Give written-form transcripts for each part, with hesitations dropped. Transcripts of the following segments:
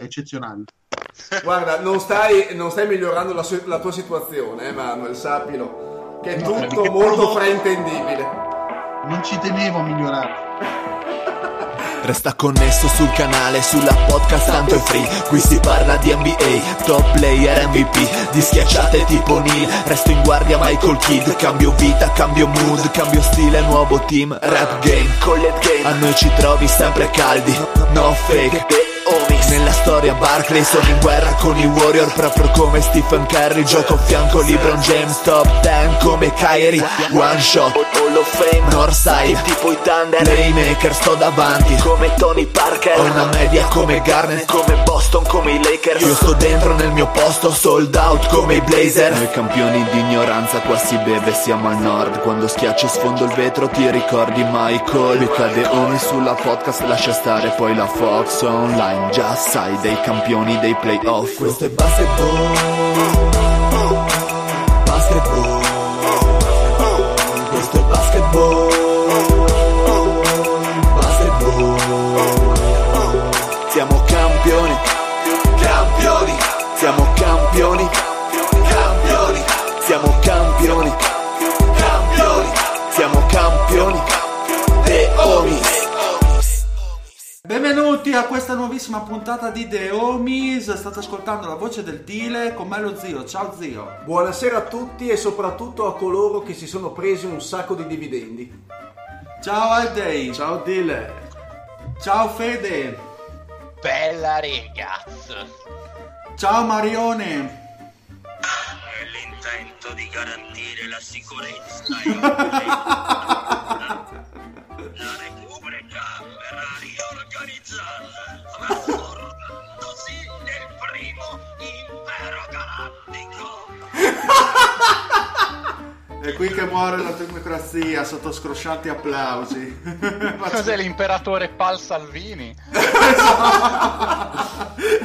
eccezionali. Guarda, non stai migliorando la tua situazione, Manuel, sappilo, che è tutto molto fraintendibile. Non ci tenevo a migliorare. Resta connesso sul canale, sulla podcast, tanto è free. Qui si parla di NBA, top player, MVP, di schiacciate tipo Neal. Resto in guardia Michael Kidd, cambio vita, cambio mood, cambio stile, nuovo team, rap game, collab game. A noi ci trovi sempre caldi, no fake. Nella storia Barkley sono in guerra con i Warrior, proprio come Stephen Curry. Gioco a fianco LeBron James, top 10 come Kyrie. One shot, Hall of Fame, Northside, tipo i Thunder. Playmaker, sto davanti come Tony Parker. Ho una media come Garnett, come Boston, come i Lakers. Io sto dentro nel mio posto, sold out come i Blazer. Noi campioni di ignoranza, qua si beve, siamo al nord. Quando schiaccio e sfondo il vetro ti ricordi Michael. Mi cade Omi sulla podcast, lascia stare poi la Fox online. Già sai dei campioni dei playoff. Questo è basketball, basketball. Questo è basketball, basketball. Siamo campioni, campioni. Siamo campioni, campioni. Siamo campioni, campioni. Siamo campioni, The Omis. Benvenuti a questa nuovissima puntata di The Homies. State ascoltando la voce del Dile, con me lo zio. Ciao zio. Buonasera a tutti e soprattutto a coloro che si sono presi un sacco di dividendi. Ciao Aldei. Ciao Dile. Ciao Fede. Bella ragazzo. Ciao Marione. L'intento di garantire la sicurezza e la Repubblica verrà riorganizzata, trasformandosi nel primo impero galattico. È qui che muore la democrazia, sotto scroscianti applausi. Cos'è l'imperatore Pal Salvini?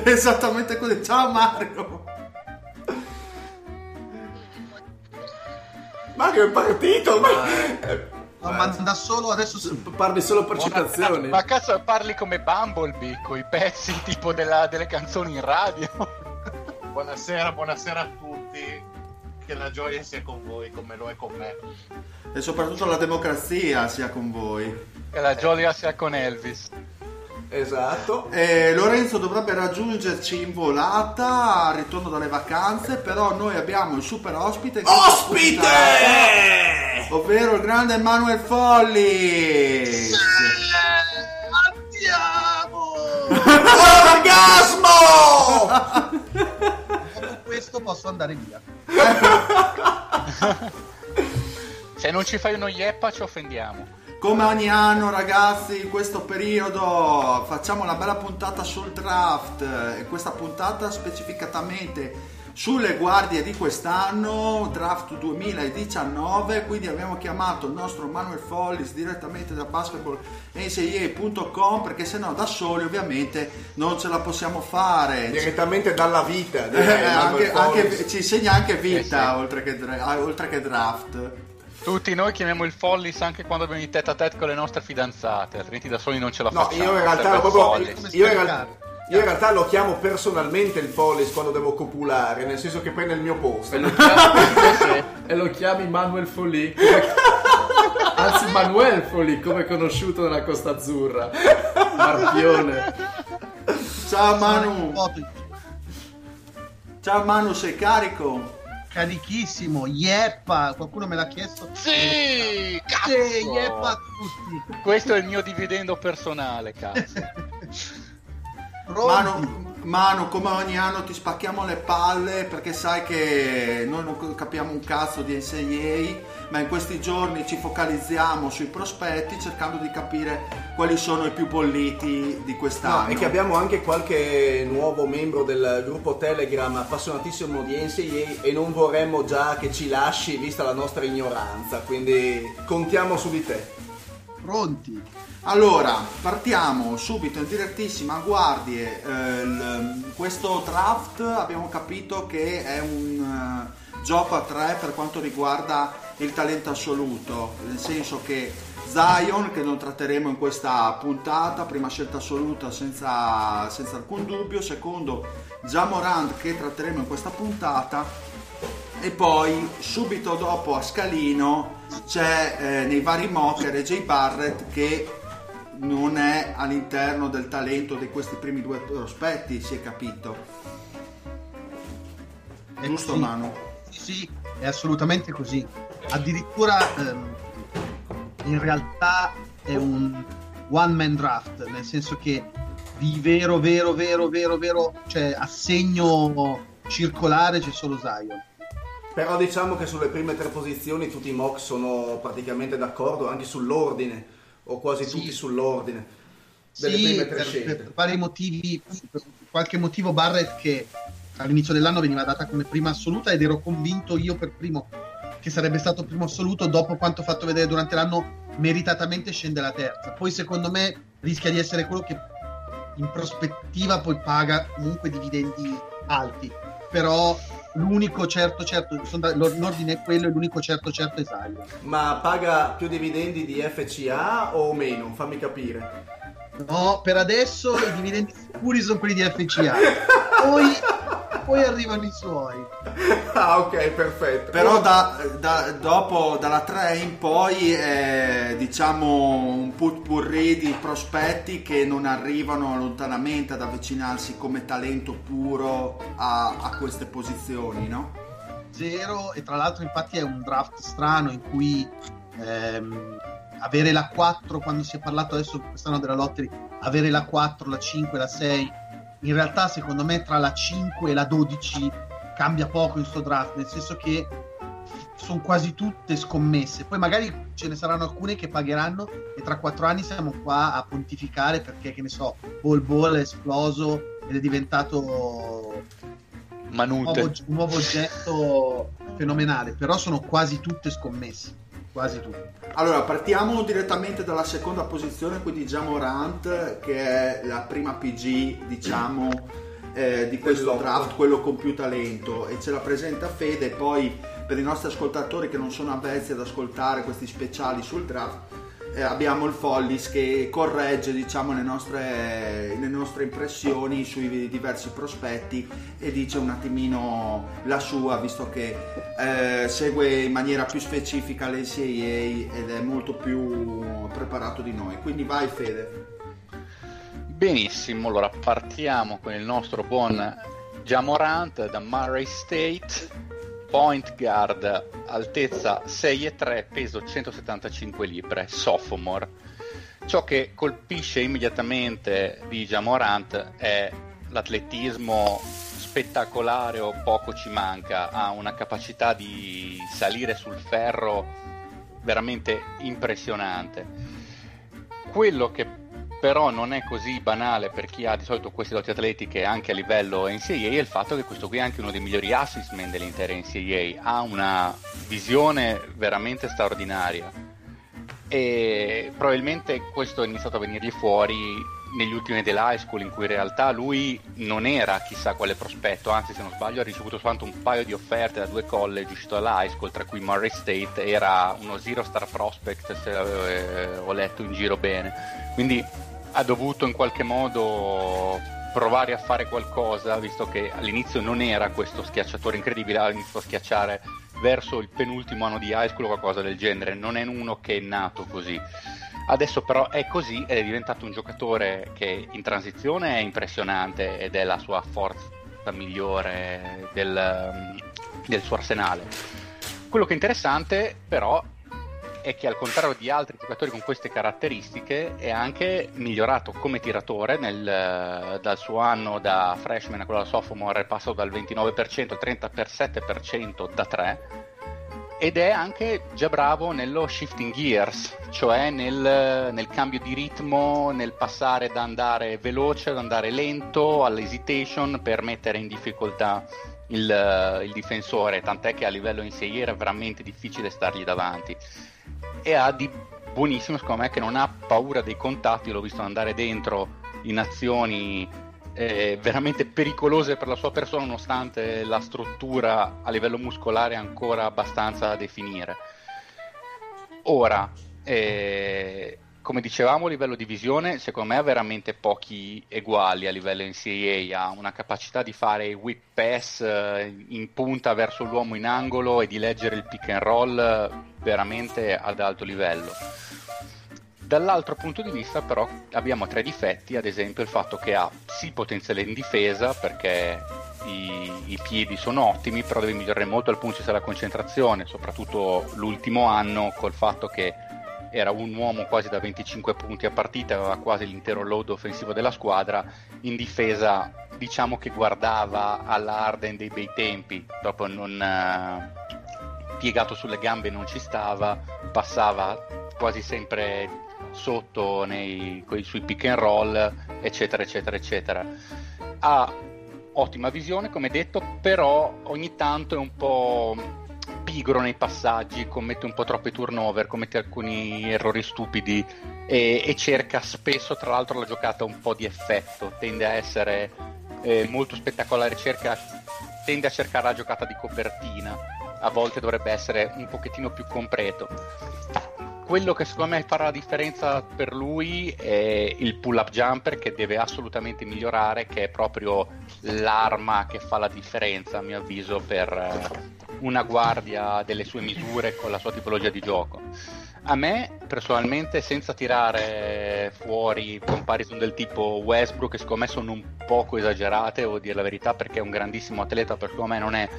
Esattamente così. Ciao Mario. Mario è partito, ma da solo adesso parli solo per citazione. Ma cazzo, parli come Bumblebee con i pezzi tipo delle canzoni in radio. Buonasera a tutti, che la gioia sia con voi come lo è con me, e soprattutto la democrazia sia con voi, che la gioia sia con Elvis. Esatto. Lorenzo dovrebbe raggiungerci in volata al ritorno dalle vacanze, però noi abbiamo il super ospite puntata, ovvero il grande Manuel Follis. Andiamo! Orgasmo! Con questo posso andare via. Se non ci fai uno yeppa ci offendiamo. Come ogni anno ragazzi, in questo periodo facciamo una bella puntata sul draft, e questa puntata specificatamente sulle guardie di quest'anno, draft 2019, quindi abbiamo chiamato il nostro Manuel Follis direttamente da basketballnca.com, perché se no da soli ovviamente non ce la possiamo fare. Direttamente dalla vita. Anche, ci insegna anche vita, sì. oltre che draft. Tutti noi chiamiamo il Follis anche quando abbiamo i tête a tête con le nostre fidanzate, altrimenti da soli non ce la facciamo. Io in realtà lo chiamo personalmente il Follis quando devo copulare, nel senso che prende il mio posto. E lo chiami Manuel Follis. Anzi, Manuel Follis, come conosciuto nella Costa Azzurra. Marpione. Ciao Manu. Ciao Manu, sei carico? Carichissimo, yeppa, qualcuno me l'ha chiesto. Sì, cazzo. Sì, yeppa a tutti. Questo è il mio dividendo personale, cazzo. Manu, come ogni anno ti spacchiamo le palle, perché sai che noi non capiamo un cazzo di NCAA, ma in questi giorni ci focalizziamo sui prospetti cercando di capire quali sono i più bolliti di quest'anno. No, e che abbiamo anche qualche nuovo membro del gruppo Telegram appassionatissimo di NCAA, e non vorremmo già che ci lasci vista la nostra ignoranza, quindi contiamo su di te. Pronti? Allora, partiamo subito in direttissima a guardie. Questo draft abbiamo capito che è un gioco a tre per quanto riguarda il talento assoluto, nel senso che Zion, che non tratteremo in questa puntata, prima scelta assoluta senza alcun dubbio, secondo Ja Morant, che tratteremo in questa puntata, e poi subito dopo a scalino c'è nei vari mock RJ Barrett, che non è all'interno del talento di questi primi due prospetti, si è capito, giusto? Sì, Manu? Sì, è assolutamente così, addirittura in realtà è un one man draft, nel senso che di vero, cioè assegno circolare c'è solo Zion. Però diciamo che sulle prime tre posizioni tutti i mock sono praticamente d'accordo, anche sull'ordine, o quasi sì, tutti sull'ordine delle prime tre scelte. Per vari motivi, per qualche motivo Barrett, che all'inizio dell'anno veniva data come prima assoluta, ed ero convinto io per primo che sarebbe stato primo assoluto, dopo quanto fatto vedere durante l'anno meritatamente scende la terza, poi secondo me rischia di essere quello che in prospettiva poi paga comunque dividendi alti, però l'unico certo, l'ordine è quello, e l'unico certo è Zion. Ma paga più dividendi di FCA o meno? Fammi capire. No, per adesso i dividendi sicuri sono quelli di FCA, poi arrivano i suoi. Ah, ok, perfetto. Però dopo dalla 3 in poi è, diciamo, un pot-pourri di prospetti che non arrivano lontanamente ad avvicinarsi come talento puro a queste posizioni, no? Zero. E tra l'altro infatti è un draft strano in cui avere la 4, quando si è parlato adesso quest'anno della lottery, avere la 4, la 5, la 6, in realtà secondo me tra la 5 e la 12 cambia poco in sto draft, nel senso che sono quasi tutte scommesse, poi magari ce ne saranno alcune che pagheranno e tra 4 anni siamo qua a pontificare perché, che ne so, Bol è esploso ed è diventato un nuovo oggetto fenomenale, però sono quasi tutte scommesse, quasi tutte. Allora partiamo direttamente dalla seconda posizione, quindi Ja Morant, che è la prima PG, diciamo, di questo draft, quello con più talento, e ce la presenta Fede. Poi per i nostri ascoltatori che non sono avvezzi ad ascoltare questi speciali sul draft, abbiamo il Follis che corregge, diciamo, le nostre impressioni sui diversi prospetti e dice un attimino la sua, visto che segue in maniera più specifica l'NCAA ed è molto più preparato di noi. Quindi vai Fede. Benissimo, allora partiamo con il nostro buon Ja Morant da Murray State, point guard, altezza 6'3", peso 175 libbre, sophomore. Ciò che colpisce immediatamente di Ja Morant è l'atletismo spettacolare, o poco ci manca, ha una capacità di salire sul ferro veramente impressionante. Quello che però non è così banale per chi ha di solito questi doti atletiche anche a livello NCAA è il fatto che questo qui è anche uno dei migliori assist man dell'intera NCAA, ha una visione veramente straordinaria e probabilmente questo è iniziato a venirgli fuori negli ultimi dell'high school, in cui in realtà lui non era chissà quale prospetto, anzi se non sbaglio ha ricevuto soltanto un paio di offerte da due college uscito dall'high school, tra cui Murray State, era uno zero star prospect se ho letto in giro bene, quindi ha dovuto in qualche modo provare a fare qualcosa, visto che all'inizio non era questo schiacciatore incredibile, ha iniziato a schiacciare verso il penultimo anno di high school o qualcosa del genere, non è uno che è nato così. Adesso però è così ed è diventato un giocatore che in transizione è impressionante ed è la sua forza migliore del suo arsenale. Quello che è interessante però è che, al contrario di altri giocatori con queste caratteristiche, è anche migliorato come tiratore dal suo anno da freshman a quello da sophomore, è passato dal 29% al 37% da 3, ed è anche già bravo nello shifting gears, cioè nel cambio di ritmo, nel passare da andare veloce ad andare lento, all'hesitation, per mettere in difficoltà il difensore, tant'è che a livello in sé era veramente difficile stargli davanti. E ha di buonissimo, secondo me, che non ha paura dei contatti, l'ho visto andare dentro in azioni veramente pericolose per la sua persona, nonostante la struttura a livello muscolare ancora abbastanza da definire. Ora, come dicevamo, a livello di visione secondo me ha veramente pochi eguali a livello NCAA, ha una capacità di fare whip pass in punta verso l'uomo in angolo e di leggere il pick and roll veramente ad alto livello. Dall'altro punto di vista però abbiamo tre difetti, ad esempio il fatto che ha sì potenziale in difesa perché i piedi sono ottimi, però deve migliorare molto al punto di vista della concentrazione, soprattutto l'ultimo anno col fatto che era un uomo quasi da 25 punti a partita, aveva quasi l'intero load offensivo della squadra. In difesa diciamo che guardava alla Harden dei bei tempi, dopo non piegato sulle gambe non ci stava, passava quasi sempre sotto sui pick and roll, eccetera eccetera eccetera. Ha ottima visione come detto, però ogni tanto è un po' pigro nei passaggi, commette un po' troppi turnover, commette alcuni errori stupidi e cerca spesso tra l'altro la giocata un po' di effetto, tende a essere molto spettacolare, tende a cercare la giocata di copertina, a volte dovrebbe essere un pochettino più completo. Quello che secondo me farà la differenza per lui è il pull-up jumper, che deve assolutamente migliorare, che è proprio l'arma che fa la differenza a mio avviso per una guardia delle sue misure con la sua tipologia di gioco. A me personalmente, senza tirare fuori comparison del tipo Westbrook che secondo me sono un poco esagerate, devo dire la verità, perché è un grandissimo atleta per cui a me non è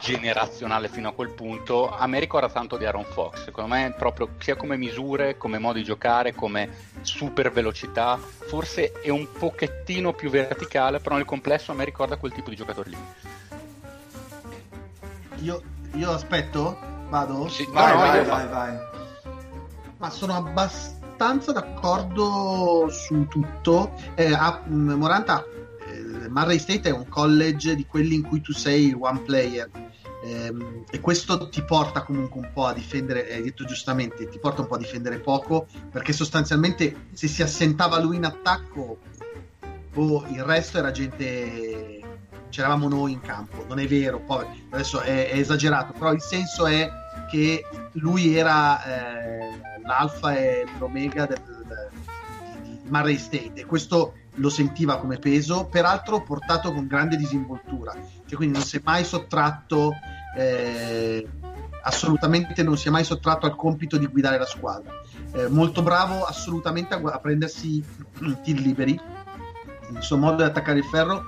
generazionale fino a quel punto, a me ricorda tanto De'Aaron Fox, secondo me proprio sia come misure, come modo di giocare, come super velocità, forse è un pochettino più verticale, però nel complesso a me ricorda quel tipo di giocatore lì. Io aspetto? Vado? Sì, vai. Ma sono abbastanza d'accordo su tutto. Moranta, Murray State è un college di quelli in cui tu sei one player, e questo ti porta comunque un po' a difendere, hai detto giustamente, ti porta un po' a difendere poco, perché sostanzialmente se si assentava lui in attacco, il resto era gente, c'eravamo noi in campo. Non è vero, poi adesso è esagerato, però il senso è che lui era l'alfa e l'omega di Murray State, e questo lo sentiva come peso, peraltro portato con grande disinvoltura, cioè quindi non si è mai sottratto, assolutamente non si è mai sottratto al compito di guidare la squadra, molto bravo assolutamente a prendersi tiri liberi, il suo modo di attaccare il ferro,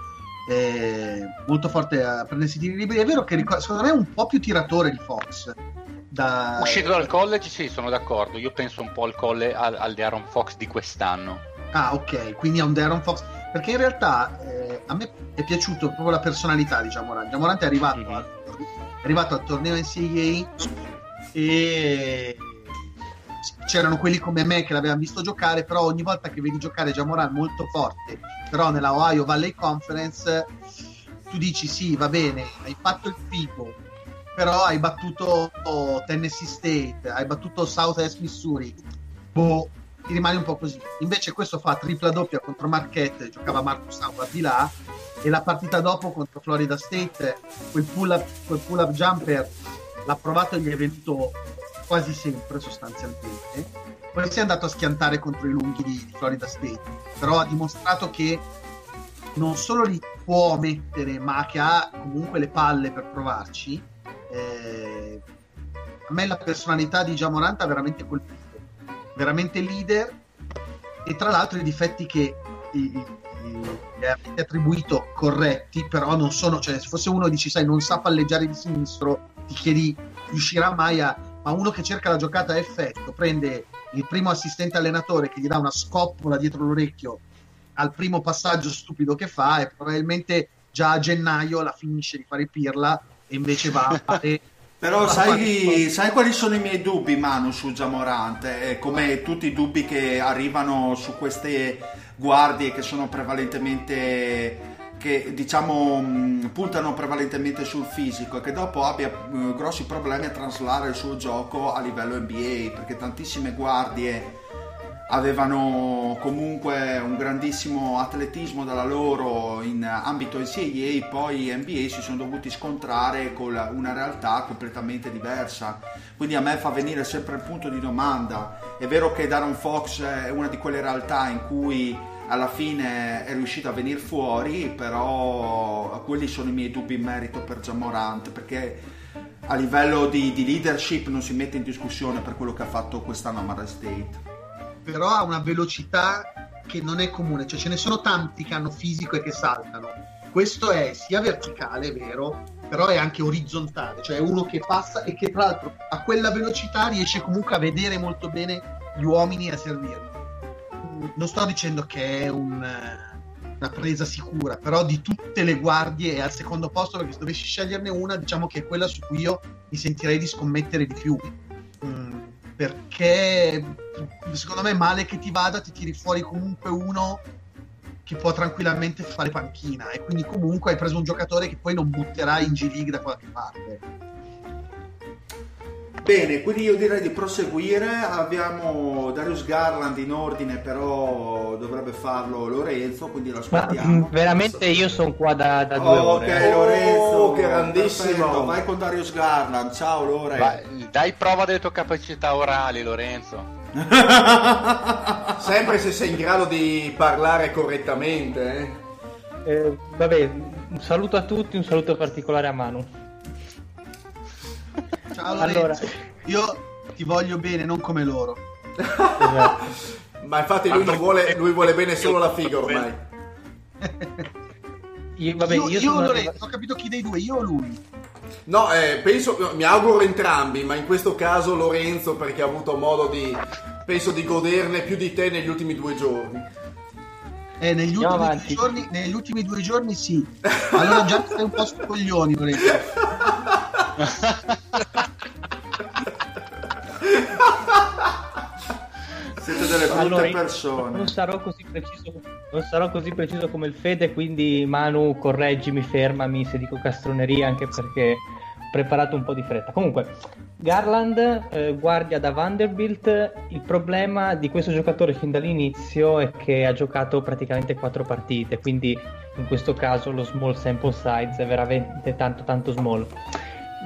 molto forte a prendersi tiri liberi. È vero che secondo me è un po' più tiratore di Fox. Uscito dal college, sì, sono d'accordo, io penso un po' al De'Aaron Fox di quest'anno. Ah, ok, quindi è un De'Aaron Fox, perché in realtà a me è piaciuto proprio la personalità di Ja Morant. Ja Morant è arrivato al torneo NCAA e c'erano quelli come me che l'avevano visto giocare, però ogni volta che vedi giocare Ja Morant molto forte, però nella Ohio Valley Conference tu dici sì, va bene, hai fatto il figo, però hai battuto Tennessee State, hai battuto Southwest Missouri, rimane un po' così. Invece questo fa tripla doppia contro Marquette, giocava Marcus Howard di là, e la partita dopo contro Florida State quel pull up jumper l'ha provato e gli è venuto quasi sempre sostanzialmente. Poi si è andato a schiantare contro i lunghi di Florida State, però ha dimostrato che non solo li può mettere, ma che ha comunque le palle per provarci. A me la personalità di Ja Morant ha veramente colpito, veramente leader, e tra l'altro i difetti che gli avete attribuito corretti, però non sono, cioè se fosse uno dici sai non sa palleggiare di sinistro, ti chiedi riuscirà mai a, ma uno che cerca la giocata a effetto, prende il primo assistente allenatore che gli dà una scoppola dietro l'orecchio al primo passaggio stupido che fa, e probabilmente già a gennaio la finisce di fare pirla, e invece va a fare Però sai quali sono i miei dubbi, Manu, su Ja Morant, come tutti i dubbi che arrivano su queste guardie che sono prevalentemente, che diciamo puntano prevalentemente sul fisico, e che dopo abbia grossi problemi a traslare il suo gioco a livello NBA, perché tantissime guardie avevano comunque un grandissimo atletismo dalla loro in ambito NCAA, poi NBA si sono dovuti scontrare con una realtà completamente diversa, quindi a me fa venire sempre il punto di domanda. È vero che De'Aaron Fox è una di quelle realtà in cui alla fine è riuscito a venire fuori, però quelli sono i miei dubbi in merito per Ja Morant, perché a livello di leadership non si mette in discussione per quello che ha fatto quest'anno a Murray State. Però ha una velocità che non è comune, cioè ce ne sono tanti che hanno fisico e che saltano. Questo è sia verticale, è vero, però è anche orizzontale, cioè uno che passa e che tra l'altro a quella velocità riesce comunque a vedere molto bene gli uomini e a servirli. Non sto dicendo che è una presa sicura, però di tutte le guardie è al secondo posto, perché se dovessi sceglierne una, diciamo che è quella su cui io mi sentirei di scommettere di più, perché secondo me male che ti vada ti tiri fuori comunque uno che può tranquillamente fare panchina, e quindi comunque hai preso un giocatore che poi non butterai in G League da qualche parte. Bene, quindi io direi di proseguire. Abbiamo Darius Garland in ordine, però dovrebbe farlo Lorenzo, quindi lo aspettiamo. Ma veramente io sono qua da 2 ore. Ok, Lorenzo, grandissimo. Perfetto. Vai con Darius Garland. Ciao Lorenzo. Dai prova delle tue capacità orali, Lorenzo. Sempre se sei in grado di parlare correttamente. Vabbè, un saluto a tutti, un saluto particolare a Manu. Ciao Lorenzo, allora, io ti voglio bene, non come loro. Esatto. Ma infatti lui non vuole, lui vuole bene solo la figa ormai. Io Lorenzo, ho capito chi dei due, io o lui? No, penso, mi auguro entrambi, ma in questo caso Lorenzo, perché ha avuto modo di, penso, di goderne più di te negli ultimi 2 giorni. Negli ultimi 2 giorni sì. Allora già stai un po' su coglioni, Lorenzo. Siete delle brutte persone. Non sarò così preciso come il Fede, quindi Manu correggimi, fermami se dico castroneria, anche perché ho preparato un po' di fretta. Comunque Garland, guardia da Vanderbilt. Il problema di questo giocatore fin dall'inizio è che ha giocato praticamente 4 partite, quindi in questo caso lo small sample size è veramente tanto tanto small.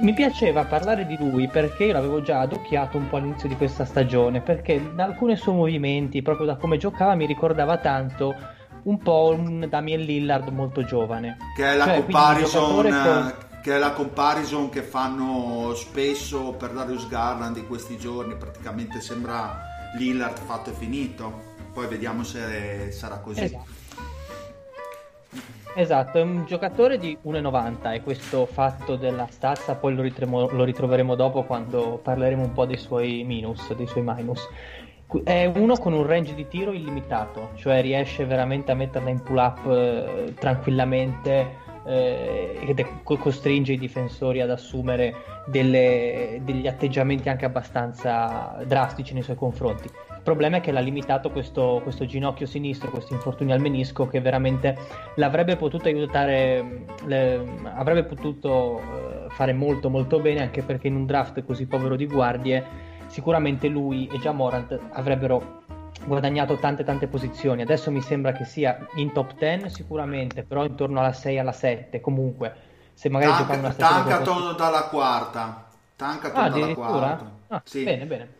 Mi piaceva parlare di lui perché io l'avevo già adocchiato un po' all'inizio di questa stagione, perché da alcuni suoi movimenti, proprio da come giocava, mi ricordava tanto un po' un Damian Lillard molto giovane, che è la, cioè, comparison, che è la comparison che fanno spesso per Darius Garland in questi giorni. Praticamente sembra Lillard fatto e finito, poi vediamo se sarà così. Esatto, è un giocatore di 1,90, e questo fatto della stazza poi lo ritroveremo dopo, quando parleremo un po' dei suoi minus. È uno con un range di tiro illimitato, cioè riesce veramente a metterla in pull up tranquillamente, ed costringe i difensori ad assumere degli atteggiamenti anche abbastanza drastici nei suoi confronti. Il problema è che l'ha limitato questo ginocchio sinistro, questo infortunio al menisco, che veramente l'avrebbe potuto aiutare, avrebbe potuto fare molto molto bene, anche perché in un draft così povero di guardie sicuramente lui e Ja Morant avrebbero guadagnato tante tante posizioni. Adesso mi sembra che sia in top 10 sicuramente, però intorno alla 6, alla 7 comunque, se magari giocano una stagione tancato dalla quarta. Ah, sì. bene.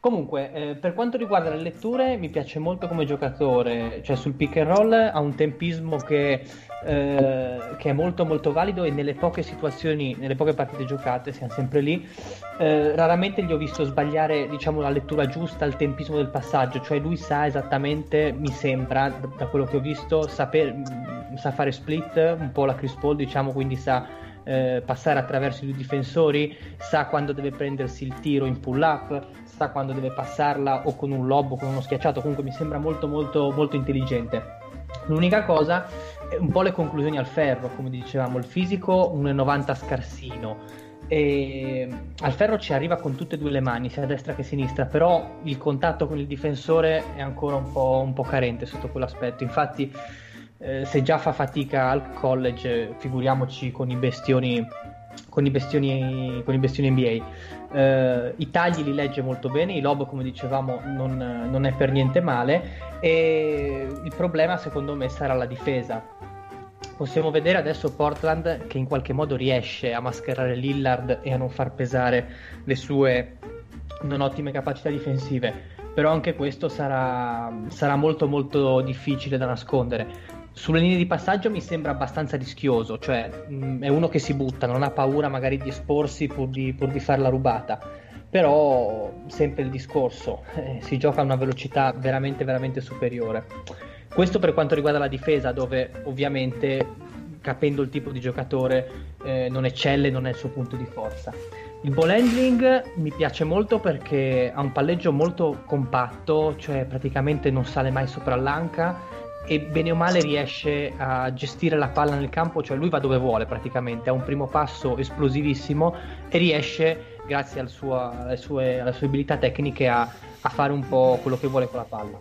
Comunque, per quanto riguarda le letture, mi piace molto come giocatore, cioè sul pick and roll ha un tempismo che è molto molto valido, e nelle poche situazioni, nelle poche partite giocate, siamo sempre lì, raramente gli ho visto sbagliare, diciamo, la lettura giusta, il tempismo del passaggio, cioè lui sa esattamente, mi sembra, da quello che ho visto, sa fare split, un po' la Chris Paul, diciamo, quindi sa passare attraverso i 2 difensori, sa quando deve prendersi il tiro in pull up, sa quando deve passarla o con un lob o con uno schiacciato. Comunque mi sembra molto molto molto intelligente. L'unica cosa è un po' le conclusioni al ferro, come dicevamo, il fisico 1,90 scarsino, e al ferro ci arriva con tutte e 2 le mani, sia a destra che a sinistra, però il contatto con il difensore è ancora un po' carente sotto quell'aspetto. Infatti se già fa fatica al college, figuriamoci con i bestioni con i bestioni NBA. I tagli li legge molto bene, i lob, come dicevamo, non è per niente male, e il problema secondo me sarà la difesa. Possiamo vedere adesso Portland che in qualche modo riesce a mascherare Lillard e a non far pesare le sue non ottime capacità difensive, però anche questo sarà molto molto difficile da nascondere. Sulle linee di passaggio mi sembra abbastanza rischioso, cioè è uno che si butta, non ha paura magari di esporsi pur di far la rubata, però sempre il discorso, si gioca a una velocità veramente veramente superiore. Questo per quanto riguarda la difesa, dove ovviamente, capendo il tipo di giocatore, non eccelle, non è il suo punto di forza. Il ball handling mi piace molto perché ha un palleggio molto compatto, cioè praticamente non sale mai sopra l'anca, e bene o male riesce a gestire la palla nel campo, cioè lui va dove vuole praticamente, ha un primo passo esplosivissimo e riesce, grazie alle sue abilità tecniche, a fare un po' quello che vuole con la palla.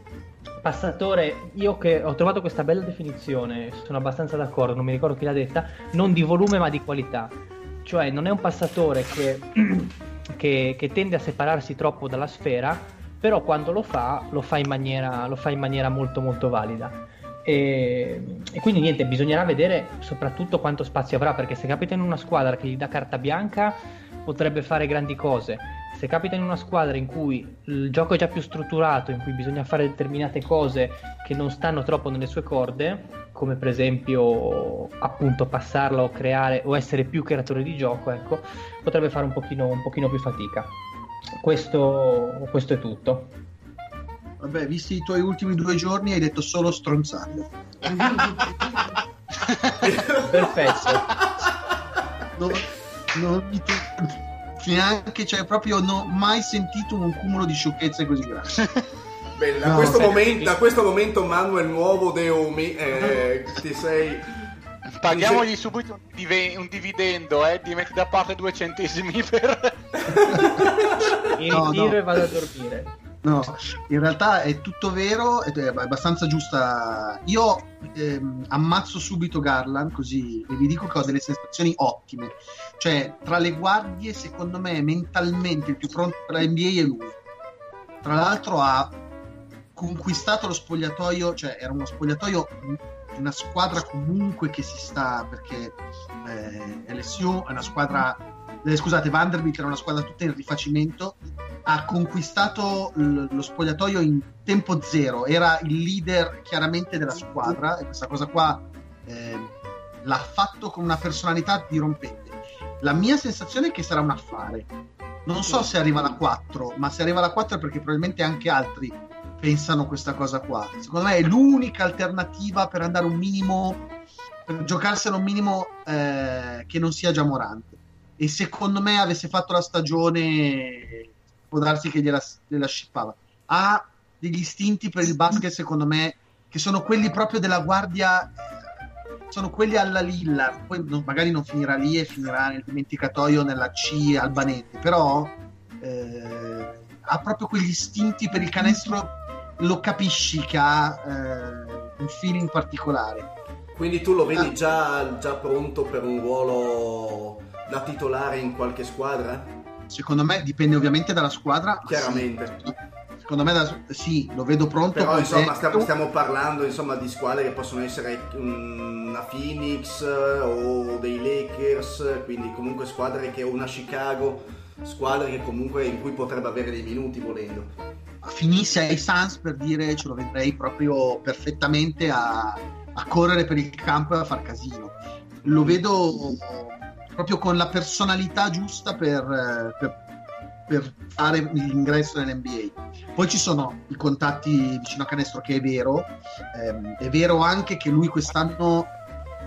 Passatore, io che ho trovato questa bella definizione, sono abbastanza d'accordo, non mi ricordo chi l'ha detta, non di volume ma di qualità, cioè non è un passatore che tende a separarsi troppo dalla sfera, però quando lo fa in maniera molto molto valida. E quindi niente, bisognerà vedere soprattutto quanto spazio avrà, perché se capita in una squadra che gli dà carta bianca potrebbe fare grandi cose. Se capita in una squadra in cui il gioco è già più strutturato, in cui bisogna fare determinate cose che non stanno troppo nelle sue corde, come per esempio appunto passarla o creare o essere più creatore di gioco, ecco, potrebbe fare un pochino più fatica. Questo è tutto. Vabbè, visti i tuoi ultimi 2 giorni hai detto solo stronzate. Perfetto. Non mi tocca neanche, cioè proprio non ho mai sentito un cumulo di sciocchezze così grande. Beh, no, a questo momento Manuel nuovo Deumi, ti sei... Paghiamogli subito un dividendo, ti metti da parte 2 centesimi per... Ritiro e vado a dormire. No, in realtà è tutto vero, è abbastanza giusta. Io ammazzo subito Garland, così, e vi dico che ho delle sensazioni ottime. Cioè, tra le guardie, secondo me, mentalmente il più pronto per la NBA è lui. Tra l'altro ha conquistato lo spogliatoio, cioè era uno spogliatoio, una squadra comunque che si sta, perché LSU è una squadra... Scusate, Vanderbilt era una squadra tutta in rifacimento, ha conquistato lo spogliatoio in tempo zero, era il leader chiaramente della squadra, e questa cosa qua l'ha fatto con una personalità dirompente. La mia sensazione è che sarà un affare, non so se arriva alla 4, ma se arriva alla 4 è perché probabilmente anche altri pensano questa cosa qua. Secondo me è l'unica alternativa per andare un minimo, per giocarsela un minimo che non sia già Morant. E secondo me avesse fatto la stagione può darsi che gliela scippava. Ha degli istinti per il basket, secondo me, che sono quelli proprio della guardia, sono quelli alla Lillard. Poi magari non finirà lì e finirà nel dimenticatoio nella C albanese, però ha proprio quegli istinti per il canestro, lo capisci che ha un feeling particolare. Quindi tu lo vedi già pronto per un ruolo da titolare in qualche squadra? Secondo me dipende ovviamente dalla squadra, chiaramente. Sì, secondo me sì, lo vedo pronto, però insomma stiamo parlando insomma di squadre che possono essere una Phoenix o dei Lakers, quindi comunque squadre che, una Chicago, squadre che comunque in cui potrebbe avere dei minuti volendo. Finisse ai Suns, per dire, ce lo vedrei proprio perfettamente a correre per il campo e a far casino. Lo vedo proprio con la personalità giusta per fare l'ingresso nell'NBA. Poi ci sono i contatti vicino a canestro, che è vero. È vero anche che lui quest'anno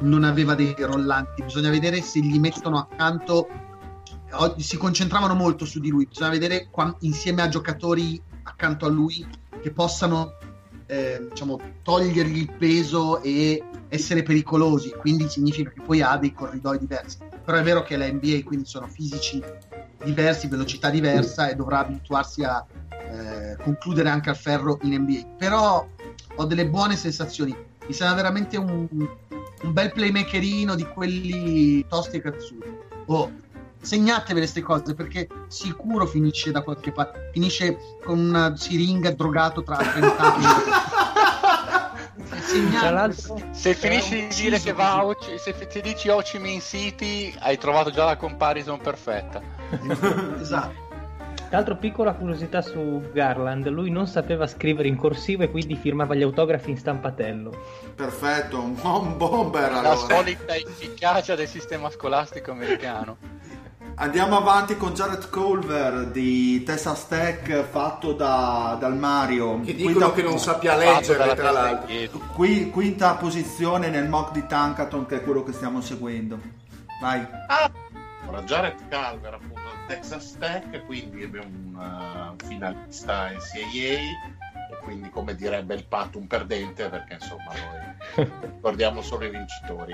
non aveva dei rollanti. Bisogna vedere se gli mettono accanto. Si concentravano molto su di lui. Bisogna vedere insieme a giocatori accanto a lui che possano togliergli il peso e essere pericolosi, quindi significa che poi ha dei corridoi diversi. Però è vero che la NBA, quindi sono fisici diversi, velocità diversa, e dovrà abituarsi a concludere anche al ferro in NBA. Però ho delle buone sensazioni, mi sembra veramente un bel playmakerino di quelli tosti e cazzuti. segnatevi queste cose, perché sicuro finisce da qualche parte, finisce con una siringa drogato tra 30 anni. Se finisci di dire che va se ti dici Ho Chi Minh City, hai trovato già la comparison perfetta. Esatto. Tra l'altro, piccola curiosità su Garland: lui non sapeva scrivere in corsivo e quindi firmava gli autografi in stampatello. Perfetto, un buon bomber. La solita efficacia del sistema scolastico americano. Andiamo avanti con Jarrett Culver di Texas Tech, fatto dal Mario, che dicono che non sappia leggere, tra l'altro. Quinta posizione nel mock di Tankathon, che è quello che stiamo seguendo. Vai. Allora, Jarrett Culver, appunto, Texas Tech, quindi abbiamo un finalista NCAA e quindi, come direbbe il Pat, un perdente, perché insomma noi ricordiamo solo i vincitori.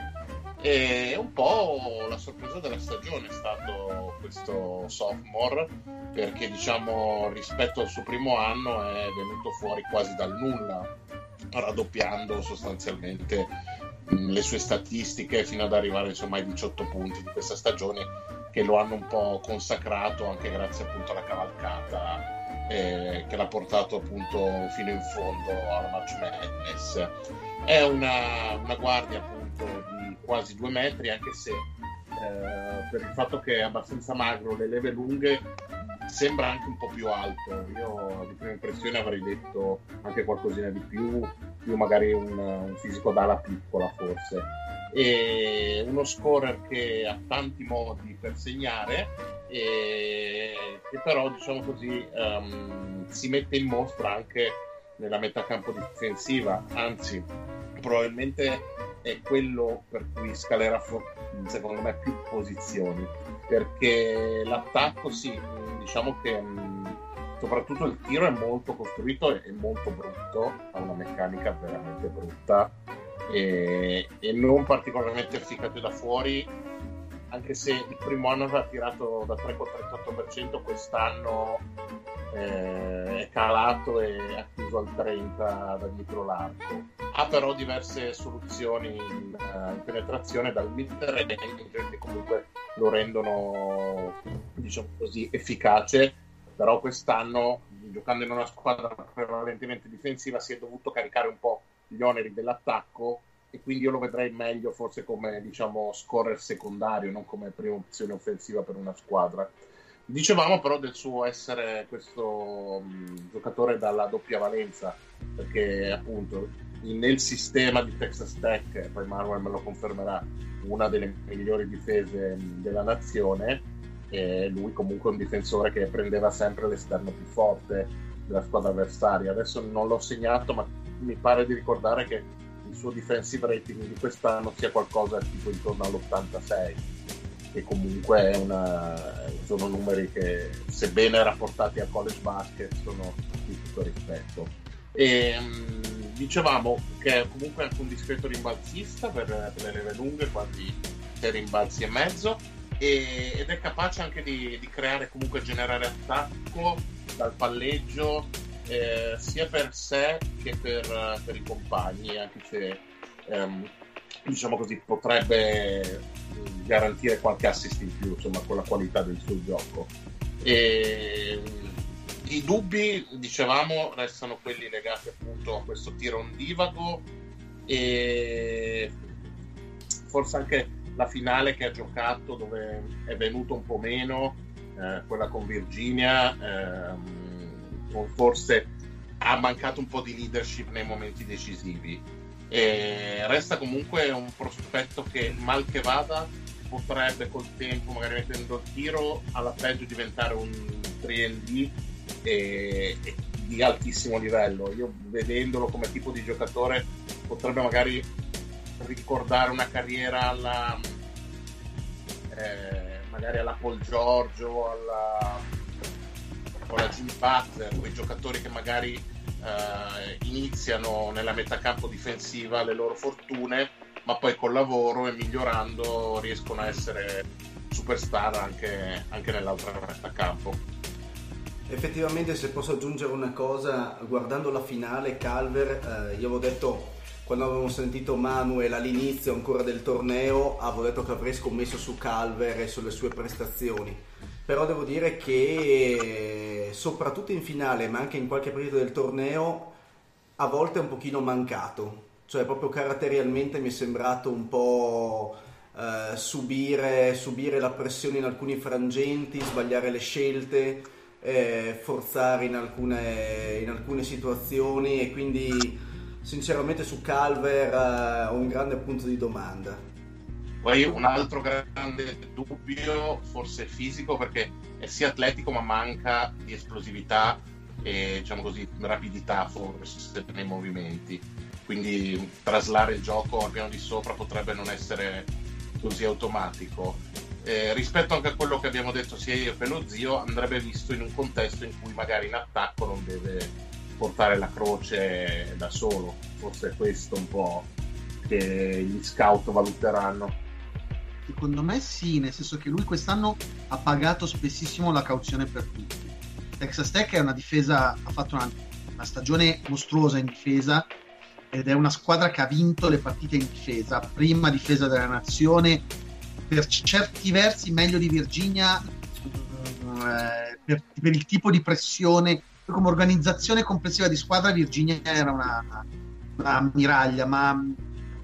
E un po' la sorpresa della stagione è stato questo sophomore, perché diciamo rispetto al suo primo anno è venuto fuori quasi dal nulla, raddoppiando sostanzialmente le sue statistiche fino ad arrivare insomma ai 18 punti di questa stagione, che lo hanno un po' consacrato anche grazie appunto alla cavalcata che l'ha portato appunto fino in fondo alla March Madness. È una guardia appunto di quasi 2 metri, anche se per il fatto che è abbastanza magro, le leve lunghe, sembra anche un po' più alto. Io di prima impressione avrei detto anche qualcosina di più magari un fisico d'ala piccola forse. E uno scorer che ha tanti modi per segnare e che però diciamo così si mette in mostra anche nella metà campo difensiva, anzi probabilmente è quello per cui scalerà secondo me più posizioni, perché l'attacco sì, diciamo che soprattutto il tiro è molto costruito e molto brutto, ha una meccanica veramente brutta e non particolarmente efficace da fuori, anche se il primo anno ha tirato da 3,38%, quest'anno è calato e ha chiuso al 30% da dietro l'arco. Ha però diverse soluzioni in penetrazione dal mid-range che comunque lo rendono diciamo così efficace, però quest'anno, giocando in una squadra prevalentemente difensiva, si è dovuto caricare un po' gli oneri dell'attacco e quindi io lo vedrei meglio forse come diciamo scorer secondario, non come prima opzione offensiva per una squadra. Dicevamo però del suo essere questo giocatore dalla doppia valenza, perché appunto nel sistema di Texas Tech, poi Manuel me lo confermerà, una delle migliori difese della nazione, e lui comunque è un difensore che prendeva sempre l'esterno più forte della squadra avversaria. Adesso non l'ho segnato, ma mi pare di ricordare che il suo defensive rating di quest'anno sia qualcosa tipo intorno all'86, che comunque è sono numeri che, sebbene rapportati al college basket, sono di tutto rispetto. E dicevamo che è comunque anche un discreto rimbalzista per le leve lunghe, quasi 6,5 rimbalzi, ed è capace anche di creare, comunque generare attacco dal palleggio, sia per sé che per i compagni, anche se diciamo così potrebbe garantire qualche assist in più insomma con la qualità del suo gioco. E i dubbi, dicevamo, restano quelli legati appunto a questo tiro ondivago e forse anche la finale che ha giocato, dove è venuto un po' meno, quella con Virginia, forse ha mancato un po' di leadership nei momenti decisivi. E resta comunque un prospetto che, mal che vada, potrebbe col tempo, magari mettendo il tiro, alla peggio diventare un 3D e di altissimo livello. Io vedendolo come tipo di giocatore potrebbe magari ricordare una carriera alla magari alla Paul George o alla Jimmy Butler, quei giocatori che magari iniziano nella metacampo difensiva le loro fortune, ma poi col lavoro e migliorando riescono a essere superstar anche nell'altra metacampo. Effettivamente, se posso aggiungere una cosa, guardando la finale Culver, io avevo detto quando avevamo sentito Manuel all'inizio ancora del torneo, avevo detto che avrei scommesso su Culver e sulle sue prestazioni, però devo dire che soprattutto in finale, ma anche in qualche periodo del torneo, a volte è un pochino mancato, cioè proprio caratterialmente mi è sembrato un po' subire la pressione in alcuni frangenti, sbagliare le scelte, forzare in alcune situazioni, e quindi sinceramente su Culver ho un grande punto di domanda. Poi un altro grande dubbio, forse fisico, perché è sia atletico ma manca di esplosività e, diciamo così, rapidità forse nei movimenti, quindi traslare il gioco al piano di sopra potrebbe non essere così automatico. Rispetto anche a quello che abbiamo detto sia io che lo zio, andrebbe visto in un contesto in cui magari in attacco non deve portare la croce da solo, forse è questo un po' che gli scout valuteranno. Secondo me sì, nel senso che lui quest'anno ha pagato spessissimo la cauzione per tutti. Texas Tech è una difesa, ha fatto una stagione mostruosa in difesa, ed è una squadra che ha vinto le partite in difesa, prima difesa della nazione, per certi versi meglio di Virginia, per il tipo di pressione. Come organizzazione complessiva di squadra Virginia era una miraglia, ma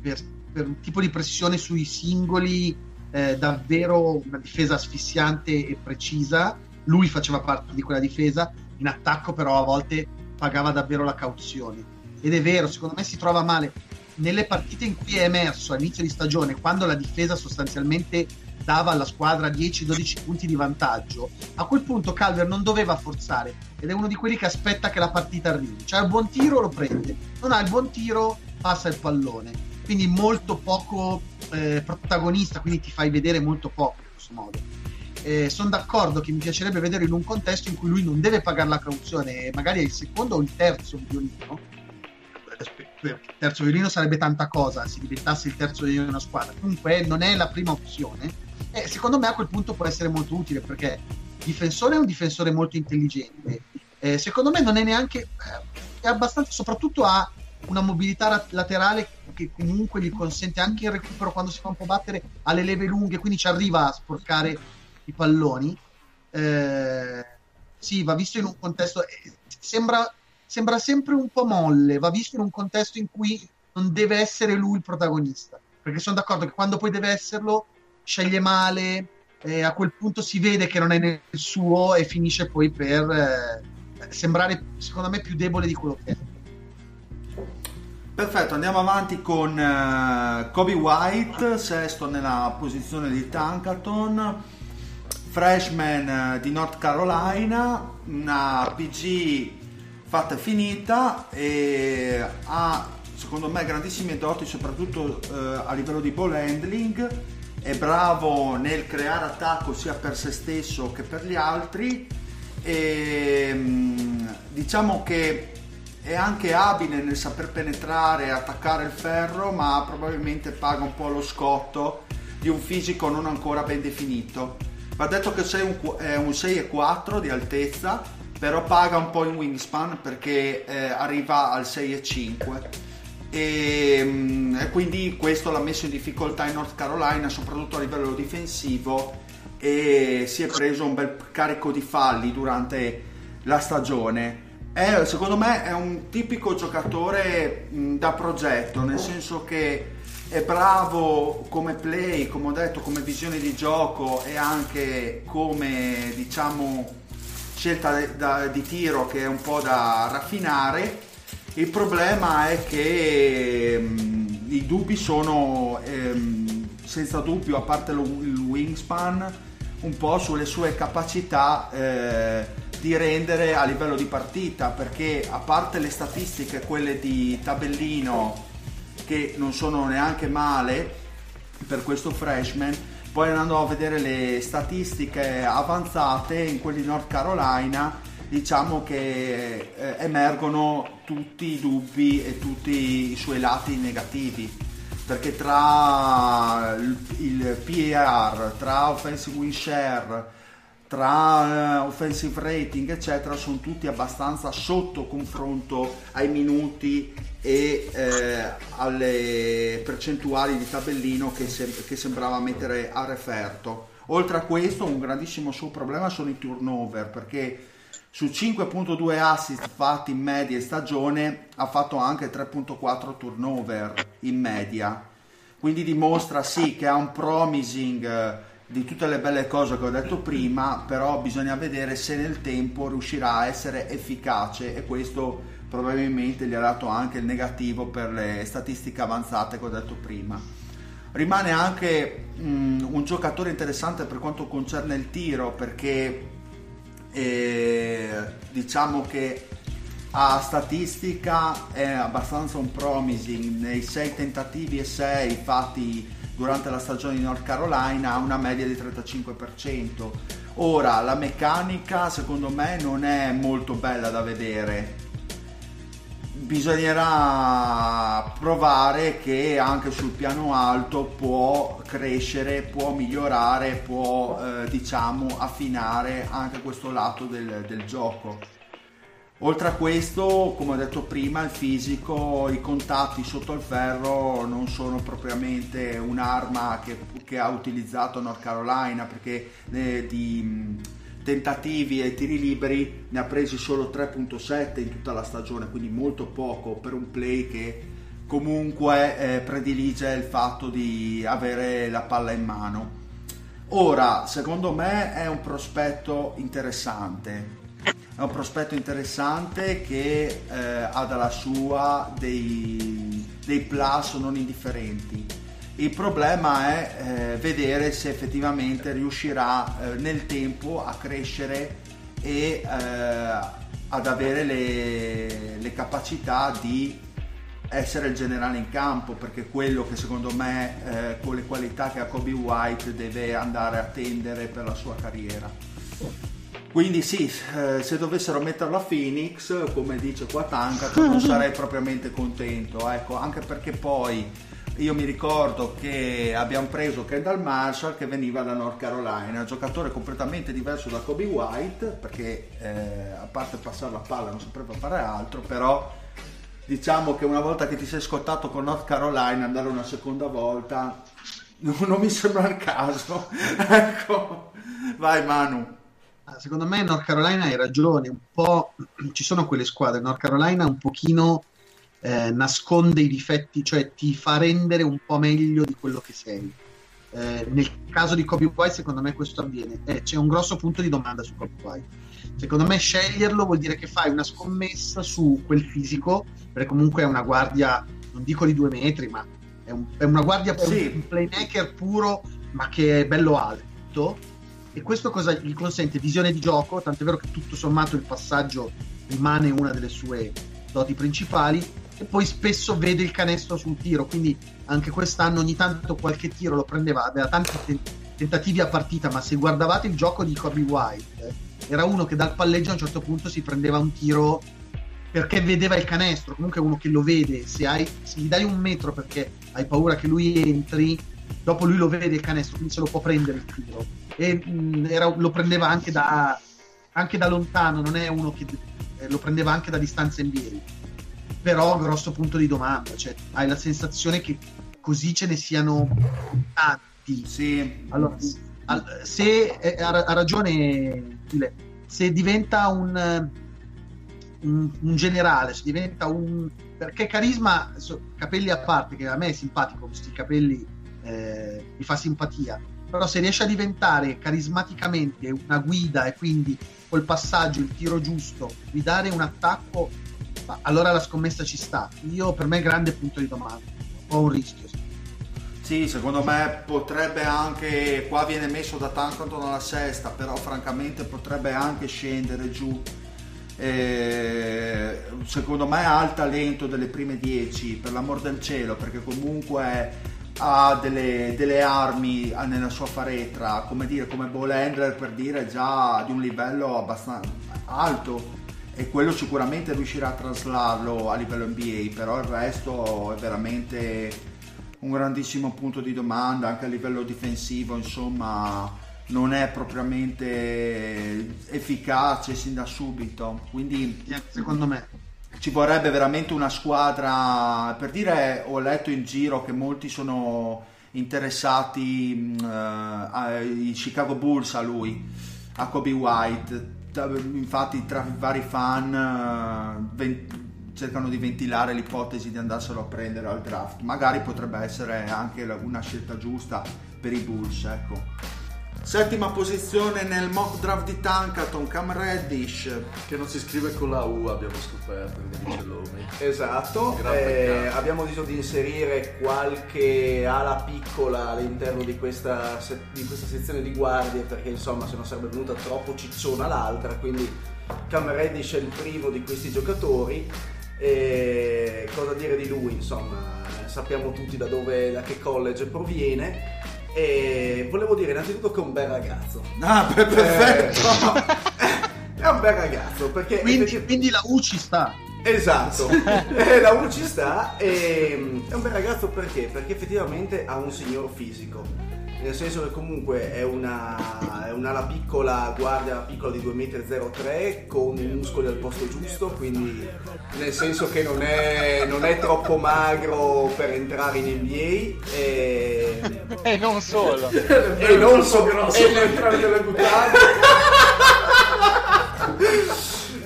per un tipo di pressione sui singoli davvero una difesa asfissiante e precisa, lui faceva parte di quella difesa. In attacco però a volte pagava davvero la cauzione, ed è vero, secondo me si trova male nelle partite in cui è emerso all'inizio di stagione, quando la difesa sostanzialmente dava alla squadra 10-12 punti di vantaggio. A quel punto Culver non doveva forzare, ed è uno di quelli che aspetta che la partita arrivi, cioè ha il buon tiro, lo prende, non ha il buon tiro, passa il pallone, quindi molto poco protagonista, quindi ti fai vedere molto poco in questo modo. Sono d'accordo che mi piacerebbe vederlo in un contesto in cui lui non deve pagare la cauzione, magari è il secondo o il terzo violino. Il terzo violino sarebbe tanta cosa se diventasse il terzo violino di una squadra, comunque non è la prima opzione, e secondo me a quel punto può essere molto utile, perché difensore è un difensore molto intelligente, secondo me non è neanche è abbastanza, soprattutto ha una mobilità laterale che comunque gli consente anche il recupero quando si fa un po' battere alle leve lunghe, quindi ci arriva a sporcare i palloni. Sì, va visto in un contesto, sembra sempre un po' molle, va visto in un contesto in cui non deve essere lui il protagonista, perché sono d'accordo che quando poi deve esserlo sceglie male, a quel punto si vede che non è nel suo e finisce poi per sembrare secondo me più debole di quello che è. Perfetto, andiamo avanti con Coby White, sesto nella posizione di Tankathon, freshman di North Carolina, una PG fatta e finita, e ha secondo me grandissime doti, soprattutto a livello di ball handling. È bravo nel creare attacco sia per se stesso che per gli altri, e diciamo che è anche abile nel saper penetrare e attaccare il ferro, ma probabilmente paga un po' lo scotto di un fisico non ancora ben definito. Va detto che è un 6,4 di altezza, però paga un po' in wingspan, perché arriva al 6,5, e quindi questo l'ha messo in difficoltà in North Carolina, soprattutto a livello difensivo, e si è preso un bel carico di falli durante la stagione. Secondo me è un tipico giocatore da progetto, nel senso che è bravo come play, come ho detto, come visione di gioco, e anche come, diciamo, scelta di tiro, che è un po' da raffinare. Il problema è che i dubbi sono senza dubbio, a parte il wingspan, un po' sulle sue capacità di rendere a livello di partita, perché a parte le statistiche, quelle di tabellino, che non sono neanche male per questo freshman, poi andando a vedere le statistiche avanzate in quelli di North Carolina, diciamo che emergono tutti i dubbi e tutti i suoi lati negativi, perché tra il PAR, tra offensive win share, tra offensive rating eccetera sono tutti abbastanza sotto confronto ai minuti e alle percentuali di tabellino che sembrava mettere a referto. Oltre a questo, un grandissimo suo problema sono i turnover, perché su 5.2 assist fatti in media in stagione ha fatto anche 3.4 turnover in media, quindi dimostra sì che ha un promising di tutte le belle cose che ho detto prima, però bisogna vedere se nel tempo riuscirà a essere efficace, e questo probabilmente gli ha dato anche il negativo per le statistiche avanzate che ho detto prima. Rimane anche un giocatore interessante per quanto concerne il tiro, perché diciamo che a statistica è abbastanza un promising, nei 6 tentativi e 6 fatti durante la stagione di North Carolina ha una media di 35%. Ora, la meccanica secondo me non è molto bella da vedere, bisognerà provare che anche sul piano alto può crescere, può migliorare, può diciamo affinare anche questo lato del gioco. Oltre a questo, come ho detto prima, il fisico, i contatti sotto il ferro non sono propriamente un'arma che ha utilizzato North Carolina, perché di tentativi e tiri liberi ne ha presi solo 3.7 in tutta la stagione, quindi molto poco per un play che comunque predilige il fatto di avere la palla in mano. Ora, secondo me è un prospetto interessante. È un prospetto interessante che ha dalla sua dei plus non indifferenti. Il problema è vedere se effettivamente riuscirà nel tempo a crescere e ad avere le capacità di essere il generale in campo, perché quello che secondo me con le qualità che ha Coby White deve andare a tendere per la sua carriera. Quindi sì, se dovessero metterlo a Phoenix, come dice qua Tanca, non sarei propriamente contento, ecco, anche perché poi io mi ricordo che abbiamo preso Kendall Marshall che veniva da North Carolina, un giocatore completamente diverso da Coby White, perché a parte passare la palla non sapeva fare altro, però diciamo che una volta che ti sei scottato con North Carolina, andare una seconda volta non mi sembra il caso. Ecco, vai Manu. Secondo me North Carolina hai ragione, un po' ci sono quelle squadre, North Carolina un pochino nasconde i difetti, cioè ti fa rendere un po' meglio di quello che sei. Nel caso di Coby White secondo me questo avviene, c'è un grosso punto di domanda su Coby White. Secondo me sceglierlo vuol dire che fai una scommessa su quel fisico, perché comunque è una guardia, non dico di 2 metri, ma è una guardia un playmaker puro, ma che è bello alto. E questo cosa gli consente? Visione di gioco, tant'è vero che tutto sommato il passaggio rimane una delle sue doti principali, e poi spesso vede il canestro sul tiro, quindi anche quest'anno ogni tanto qualche tiro lo prendeva, aveva tanti tentativi a partita, ma se guardavate il gioco di Coby White era uno che dal palleggio a un certo punto si prendeva un tiro perché vedeva il canestro, comunque uno che lo vede, se gli dai 1 metro perché hai paura che lui entri, dopo lui lo vede il canestro, quindi se lo può prendere il tiro, e lo prendeva anche da lontano, non è uno che lo prendeva anche da distanza NBA. Però grosso punto di domanda, cioè hai la sensazione che così ce ne siano tanti. Sì. Allora, se ha ragione, se diventa un generale, se diventa perché carisma, capelli a parte, che a me è simpatico, questi capelli mi fa simpatia, però se riesce a diventare carismaticamente una guida e quindi col passaggio, il tiro giusto, guidare un attacco, allora la scommessa ci sta. Per me è grande punto di domanda, un po' un rischio. Sì, secondo me potrebbe anche, qua viene messo da Tancanton alla sesta, però francamente potrebbe anche scendere giù. Secondo me ha il talento delle prime 10, per l'amor del cielo, perché comunque ha delle armi nella sua faretra, come dire, come ball handler, per dire, già di un livello abbastanza alto, e quello sicuramente riuscirà a traslarlo a livello NBA, però il resto è veramente un grandissimo punto di domanda, anche a livello difensivo, insomma non è propriamente efficace sin da subito, quindi secondo me ci vorrebbe veramente una squadra, per dire, ho letto in giro che molti sono interessati ai Chicago Bulls, a lui, a Coby White, infatti tra i vari fan cercano di ventilare l'ipotesi di andarselo a prendere al draft, magari potrebbe essere anche una scelta giusta per i Bulls, ecco. Settima posizione nel mock draft di Tankathon, Cam Reddish, che non si scrive con la U, abbiamo scoperto, dice Lomi. Esatto, abbiamo deciso di inserire qualche ala piccola all'interno di questa sezione di guardie, perché insomma se non sarebbe venuta troppo cicciona l'altra, quindi Cam Reddish è il primo di questi giocatori. E cosa dire di lui, insomma sappiamo tutti da che college proviene. E volevo dire innanzitutto che è un bel ragazzo. Ah, perfetto. È un bel ragazzo, perché quindi la U ci sta. Esatto. La U ci sta. È un bel ragazzo perché effettivamente ha un signor fisico, nel senso che comunque è un'ala piccola, guardia piccola di 2,03 m con i muscoli al posto giusto, quindi nel senso che non è troppo magro per entrare in NBA e non solo e non so grosso per entrare nella butata.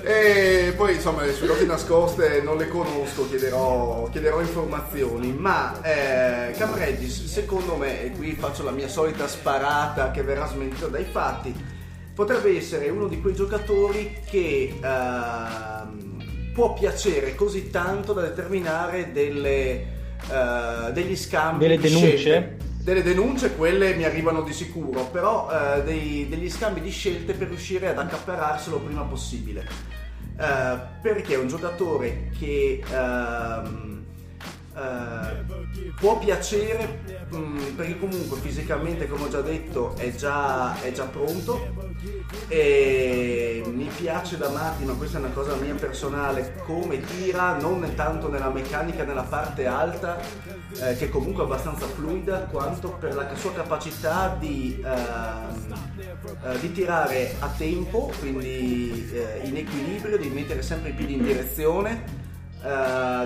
E poi insomma le sue robe nascoste non le conosco, chiederò informazioni, ma Cam Reddish secondo me, e qui faccio la mia solita sparata che verrà smentita dai fatti, potrebbe essere uno di quei giocatori che può piacere così tanto da determinare degli scambi, delle denunce scelte. Delle denunce, quelle mi arrivano di sicuro, però degli scambi di scelte per riuscire ad accappararselo prima possibile, perché è un giocatore che può piacere, perché comunque fisicamente, come ho già detto, è già pronto, e mi piace da matti, ma questa è una cosa mia personale, come tira, non tanto nella meccanica, nella parte alta, che comunque è abbastanza fluida, quanto per la sua capacità di tirare a tempo, quindi in equilibrio, di mettere sempre i piedi in direzione,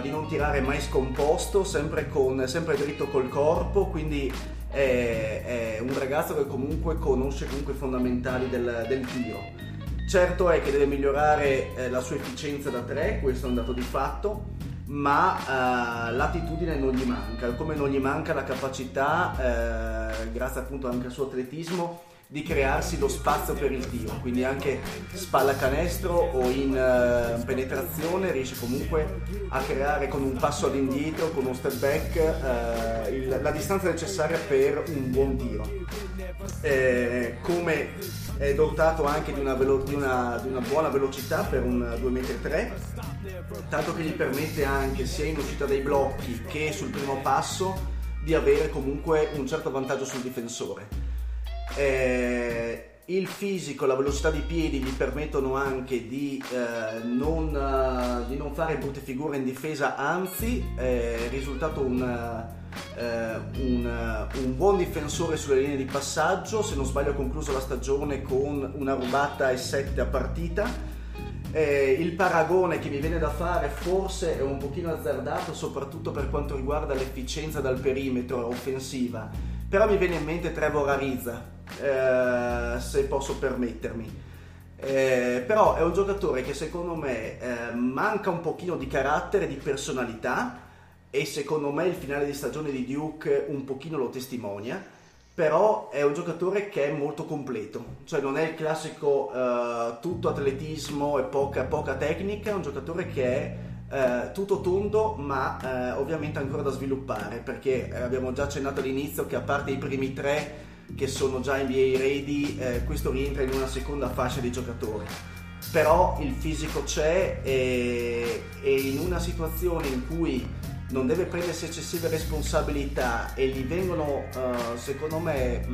di non tirare mai scomposto, sempre dritto col corpo, quindi è un ragazzo che comunque conosce i fondamentali del tiro. Certo è che deve migliorare la sua efficienza da 3, questo è un dato di fatto, ma l'attitudine non gli manca, come non gli manca la capacità, grazie appunto anche al suo atletismo, di crearsi lo spazio per il tiro, quindi anche spallacanestro o in penetrazione riesce comunque a creare con un passo all'indietro, con uno step back, la distanza necessaria per un buon tiro, come è dotato anche di una buona velocità per un 2,03 m, tanto che gli permette anche sia in uscita dai blocchi che sul primo passo di avere comunque un certo vantaggio sul difensore. Il fisico, la velocità di piedi gli permettono anche di non fare brutte figure in difesa, anzi è risultato un buon difensore sulle linee di passaggio, se non sbaglio ha concluso la stagione con una rubata e 7 a partita. Il paragone che mi viene da fare forse è un pochino azzardato, soprattutto per quanto riguarda l'efficienza dal perimetro offensiva, però mi viene in mente Trevor Ariza, se posso permettermi, però è un giocatore che secondo me manca un pochino di carattere, di personalità, e secondo me il finale di stagione di Duke un pochino lo testimonia, però è un giocatore che è molto completo, cioè non è il classico tutto atletismo e poca tecnica, è un giocatore che è tutto tondo, ma ovviamente ancora da sviluppare, perché abbiamo già accennato all'inizio che a parte i primi 3 che sono già NBA ready, questo rientra in una seconda fascia di giocatori, però il fisico c'è, e in una situazione in cui non deve prendersi eccessive responsabilità e gli vengono secondo me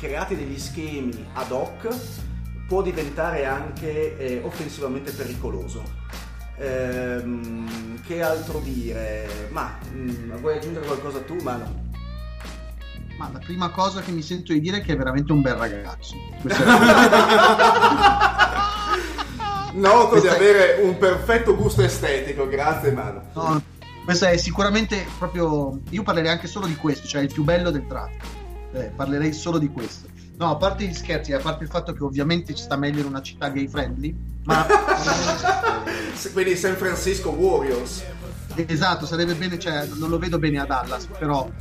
creati degli schemi ad hoc, può diventare anche offensivamente pericoloso. Che altro dire? Ma vuoi aggiungere qualcosa tu, Manu? Ma la prima cosa che mi sento di dire è che è veramente un bel ragazzo. Noto di avere un perfetto gusto estetico, grazie Manu. No, questa è sicuramente proprio... Io parlerei anche solo di questo, cioè il più bello del draft. Parlerei solo di questo. No, a parte gli scherzi, a parte il fatto che ovviamente ci sta meglio in una città gay friendly, ma... Quindi San Francisco Warriors. Esatto, sarebbe bene, cioè non lo vedo bene a Dallas, però o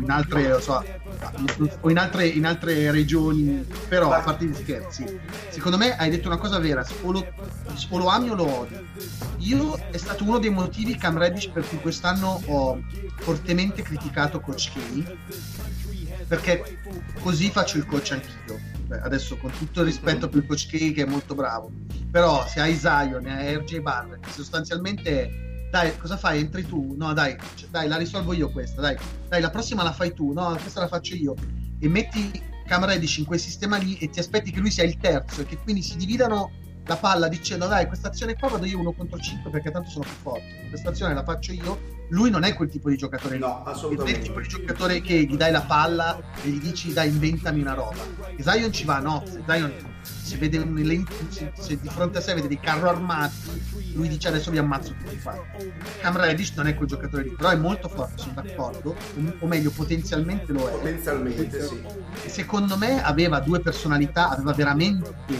in altre, lo so, o in altre regioni, però a parte gli scherzi, secondo me hai detto una cosa vera, o lo ami o lo odi. Io è stato uno dei motivi, Cam Reddish, per cui quest'anno ho fortemente criticato Coach K, perché così faccio il coach anch'io. Adesso, con tutto il rispetto per il Coach K, che è molto bravo, però se hai Zion, hai RJ Barrett, sostanzialmente dai, cosa fai? Entri tu? No, dai, la risolvo io questa, dai, la prossima la fai tu, no, questa la faccio io, e metti Cam Reddish in quel sistema lì e ti aspetti che lui sia il terzo e che quindi si dividano la palla dicendo dai, questa azione qua vado io 1 contro 5 perché tanto sono più forte, questa azione la faccio io. Lui non è quel tipo di giocatore, no, assolutamente. È il tipo di giocatore che gli dai la palla e gli dici dai, inventami una roba, e Zion ci va a nozze. Zion si vede se di fronte a sé vede dei carro armati, lui dice adesso vi ammazzo tutti quanti. Cam Reddish non è quel giocatore lì, però è molto forte, sono d'accordo, o meglio potenzialmente lo è, sì. E secondo me aveva 2 personalità, aveva veramente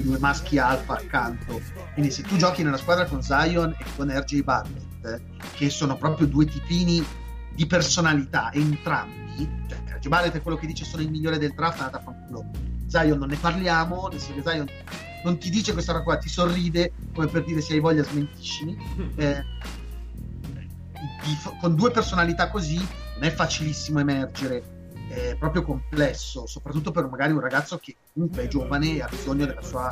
2 maschi alfa accanto, quindi se tu giochi nella squadra con Zion e con RJ Barrett, che sono proprio 2 tipini di personalità entrambi, cioè RJ Barrett è quello che dice sono il migliore del draft, andata a fanculo. Zion non ne parliamo, nel senso che Zion non ti dice questa roba qua, ti sorride come per dire se hai voglia smentiscimi, con 2 personalità così non è facilissimo emergere, è proprio complesso, soprattutto per magari un ragazzo che comunque è giovane e ha bisogno della sua,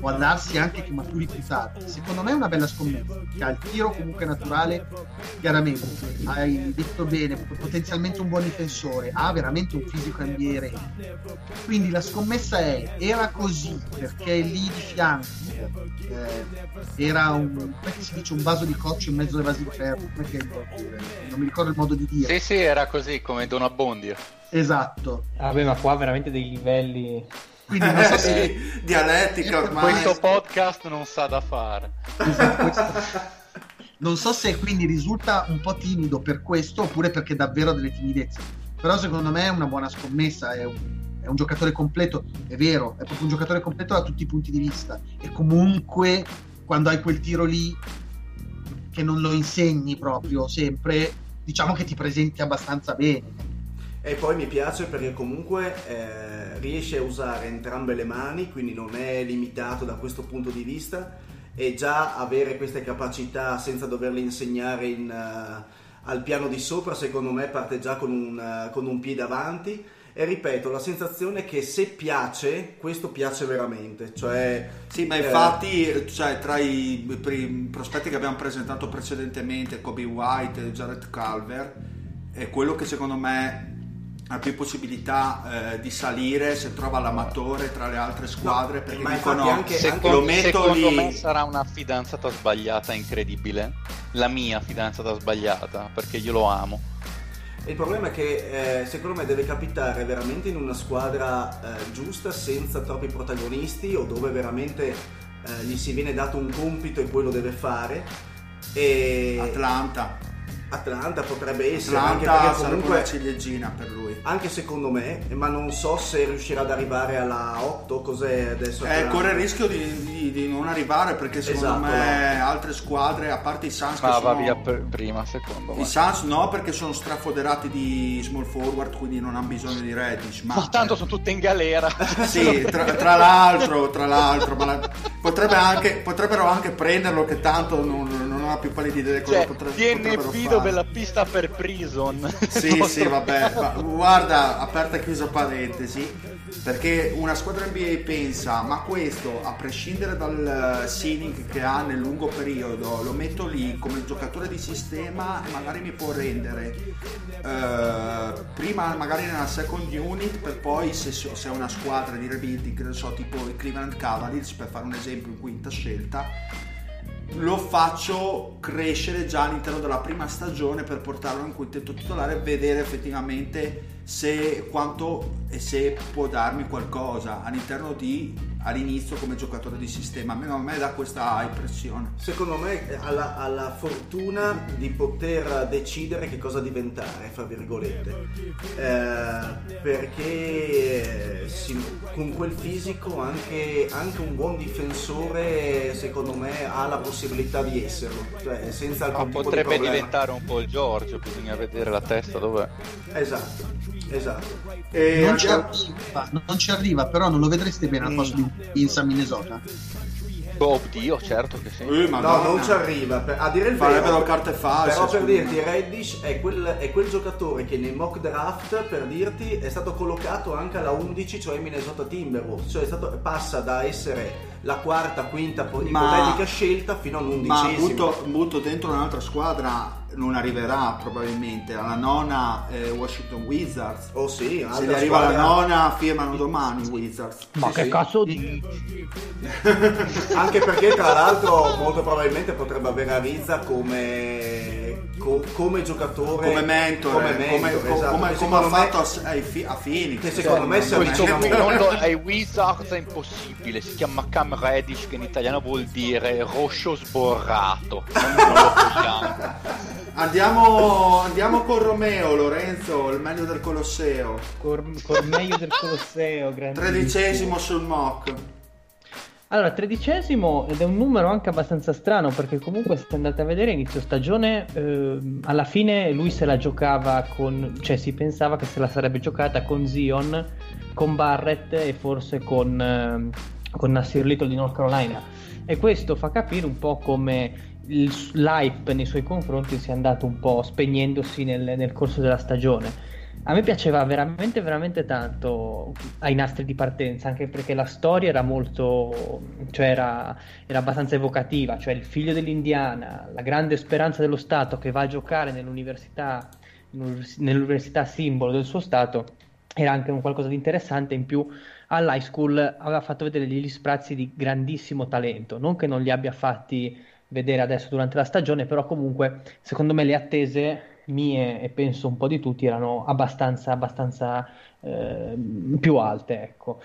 può andarsi anche che maturi più tardi. Secondo me è una bella scommessa, che ha il tiro comunque naturale, chiaramente hai detto bene, potenzialmente un buon difensore, ha veramente un fisico NBA, quindi la scommessa era così perché lì di fianco era un, perché si dice, un vaso di coccio in mezzo ai vasi di ferro, non mi ricordo il modo di dire. Sì, era così, come Don Abbondio. Esatto. Vabbè, ma qua veramente dei livelli, quindi non so se dialettica ormai. Questo podcast non sa da fare. Esatto, questo... Non so se quindi risulta un po' timido per questo oppure perché davvero ha delle timidezze. Però secondo me è una buona scommessa, è un giocatore completo, è vero, è proprio un giocatore completo da tutti i punti di vista. E comunque quando hai quel tiro lì che non lo insegni proprio sempre, diciamo che ti presenti abbastanza bene. E poi mi piace perché comunque riesce a usare entrambe le mani, quindi non è limitato da questo punto di vista, e già avere queste capacità senza doverle insegnare al piano di sopra, secondo me parte già con un piede avanti. E ripeto, la sensazione che se piace, questo piace veramente, cioè sì, ma infatti, cioè, tra i prospetti che abbiamo presentato precedentemente, Coby White e Jarrett Culver è quello che secondo me ha più possibilità di salire se trova l'amatore tra le altre squadre, no, perché ma dicono anche, secondo me sarà una fidanzata sbagliata incredibile, la mia fidanzata sbagliata, perché io lo amo. Il problema è che secondo me deve capitare veramente in una squadra giusta, senza troppi protagonisti, o dove veramente gli si viene dato un compito e poi lo deve fare. E... Atlanta potrebbe essere, anche perché comunque una ciliegina per lui, anche secondo me, ma non so se riuscirà ad arrivare alla 8. Cos'è adesso? Corre il rischio di non arrivare, perché secondo me altre squadre, a parte i Suns, che sono... via prima, secondo me. I Suns no, perché sono strafoderati di small forward, quindi non hanno bisogno di Reddish, ma tanto sono tutte in galera. Sì, tra l'altro ma potrebbero anche prenderlo, che tanto non ha più pallida idea, cioè, cosa potrebbero fare. Bella pista per Prison. Sì, vabbè, guarda, aperta e chiusa parentesi, perché una squadra NBA pensa, ma questo, a prescindere dal ceiling che ha nel lungo periodo, lo metto lì come giocatore di sistema e magari mi può rendere prima magari nella second unit, per poi se è una squadra di rebuilding, tipo i Cleveland Cavaliers, per fare un esempio, in quinta scelta, lo faccio crescere già all'interno della prima stagione per portarlo in quintetto titolare e vedere effettivamente se quanto e se può darmi qualcosa all'interno di all'inizio come giocatore di sistema. A me dà questa impressione. Secondo me alla fortuna di poter decidere che cosa diventare, fra virgolette, perché con quel fisico anche un buon difensore secondo me ha la possibilità di esserlo, cioè senza alcun tipo di problema. Potrebbe diventare un po' il Giorgio, bisogna vedere la testa dov'è. Esatto. Non ci arriva, però non lo vedreste bene al posto in San Minnesota. Oh Dio, certo che sì. Non ci arriva. A dire il vero, carte false. Però per dirti, Reddish è quel giocatore che nei mock draft, per dirti, è stato collocato anche alla 11, cioè Minnesota Timberwolves, cioè passa da essere la quarta, quinta ipotetica scelta fino all'11º. Ma butto dentro un'altra squadra, non arriverà probabilmente alla nona, Washington Wizards. Oh sì, se gli arriva la nona firmano domani Wizards. Ma sì, che sì. Cazzo dici? Anche perché tra l'altro molto probabilmente potrebbe avere Ariza come giocatore, come mentore, esatto. come ha fatto a Phoenix, che secondo me sia ai Wizards è impossibile. Si chiama Cam Reddish, che in italiano vuol dire roscio sborrato. Non lo vogliamo. Andiamo con Romeo, Lorenzo, il meglio del Colosseo. Col meglio del Colosseo, tredicesimo sul mock. Allora, 13° ed è un numero anche abbastanza strano, perché comunque se andate a vedere inizio stagione, alla fine lui se la giocava si pensava che se la sarebbe giocata con Zion, con Barrett e forse con Nassir Little di North Carolina, e questo fa capire un po' come l'hype nei suoi confronti sia andato un po' spegnendosi nel corso della stagione. A me piaceva veramente veramente tanto ai nastri di partenza, anche perché la storia era molto, cioè era abbastanza evocativa, cioè il figlio dell'Indiana, la grande speranza dello Stato che va a giocare nell'università simbolo del suo Stato, era anche un qualcosa di interessante. In più all'high school aveva fatto vedere degli sprazzi di grandissimo talento, non che non li abbia fatti vedere adesso durante la stagione, però comunque secondo me le attese mie e penso un po' di tutti erano abbastanza più alte, ecco.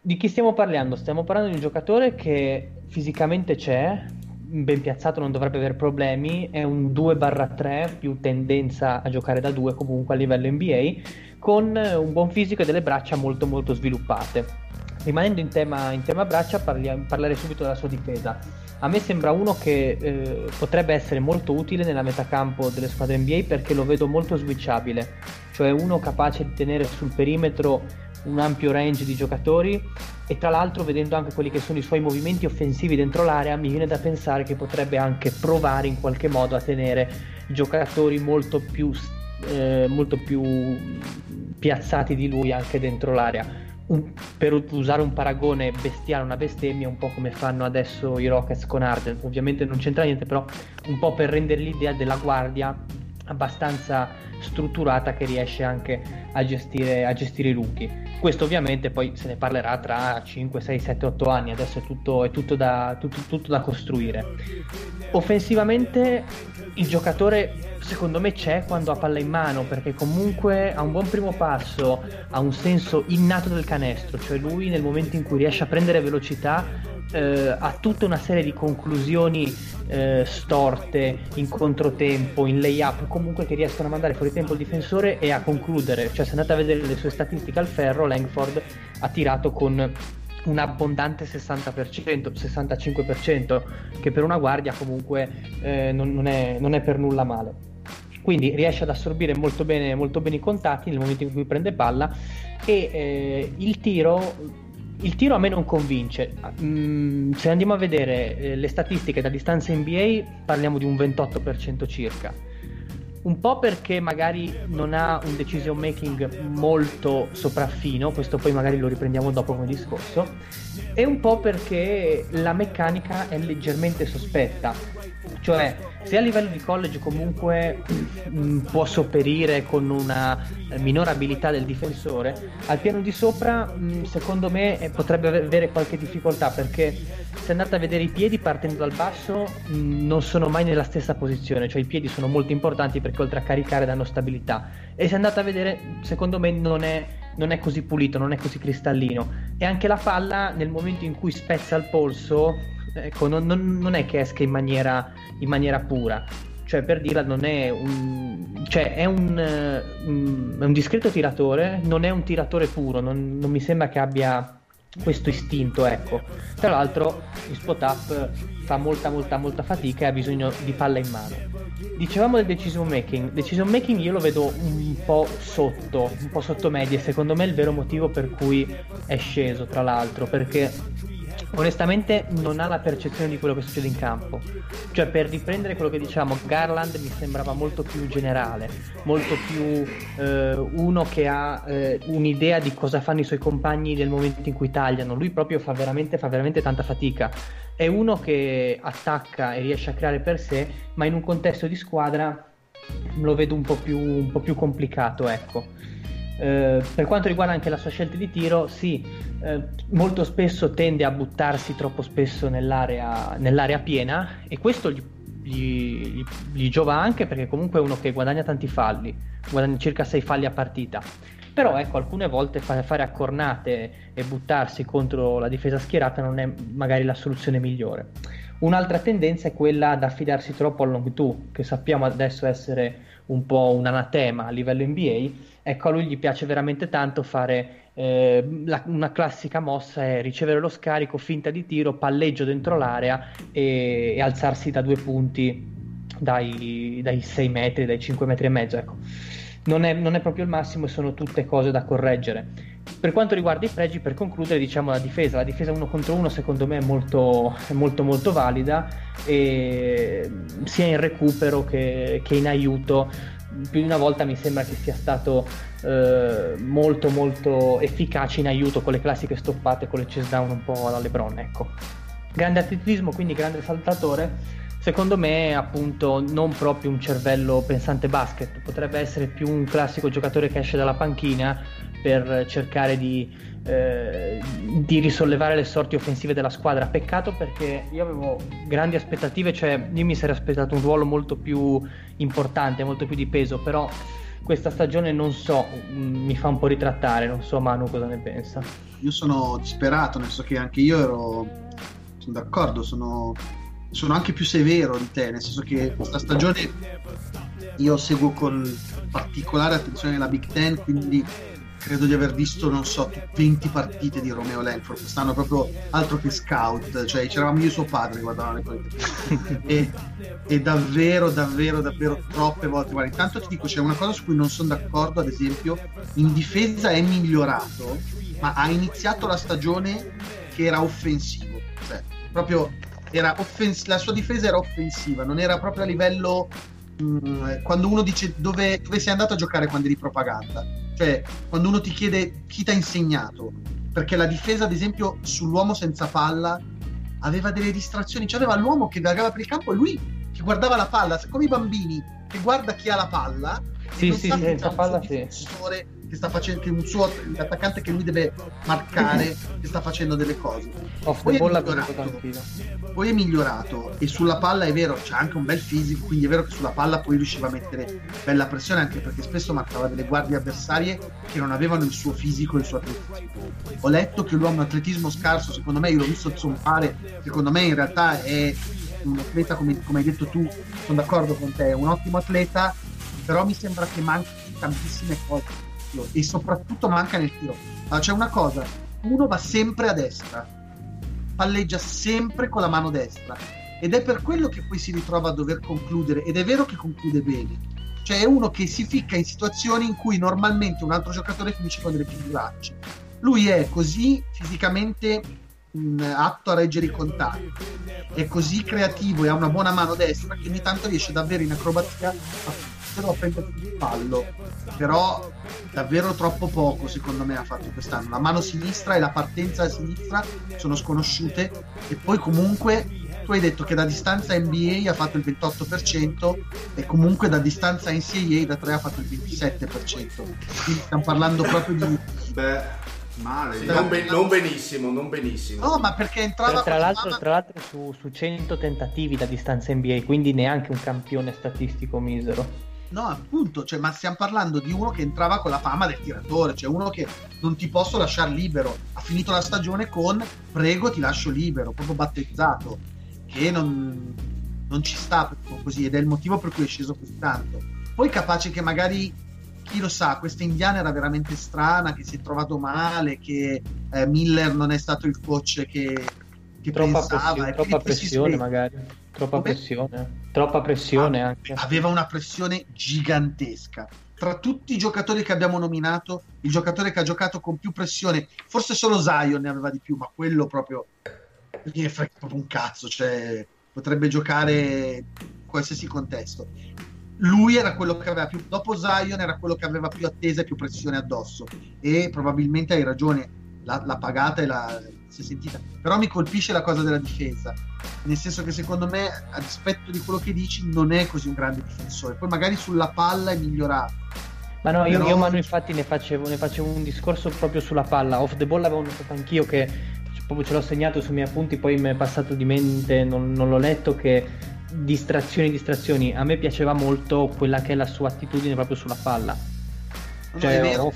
Di chi stiamo parlando? Stiamo parlando di un giocatore che fisicamente c'è, ben piazzato, non dovrebbe avere problemi, è un 2/3 più tendenza a giocare da 2 comunque a livello NBA, con un buon fisico e delle braccia molto molto sviluppate. Rimanendo in tema braccia, parlerei subito della sua difesa. A me sembra uno che potrebbe essere molto utile nella metacampo delle squadre NBA, perché lo vedo molto switchabile, cioè uno capace di tenere sul perimetro un ampio range di giocatori, e tra l'altro vedendo anche quelli che sono i suoi movimenti offensivi dentro l'area mi viene da pensare che potrebbe anche provare in qualche modo a tenere giocatori molto più piazzati di lui anche dentro l'area. Per usare un paragone bestiale, una bestemmia, un po' come fanno adesso i Rockets con Harden, ovviamente non c'entra niente, però un po' per rendere l'idea della guardia abbastanza strutturata che riesce anche a gestire i rookie. Questo ovviamente poi se ne parlerà tra 5, 6, 7, 8 anni, adesso è tutto da costruire. Offensivamente il giocatore secondo me c'è quando ha palla in mano, perché comunque ha un buon primo passo, ha un senso innato del canestro, cioè lui nel momento in cui riesce a prendere velocità ha tutta una serie di conclusioni storte, in controtempo, in layup, comunque che riescono a mandare fuori tempo il difensore e a concludere. Cioè se andate a vedere le sue statistiche al ferro, Langford ha tirato con un abbondante 60%, 65%, che per una guardia comunque non è per nulla male. Quindi riesce ad assorbire molto bene i contatti nel momento in cui prende palla, e il tiro a me non convince. Se andiamo a vedere le statistiche da distanza NBA parliamo di un 28% circa, un po' perché magari non ha un decision making molto sopraffino, questo poi magari lo riprendiamo dopo come discorso, e un po' perché la meccanica è leggermente sospetta. cioè se a livello di college comunque può sopperire con una minore abilità del difensore, al piano di sopra secondo me potrebbe avere qualche difficoltà, perché se andate a vedere i piedi partendo dal basso non sono mai nella stessa posizione, cioè i piedi sono molto importanti perché oltre a caricare danno stabilità, e se andate a vedere secondo me non è così pulito, non è così cristallino, e anche la palla nel momento in cui spezza il polso, ecco, non è che esca in maniera pura, cioè per dirla è un discreto tiratore, non è un tiratore puro, non mi sembra che abbia questo istinto, ecco. Tra l'altro il spot up fa molta fatica e ha bisogno di palla in mano. Dicevamo del decision making, io lo vedo un po' sotto media, secondo me è il vero motivo per cui è sceso, tra l'altro, perché onestamente non ha la percezione di quello che succede in campo, cioè per riprendere quello che diciamo, Garland mi sembrava molto più generale, molto più uno che ha un'idea di cosa fanno i suoi compagni nel momento in cui tagliano, lui proprio fa veramente tanta fatica, è uno che attacca e riesce a creare per sé, ma in un contesto di squadra lo vedo un po' più complicato, ecco. Per quanto riguarda anche la sua scelta di tiro, sì, molto spesso tende a buttarsi troppo spesso nell'area piena, e questo gli giova anche perché comunque è uno che guadagna tanti falli, guadagna circa 6 falli a partita, però ecco, alcune volte fare accornate e buttarsi contro la difesa schierata non è magari la soluzione migliore. Un'altra tendenza è quella ad affidarsi troppo al long two, che sappiamo adesso essere un po' un anatema a livello NBA. Ecco, a lui gli piace veramente tanto fare una classica mossa è ricevere lo scarico, finta di tiro, palleggio dentro l'area e alzarsi da 2 punti dai 6 metri, dai 5 metri e mezzo, ecco. Non è proprio il massimo e sono tutte cose da correggere. Per quanto riguarda i pregi, per concludere, diciamo la difesa 1 contro 1 secondo me è molto valida, e sia in recupero che in aiuto. Più di una volta mi sembra che sia stato molto efficace in aiuto con le classiche stoppate, con le chase down un po' alla LeBron, ecco. Grande atletismo, quindi grande saltatore. Secondo me, appunto, non proprio un cervello pensante basket, potrebbe essere più un classico giocatore che esce dalla panchina per cercare di risollevare le sorti offensive della squadra. Peccato, perché io avevo grandi aspettative, cioè io mi sarei aspettato un ruolo molto più importante, molto più di peso, però questa stagione non so, mi fa un po' ritrattare, non so Manu cosa ne pensa. Io sono disperato, nel senso che anche io sono d'accordo, sono anche più severo di te, nel senso che questa stagione io seguo con particolare attenzione la Big Ten, quindi credo di aver visto, non so, 20 partite di Romeo Langford quest'anno, proprio altro che scout, cioè c'eravamo io e suo padre guardavano le partite e davvero troppe volte. Guarda, intanto ti dico, c'è una cosa su cui non sono d'accordo, ad esempio in difesa è migliorato, ma ha iniziato la stagione che era offensivo, cioè proprio la sua difesa era offensiva, non era proprio a livello, quando uno dice dove sei andato a giocare quando eri propaganda, cioè quando uno ti chiede chi ti ha insegnato, perché la difesa ad esempio sull'uomo senza palla aveva delle distrazioni, cioè aveva l'uomo che vagava per il campo e lui che guardava la palla, come i bambini che guarda chi ha la palla, senza palla, che sta facendo, che un suo attaccante che lui deve marcare che sta facendo delle cose. Poi è migliorato, e sulla palla è vero, c'è anche un bel fisico, quindi è vero che sulla palla poi riusciva a mettere bella pressione, anche perché spesso marcava delle guardie avversarie che non avevano il suo fisico e il suo atletismo. Ho letto che lui ha un atletismo scarso, secondo me, io l'ho visto zompare, secondo me in realtà è un atleta, come hai detto tu, sono d'accordo con te, è un ottimo atleta, però mi sembra che manchi tantissime cose, e soprattutto manca nel tiro. Allora, c'è una cosa, uno va sempre a destra, palleggia sempre con la mano destra, ed è per quello che poi si ritrova a dover concludere, ed è vero che conclude bene, cioè è uno che si ficca in situazioni in cui normalmente un altro giocatore finisce con delle figuracce, lui è così fisicamente atto a reggere i contatti, è così creativo e ha una buona mano destra che ogni tanto riesce davvero in acrobazia a prendere il fallo, però davvero troppo poco secondo me ha fatto quest'anno. La mano sinistra e la partenza a sinistra sono sconosciute, e poi comunque tu hai detto che da distanza NBA ha fatto il 28% e comunque da distanza NCAA da 3 ha fatto il 27%, quindi stiamo parlando proprio di male, sì, non benissimo. No, ma perché entrava tra l'altro su 100 tentativi da distanza NBA, quindi neanche un campione statistico misero. No, appunto, cioè, ma stiamo parlando di uno che entrava con la fama del tiratore, cioè uno che non ti posso lasciar libero, ha finito la stagione con prego ti lascio libero, proprio battezzato, che non ci sta così, ed è il motivo per cui è sceso così tanto. Poi capace che magari, chi lo sa, questa indiana era veramente strana, che si è trovato male, che Miller non è stato il coach che pensava, troppa pressione anche. Aveva una pressione gigantesca. Tra tutti i giocatori che abbiamo nominato, il giocatore che ha giocato con più pressione, forse solo Zion ne aveva di più, ma quello proprio gli frega proprio un cazzo, cioè potrebbe giocare in qualsiasi contesto. Lui era quello che aveva più, dopo Zion era quello che aveva più attesa e più pressione addosso, e probabilmente hai ragione, l'ha pagata e si è sentita. Però mi colpisce la cosa della difesa, nel senso che secondo me, a rispetto di quello che dici, non è così un grande difensore. Poi magari sulla palla è migliorato, ma no, però... io Manu infatti ne facevo un discorso proprio sulla palla. Off the ball l'avevo notato anch'io, che proprio ce l'ho segnato sui miei appunti, poi mi è passato di mente, non l'ho letto, che distrazioni, a me piaceva molto quella che è la sua attitudine proprio sulla palla. Cioè, è vero,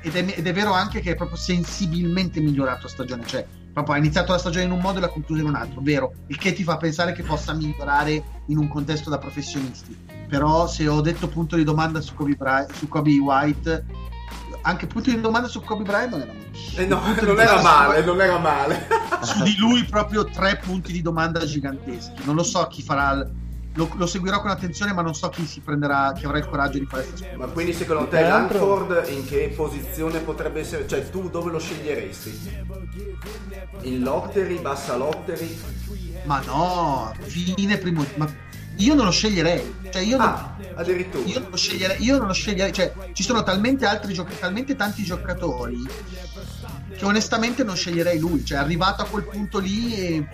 ed è vero anche che è proprio sensibilmente migliorato stagione, cioè proprio ha iniziato la stagione in un modo e la conclude in un altro, vero, il che ti fa pensare che possa migliorare in un contesto da professionisti. Però se ho detto punto di domanda su Coby White, anche punto di domanda su Kobe Bryant non era male, non era male. Su di lui proprio 3 punti di domanda giganteschi. Non lo so chi farà lo seguirò con attenzione, ma non so chi si prenderà, chi avrà il coraggio di fare questa scuola. Ma quindi secondo te Langford in che posizione potrebbe essere, cioè tu dove lo sceglieresti? In lottery, bassa lottery? Ma no, fine primo, ma io non lo sceglierei, cioè io non lo sceglierei, cioè ci sono talmente tanti giocatori che onestamente non sceglierei lui, cioè arrivato a quel punto lì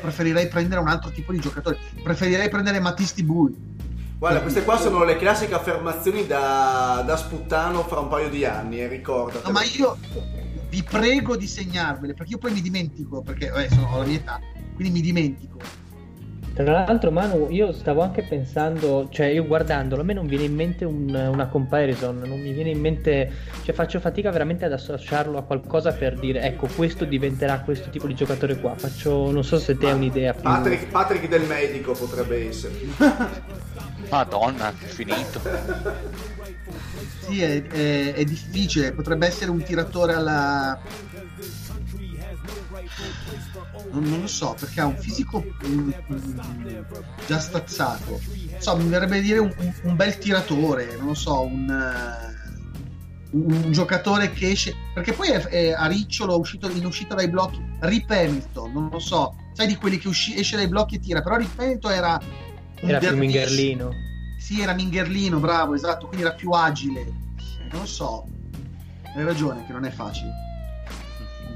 preferirei prendere un altro tipo di giocatore, preferirei prendere Matisse Thybulle. Guarda, queste qua sono le classiche affermazioni da sputtano fra un paio di anni, ricordate. No, ma io vi prego di segnarvele, perché io poi mi dimentico, perché ho la mia età, quindi mi dimentico. Tra l'altro, Manu, io stavo anche pensando, cioè io guardandolo a me non viene in mente una comparison, non mi viene in mente, cioè faccio fatica veramente ad associarlo a qualcosa per dire ecco questo diventerà questo tipo di giocatore qua, non so se te hai un'idea. Patrick del Medico potrebbe essere. Madonna, è finito. Sì, è difficile, potrebbe essere un tiratore alla... Non lo so, perché ha un fisico già stazzato. Mi verrebbe dire un bel tiratore, non lo so, un giocatore che esce, perché poi è a ricciolo, in uscita dai blocchi. Rip Hamilton, non lo so, sai, di quelli che esce dai blocchi e tira. Però Rip Hamilton era più mingherlino. Sì, era mingherlino, bravo, esatto, quindi era più agile. Non lo so, hai ragione che non è facile.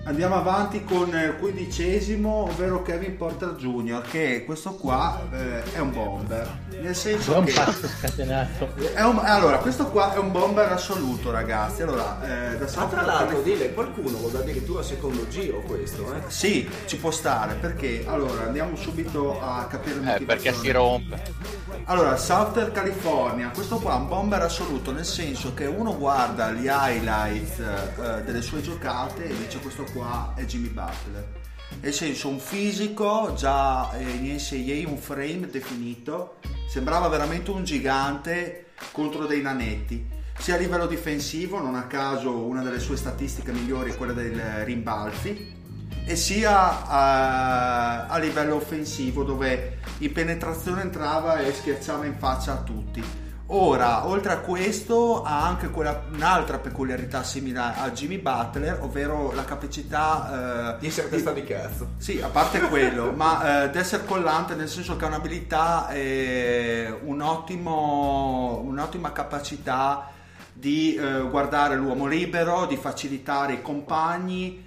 Andiamo avanti con il 15°, ovvero Kevin Porter Jr., che questo qua è un bomber, nel senso che allora questo qua è un bomber assoluto, ragazzi. Allora tra l'altro qualcuno lo dà addirittura al secondo giro questo, eh? Sì, ci può stare, perché allora andiamo subito a capire perché si rompe. Allora, Southern California, questo qua è un bomber assoluto, nel senso che uno guarda gli highlights delle sue giocate e dice questo qua è Jimmy Butler, nel senso un fisico già in NCAA, un frame definito, sembrava veramente un gigante contro dei nanetti, sia a livello difensivo, non a caso una delle sue statistiche migliori è quella del rimbalzi, e sia a livello offensivo, dove in penetrazione entrava e schiacciava in faccia a tutti. Ora, oltre a questo, ha anche un'altra peculiarità simile a Jimmy Butler, ovvero la capacità di essere testa di cazzo. Sì, a parte quello, ma di essere collante, nel senso che ha un'abilità, un'ottima capacità di guardare l'uomo libero, di facilitare i compagni,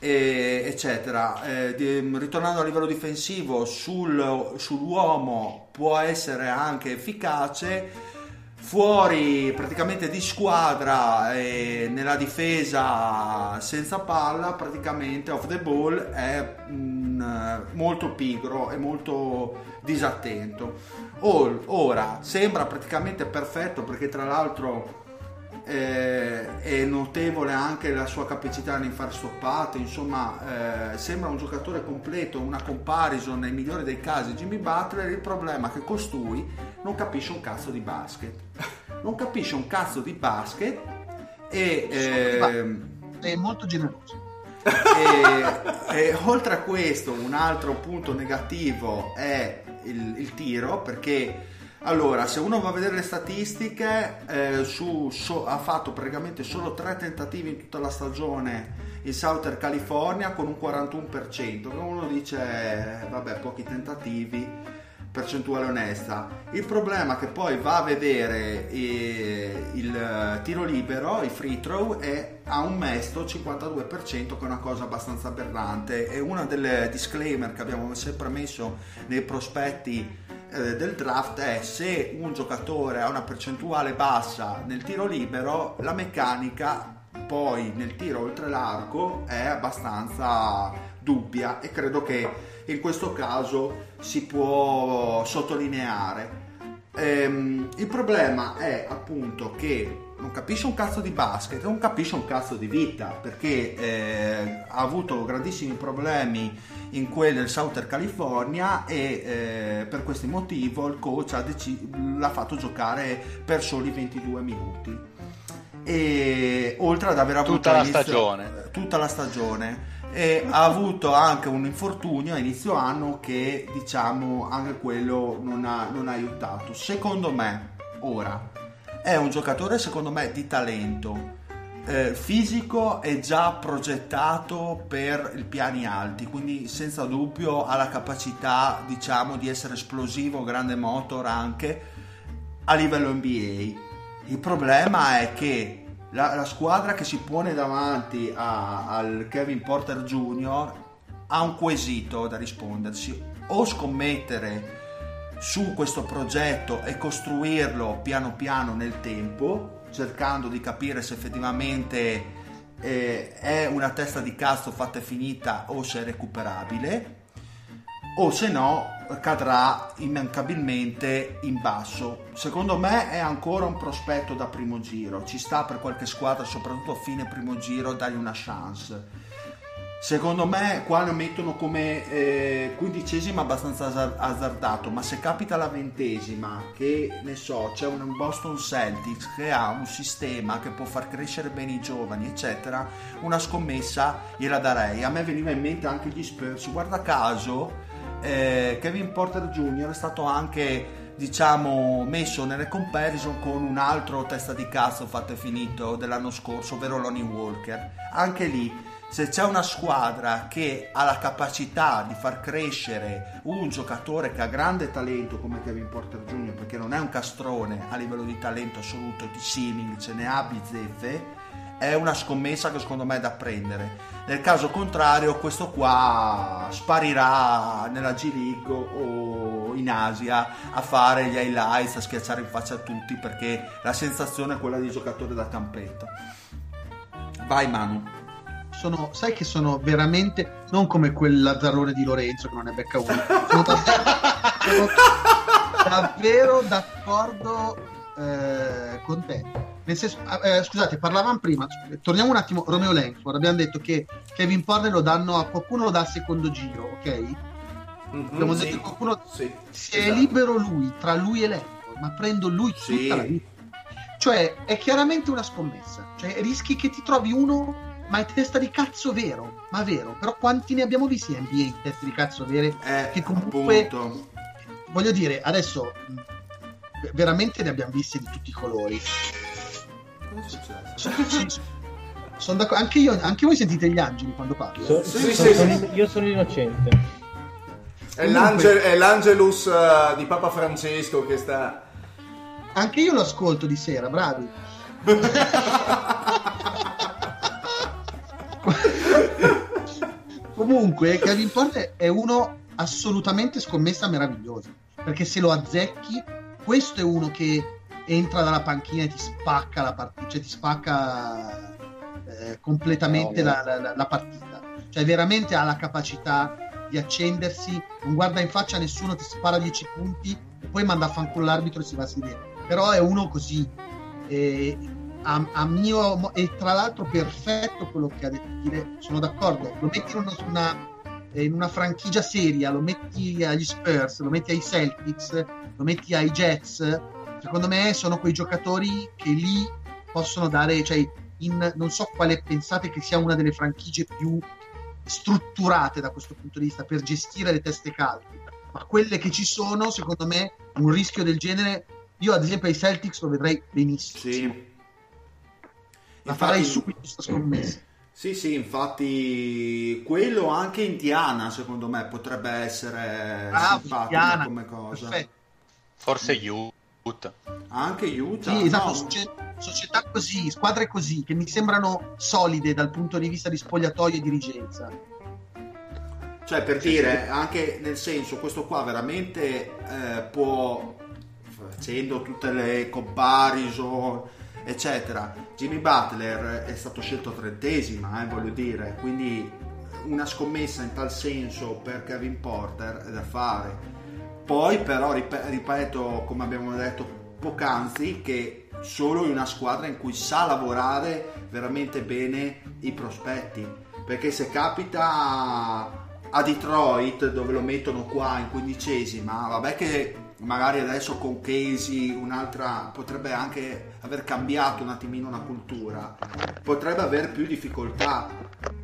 eccetera. Ritornando a livello difensivo, sull'uomo può essere anche efficace. Fuori praticamente di squadra e nella difesa senza palla, praticamente off the ball, è molto pigro e molto disattento. Ora sembra praticamente perfetto, perché tra l'altro è notevole anche la sua capacità nel far stoppate, insomma sembra un giocatore completo, una comparison nel migliore dei casi Jimmy Butler. Il problema è che costui non capisce un cazzo di basket, e è molto generoso. E oltre a questo, un altro punto negativo è il tiro, perché allora, se uno va a vedere le statistiche, ha fatto praticamente solo 3 tentativi in tutta la stagione in Southern California con un 41%. Uno dice, vabbè, pochi tentativi, percentuale onesta. Il problema è che poi va a vedere il tiro libero, il free throw, e ha un mesto 52%, che è una cosa abbastanza aberrante. È una delle disclaimer che abbiamo sempre messo nei prospetti del draft, è: se un giocatore ha una percentuale bassa nel tiro libero, la meccanica poi nel tiro oltre l'arco è abbastanza dubbia, e credo che in questo caso si può sottolineare. Il problema è appunto che non capisce un cazzo di basket, non capisce un cazzo di vita, perché ha avuto grandissimi problemi in quel Southern California, e per questo motivo il coach l'ha fatto giocare per soli 22 minuti, e oltre ad aver avuto tutta la stagione, e ha avuto anche un infortunio a inizio anno che, diciamo, anche quello non ha aiutato. Secondo me ora è un giocatore, secondo me, di talento, fisico, è già progettato per i piani alti, quindi senza dubbio ha la capacità, diciamo, di essere esplosivo, grande motor anche a livello NBA. Il problema è che la squadra che si pone davanti al Kevin Porter Jr. ha un quesito da rispondersi: o scommettere su questo progetto e costruirlo piano piano nel tempo, cercando di capire se effettivamente è una testa di cazzo fatta e finita, o se è recuperabile, o se no cadrà immancabilmente in basso. Secondo me è ancora un prospetto da primo giro, ci sta per qualche squadra, soprattutto a fine primo giro, dargli una chance. Secondo me qua lo mettono come 15º, abbastanza azzardato, ma se capita la 20ª, che ne so, c'è un Boston Celtics che ha un sistema che può far crescere bene i giovani, eccetera, una scommessa gliela darei. A me veniva in mente anche gli Spurs, guarda caso Kevin Porter Jr. è stato anche, diciamo, messo nelle comparison con un altro testa di cazzo fatto e finito dell'anno scorso, ovvero Lonnie Walker. Anche lì, se c'è una squadra che ha la capacità di far crescere un giocatore che ha grande talento come Kevin Porter Jr., perché non è un castrone a livello di talento assoluto, di simili, ce ne ha bizzeffe, è una scommessa che secondo me è da prendere. Nel caso contrario, questo qua sparirà nella G League o in Asia a fare gli highlights, a schiacciare in faccia a tutti, perché la sensazione è quella di giocatore da campetto. Vai Manu. Sai che sono veramente non come quell'azzarrone di Lorenzo che non ne becca uno. Sono davvero d'accordo con te. Nel senso, scusate, parlavamo prima, torniamo un attimo, Romeo Langford. Abbiamo detto che Kevin Porter lo danno a qualcuno, lo dà al secondo giro, ok? Mm-hmm, abbiamo detto che qualcuno è esatto. Libero lui, tra lui e Langford, ma prendo lui tutta la vita. Cioè è chiaramente una scommessa, cioè rischi che ti trovi uno, ma è testa di cazzo vero, ma vero. Però quanti ne abbiamo visti in NBA testa di cazzo vere, che comunque appunto. Voglio dire, adesso veramente ne abbiamo visti di tutti i colori. Sono d'accordo, anche voi sentite gli angeli quando parlo. Sì. Io sono innocente. È l'Angelus di Papa Francesco che sta. Anche io lo ascolto di sera, bravi. Comunque Kevin Porter è uno assolutamente scommessa meravigliosa, perché se lo azzecchi, questo è uno che entra dalla panchina e ti spacca la partita, cioè ti spacca completamente la partita, cioè veramente ha la capacità di accendersi, non guarda in faccia a nessuno, ti spara 10 punti e poi manda a fanculo l'arbitro e si va a sedere. Però è uno così, e tra l'altro perfetto quello che ha detto, dire, sono d'accordo, lo metti in una franchigia seria, lo metti agli Spurs, lo metti ai Celtics, lo metti ai Jets, secondo me sono quei giocatori che lì possono dare, cioè non so quale pensate che sia una delle franchigie più strutturate da questo punto di vista per gestire le teste calde, ma quelle che ci sono, secondo me un rischio del genere, io ad esempio ai Celtics lo vedrei benissimo, sì. La farei subito questa scommessa. Sì, infatti quello anche Indiana secondo me potrebbe essere simpatica come cosa. Perfetto. Forse Utah. Anche Utah. Sì, esatto, no. Società così, squadre così, che mi sembrano solide dal punto di vista di spogliatoio e dirigenza. Cioè per dire, anche nel senso, questo qua veramente può, facendo tutte le comparison eccetera, Jimmy Butler è stato scelto 30ª, voglio dire, quindi una scommessa in tal senso per Kevin Porter è da fare. Poi però ripeto, come abbiamo detto poc'anzi, che solo in una squadra in cui sa lavorare veramente bene i prospetti, perché se capita a Detroit dove lo mettono qua in 15ª, vabbè che magari adesso con Casey un'altra potrebbe anche aver cambiato un attimino una cultura, potrebbe aver più difficoltà,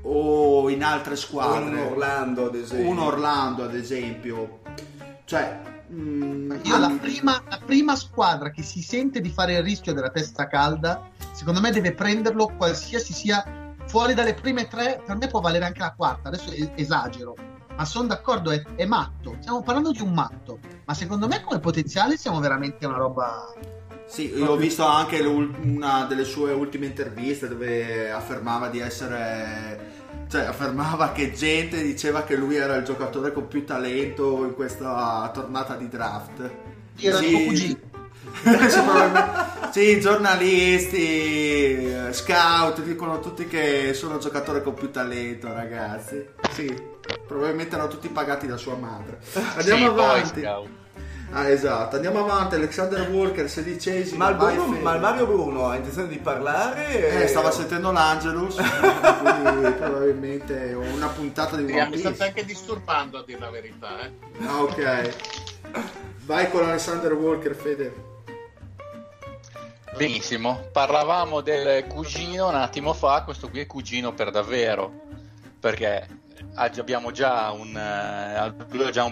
o in altre squadre, un Orlando ad esempio, cioè io la prima squadra che si sente di fare il rischio della testa calda, secondo me deve prenderlo, qualsiasi sia, fuori dalle prime tre, per me può valere anche la quarta, adesso esagero, ma sono d'accordo, è matto, stiamo parlando di un matto, ma secondo me come potenziale siamo veramente una roba. Sì, io ho visto anche una delle sue ultime interviste dove affermava di essere, cioè affermava che gente diceva che lui era il giocatore con più talento in questa tornata di draft. Era il tuo cugino. Sì, giornalisti, scout dicono tutti che sono giocatore con più talento, ragazzi. Sì, probabilmente erano tutti pagati da sua madre. Andiamo avanti. Esatto, andiamo avanti. Alexander Walker 16º. Ma il Mario Bruno ha intenzione di parlare? Stava sentendo l'Angelus. Quindi probabilmente una puntata di One Piece. Mi state anche disturbando, a dire la verità. Ok, vai con Alexander Walker, Fede. Benissimo, parlavamo del cugino un attimo fa, questo qui è cugino per davvero, perché abbiamo già un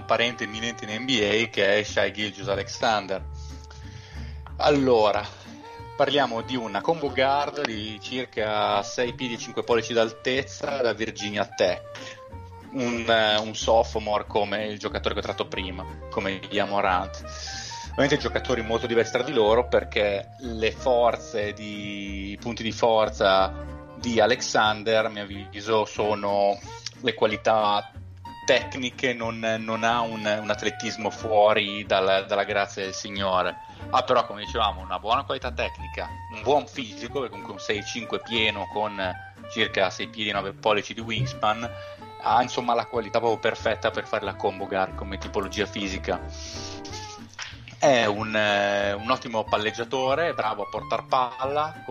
parente imminente in NBA che è Shai Gilgeous-Alexander. Allora, parliamo di una combo guard di circa 6 piedi e 5 pollici d'altezza da Virginia Tech, un sophomore come il giocatore che ho tratto prima, come Ja Morant. Ovviamente giocatori molto diversi tra di loro, perché i punti di forza di Alexander, a mio avviso, sono le qualità tecniche, non ha un atletismo fuori dalla grazia del Signore. Ha però, come dicevamo, una buona qualità tecnica, un buon fisico, perché comunque un 6'5 pieno con circa 6 piedi e 9 pollici di wingspan, ha insomma la qualità proprio perfetta per fare la combo guard come tipologia fisica. È un ottimo palleggiatore, bravo a portar palla,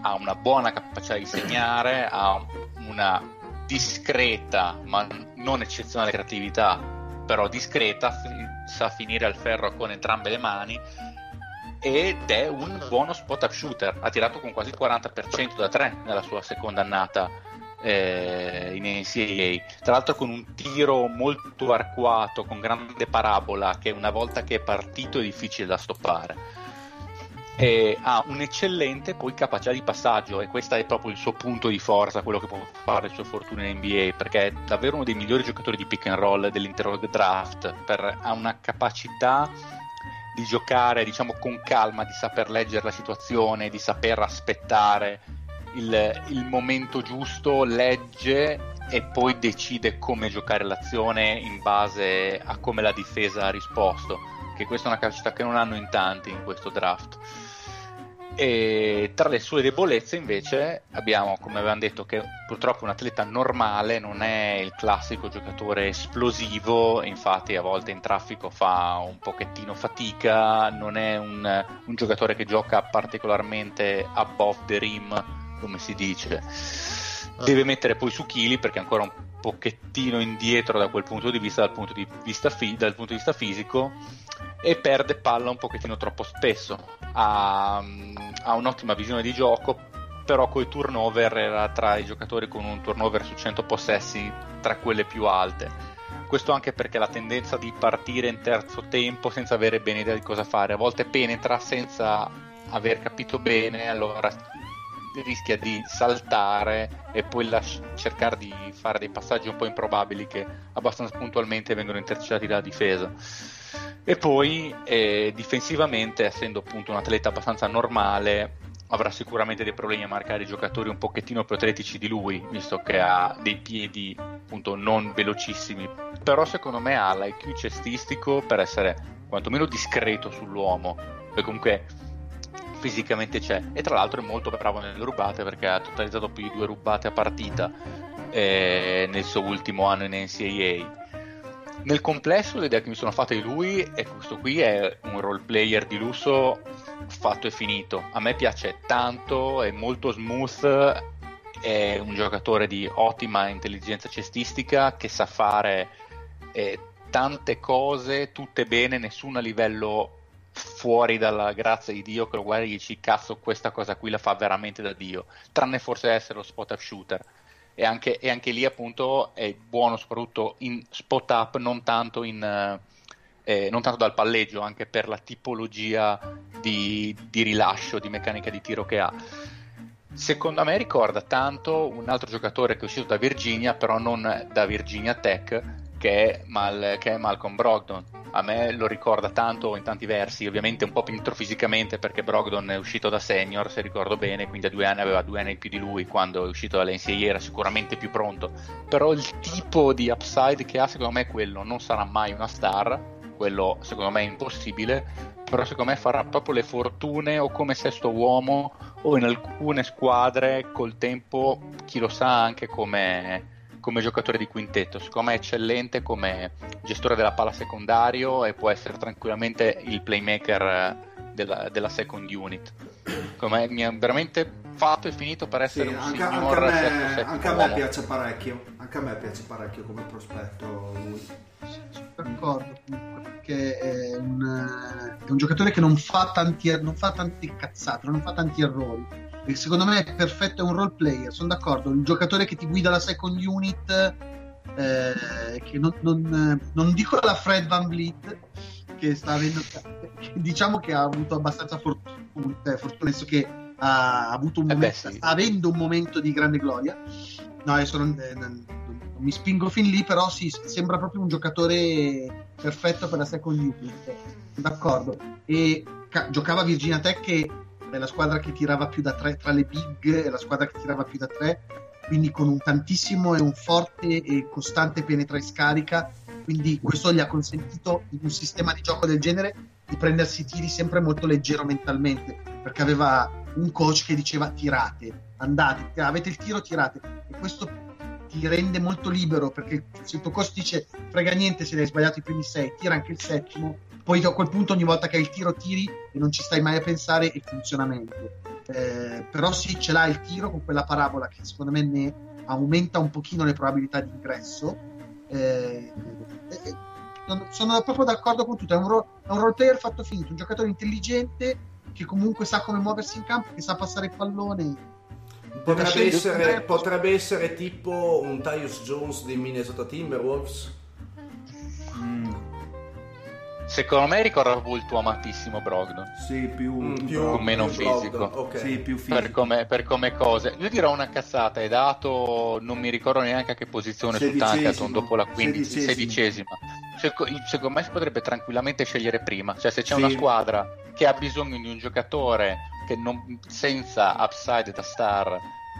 ha una buona capacità di segnare, ha una discreta ma non eccezionale creatività, però discreta, sa finire al ferro con entrambe le mani, ed è un buono spot-up shooter, ha tirato con quasi il 40% da 3 nella sua seconda annata in NCAA, tra l'altro con un tiro molto arcuato, con grande parabola, che una volta che è partito è difficile da stoppare, e ha un'eccellente poi capacità di passaggio, e questo è proprio il suo punto di forza, quello che può fare le sue fortune in NBA, perché è davvero uno dei migliori giocatori di pick and roll dell'intero draft, ha una capacità di giocare, diciamo, con calma, di saper leggere la situazione, di saper aspettare il momento giusto, legge e poi decide come giocare l'azione in base a come la difesa ha risposto, che questa è una capacità che non hanno in tanti in questo draft. E tra le sue debolezze invece abbiamo, come avevamo detto, che purtroppo un atleta normale non è il classico giocatore esplosivo, infatti a volte in traffico fa un pochettino fatica, non è un giocatore che gioca particolarmente above the rim, come si dice. Deve mettere poi su chili perché è ancora un pochettino indietro da quel punto di vista, dal punto di vista fisico, e perde palla un pochettino troppo spesso. Ha un'ottima visione di gioco, però coi turnover era tra i giocatori con un turnover su 100 possessi tra quelle più alte. Questo anche perché la tendenza di partire in terzo tempo senza avere bene idea di cosa fare, a volte penetra senza aver capito bene, allora rischia di saltare e poi cercare di fare dei passaggi un po' improbabili che abbastanza puntualmente vengono intercettati dalla difesa. E poi difensivamente, essendo appunto un atleta abbastanza normale, avrà sicuramente dei problemi a marcare i giocatori un pochettino più atletici di lui, visto che ha dei piedi appunto non velocissimi, però secondo me ha l'IQ cestistico per essere quantomeno discreto sull'uomo, perché comunque fisicamente c'è, e tra l'altro è molto bravo nelle rubate perché ha totalizzato più di 2 rubate a partita nel suo ultimo anno in NCAA. Nel complesso l'idea che mi sono fatta di lui è che questo qui è un role player di lusso fatto e finito. A me piace tanto, è molto smooth, è un giocatore di ottima intelligenza cestistica che sa fare tante cose, tutte bene, nessuna a livello fuori dalla grazia di Dio, che lo guardi e dici cazzo questa cosa qui la fa veramente da Dio, tranne forse essere lo spot up shooter, e anche lì appunto è buono soprattutto in spot up, non tanto dal palleggio, anche per la tipologia di rilascio, di meccanica di tiro che ha. Secondo me ricorda tanto un altro giocatore che è uscito da Virginia, però non da Virginia Tech, che è Malcolm Brogdon. A me lo ricorda tanto in tanti versi, ovviamente un po' più intro fisicamente perché Brogdon è uscito da senior, se ricordo bene, quindi aveva 2 anni in più di lui quando è uscito dall'NCAA, era sicuramente più pronto, però il tipo di upside che ha secondo me è quello. Non sarà mai una star, quello secondo me è impossibile, però secondo me farà proprio le fortune o come sesto uomo o in alcune squadre col tempo, chi lo sa, anche come giocatore di quintetto. Secondo me è eccellente come gestore della palla secondario e può essere tranquillamente il playmaker della second unit. Come mi ha veramente fatto e finito per essere un signor. Anche a me piace parecchio, come prospetto lui. Sono d'accordo, perché è un giocatore che non fa tanti cazzate, non fa tanti errori. Secondo me è perfetto, è un role player, sono d'accordo, un giocatore che ti guida la second unit, che non dico la Fred VanVleet che sta avendo, che diciamo che ha avuto abbastanza fortuna, penso che ha avuto un momento, sì, sta avendo un momento di grande gloria, no, adesso non mi spingo fin lì, però sì, sembra proprio un giocatore perfetto per la second unit, d'accordo. E giocava Virginia Tech, che è la squadra che tirava più da 3 tra le big, è la squadra che tirava più da 3, quindi con un tantissimo e un forte e costante penetra e scarica, quindi questo gli ha consentito, in un sistema di gioco del genere, di prendersi tiri sempre molto leggero mentalmente, perché aveva un coach che diceva tirate, andate, avete il tiro, tirate, e questo ti rende molto libero, perché se il tuo coach dice frega niente se ne hai sbagliato i primi 6, tira anche il 7°, poi a quel punto ogni volta che hai il tiro tiri e non ci stai mai a pensare, e funziona meglio. Però sì, ce l'ha il tiro con quella parabola che secondo me ne aumenta un pochino le probabilità di ingresso. Sono proprio d'accordo con tutto, è un role player fatto finito, un giocatore intelligente che comunque sa come muoversi in campo, che sa passare il pallone. Potrebbe essere tipo un Tyus Jones dei Minnesota Timberwolves. Secondo me ricorda proprio il tuo amatissimo Brogdon. Sì, più con meno più fisico. Okay. Sì, più fisico. Per come cose. Io dirò una cazzata, è dato, non mi ricordo neanche a che posizione su Tankaton dopo la 15, 16ª. Secondo me si potrebbe tranquillamente scegliere prima, cioè se c'è una squadra che ha bisogno di un giocatore che non, senza upside da star,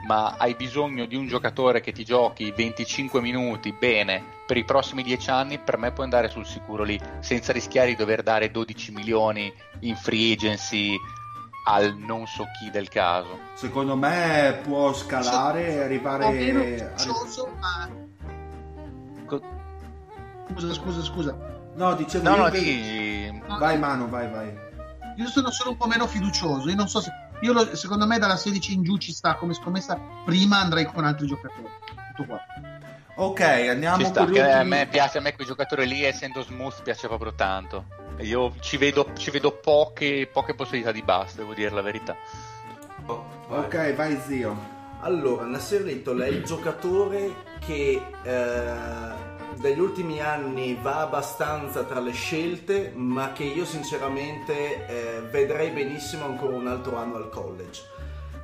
ma hai bisogno di un giocatore che ti giochi 25 minuti bene per i prossimi 10 anni, per me puoi andare sul sicuro lì, senza rischiare di dover dare 12 milioni in free agency al non so chi del caso. Secondo me può scalare e arrivare... Scusa. No, dicevo... Vai Manu, vai. Io sono solo un po' meno fiducioso, io non so se... secondo me dalla 16 in giù ci sta come scommessa, prima andrei con altri giocatori. Tutto qua. Ok, andiamo sta, con a me piace, a me quei giocatori lì, essendo smooth, piace proprio tanto. Io ci vedo poche possibilità di bust, devo dire la verità. Ok, vai zio. Allora, Nassir Little è il giocatore che dagli ultimi anni va abbastanza tra le scelte, ma che io sinceramente vedrei benissimo ancora un altro anno al college.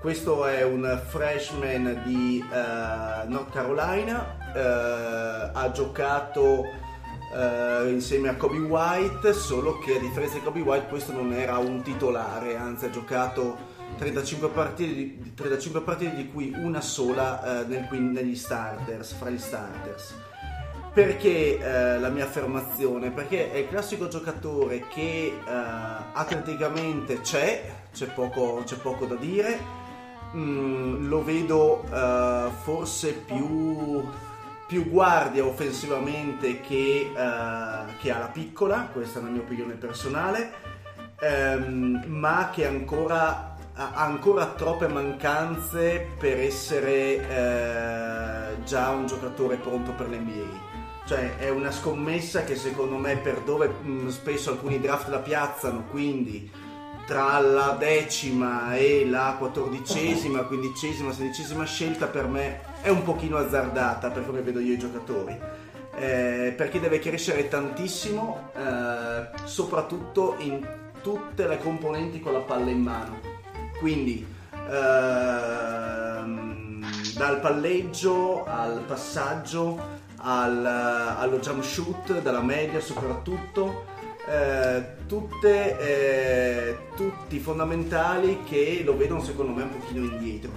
Questo è un freshman di North Carolina, ha giocato insieme a Coby White, solo che a differenza di Coby White questo non era un titolare, anzi ha giocato 35 partite, di cui una sola negli starters, fra gli starters. Perché la mia affermazione? Perché è il classico giocatore che atleticamente c'è poco da dire, lo vedo forse più guardia offensivamente che alla piccola, questa è la mia opinione personale, ma che ha ancora troppe mancanze per essere già un giocatore pronto per l'NBA. Cioè è una scommessa che secondo me, per dove spesso alcuni draft la piazzano, quindi tra la 10ª e la 14ª, 15ª, 16ª scelta, per me è un pochino azzardata per come vedo io i giocatori, perché deve crescere tantissimo, soprattutto in tutte le componenti con la palla in mano, quindi dal palleggio al passaggio allo jump shoot, dalla media soprattutto, tutti fondamentali che lo vedono secondo me un pochino indietro.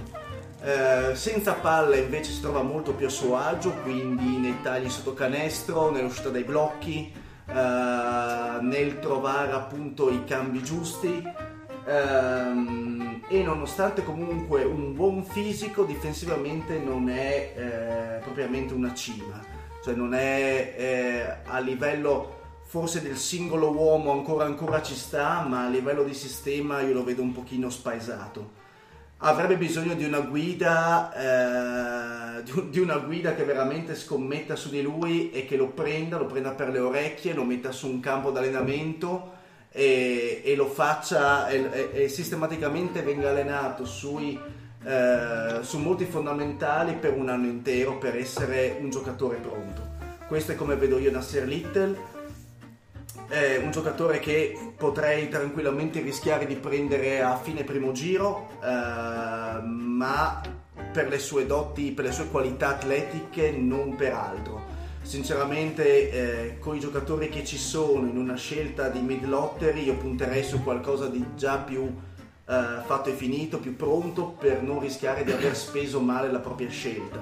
Senza palla invece si trova molto più a suo agio, quindi nei tagli sotto canestro, nell'uscita dai blocchi, nel trovare appunto i cambi giusti, e nonostante comunque un buon fisico, difensivamente non è propriamente una cima. Cioè non è a livello forse del singolo uomo ancora ci sta, ma a livello di sistema io lo vedo un pochino spaesato. Avrebbe bisogno di una guida, che veramente scommetta su di lui e che lo prenda per le orecchie, lo metta su un campo d'allenamento e lo faccia e sistematicamente venga allenato su molti fondamentali per un anno intero, per essere un giocatore pronto. Questo è come vedo io Nassir Little. È un giocatore che potrei tranquillamente rischiare di prendere a fine primo giro, ma per le sue doti, per le sue qualità atletiche, non per altro. Sinceramente, con i giocatori che ci sono in una scelta di mid lottery, io punterei su qualcosa di già più fatto e finito, più pronto, per non rischiare di aver speso male la propria scelta.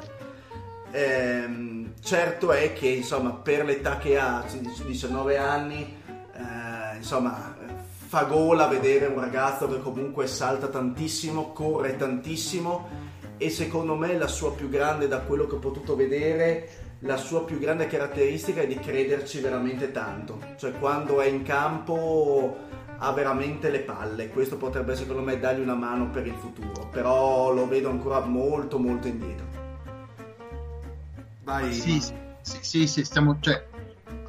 Certo è che insomma, per l'età che ha, 19 anni, insomma fa gola vedere un ragazzo che comunque salta tantissimo, corre tantissimo, e secondo me la sua più grande, da quello che ho potuto vedere, la sua più grande caratteristica è di crederci veramente tanto. Cioè quando è in campo ha veramente le palle. Questo potrebbe secondo me dargli una mano per il futuro, però lo vedo ancora molto molto indietro. Vai, sì, stiamo, cioè,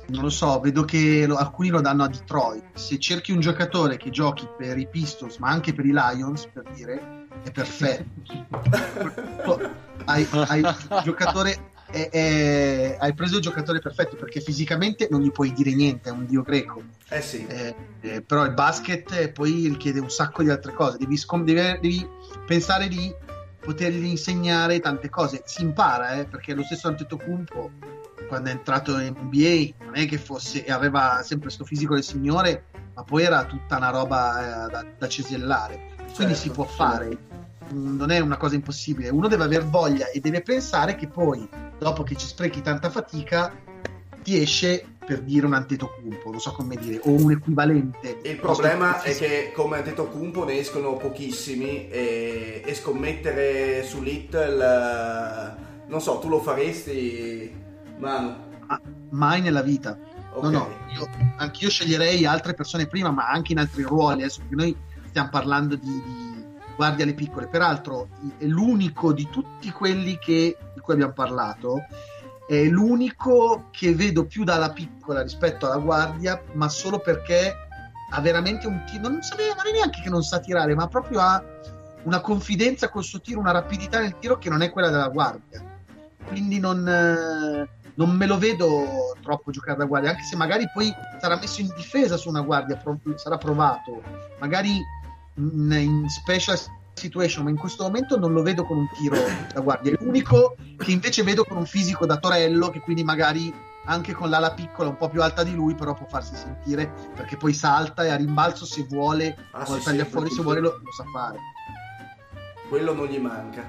non lo so, vedo che alcuni lo danno a Detroit. Se cerchi un giocatore che giochi per i Pistons, ma anche per i Lions, per dire, è perfetto. Hai preso il giocatore perfetto, perché fisicamente non gli puoi dire niente, è un dio greco. Sì. Però il basket poi richiede un sacco di altre cose, devi pensare di potergli insegnare tante cose. Si impara, perché lo stesso Antetokounmpo, quando è entrato in NBA, non è che fosse, aveva sempre sto fisico del signore, ma poi era tutta una roba da cesellare, quindi certo, si può fare. non è una cosa impossibile. Uno deve aver voglia e deve pensare che poi, dopo che ci sprechi tanta fatica, ti esce, per dire, un Antetokounmpo, non so come dire, o un equivalente. Il problema è che come Antetokounmpo ne escono pochissimi, e scommettere su Little, non so, tu lo faresti, Manu? Ma mai nella vita. Okay. No, anch'io sceglierei altre persone prima, ma anche in altri ruoli. Adesso che noi stiamo parlando di guardie alle piccole, peraltro è l'unico di tutti quelli di cui abbiamo parlato, è l'unico che vedo più dalla piccola rispetto alla guardia, ma solo perché ha veramente un tiro, non è neanche che non sa tirare, ma proprio ha una confidenza col suo tiro, una rapidità nel tiro che non è quella della guardia, quindi non me lo vedo troppo giocare da guardia, anche se magari poi sarà messo in difesa su una guardia, sarà provato, magari in special situation, ma in questo momento non lo vedo con un tiro da guardia. È l'unico che invece vedo con un fisico da torello, che quindi magari anche con l'ala piccola un po' più alta di lui però può farsi sentire, perché poi salta e a rimbalzo se vuole, taglia fuori se vuole, lo sa fare, quello non gli manca.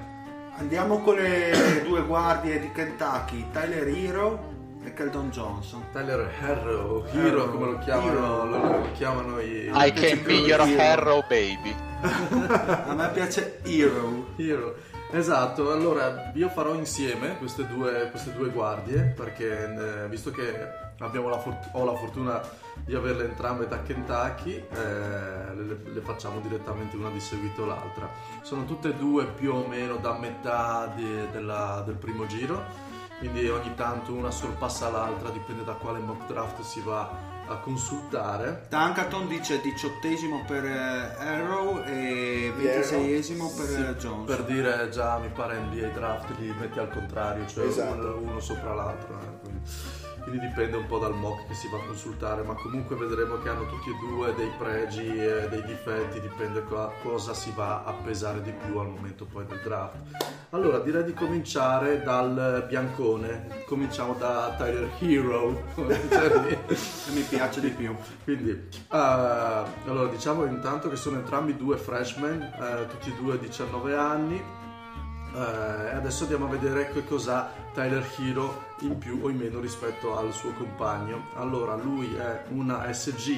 Andiamo con le due guardie di Kentucky, Tyler Herro e Keldon Johnson. Tyler Herro come lo chiamano, lo chiamano i... I can be your Herro baby. A me piace Herro. Esatto, allora io farò insieme queste due guardie, perché visto che abbiamo ho la fortuna di averle entrambe da Kentucky, le facciamo direttamente una di seguito l'altra. Sono tutte e due più o meno da metà del primo giro, quindi ogni tanto una sorpassa l'altra, dipende da quale mock draft si va a consultare. Tankaton dice 18esimo per Herro e 26esimo per Johnson. Per dire, già mi pare NBA draft li metti al contrario, cioè esatto, uno sopra l'altro, quindi dipende un po' dal mock che si va a consultare, ma comunque vedremo che hanno tutti e due dei pregi e dei difetti, dipende da cosa si va a pesare di più al momento poi del draft. Allora direi di cominciare dal biancone, cominciamo da Tyler Herro mi piace di più, quindi allora diciamo intanto che sono entrambi due freshman, tutti e due 19 anni. Adesso andiamo a vedere che cos'ha Tyler Herro in più o in meno rispetto al suo compagno. Allora lui è una SG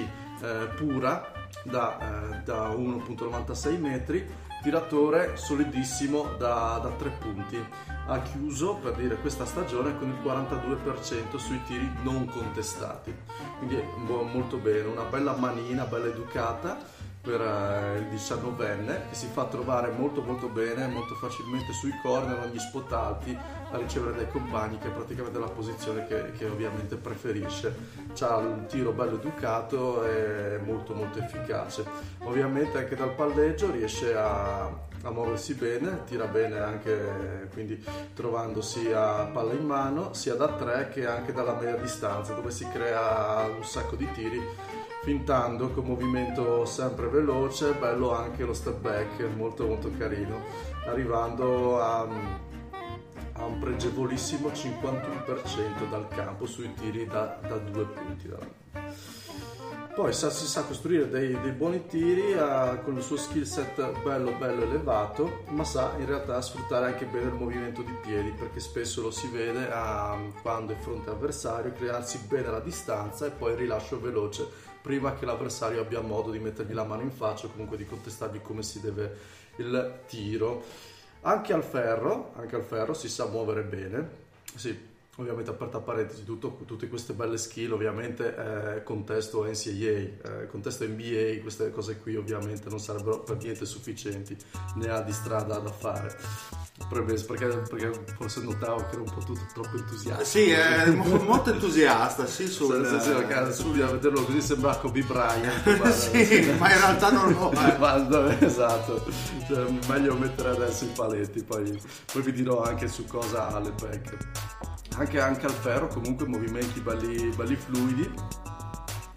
pura da 1.96 metri, tiratore solidissimo da 3 punti. Ha chiuso, per dire, questa stagione con il 42% sui tiri non contestati, quindi molto bene, una bella manina, bella educata per il 19enne, che si fa trovare molto molto bene, molto facilmente sui corner, non gli spot alti, a ricevere dai compagni, che è praticamente la posizione che ovviamente preferisce. C'ha un tiro bello educato e molto molto efficace, ovviamente anche dal palleggio riesce a muoversi bene, tira bene anche, quindi trovando sia palla in mano sia da 3 che anche dalla media distanza, dove si crea un sacco di tiri fintando, con movimento sempre veloce, bello anche lo step back, molto molto carino, arrivando a un pregevolissimo 51% dal campo sui tiri da 2 punti. Poi si sa costruire dei buoni tiri, con il suo skill set bello elevato, ma sa in realtà sfruttare anche bene il movimento di piedi, perché spesso lo si vede quando è fronte avversario, crearsi bene la distanza e poi il rilascio veloce, prima che l'avversario abbia modo di mettergli la mano in faccia o comunque di contestargli come si deve il tiro. Anche al ferro si sa muovere bene, sì, ovviamente aperta parentesi, tutte queste belle skill ovviamente contesto NCAA, contesto NBA, queste cose qui ovviamente non sarebbero per niente sufficienti, ne ha di strada da fare, perché forse notavo che era un po' troppo entusiasta. Sì, è molto entusiasta, sì, a vederlo così sembra Kobe Bryant. Sì, ma in realtà non lo è. Esatto, cioè, meglio mettere adesso i paletti, poi vi dirò anche su cosa ha le pecche. Anche al ferro comunque movimenti belli fluidi.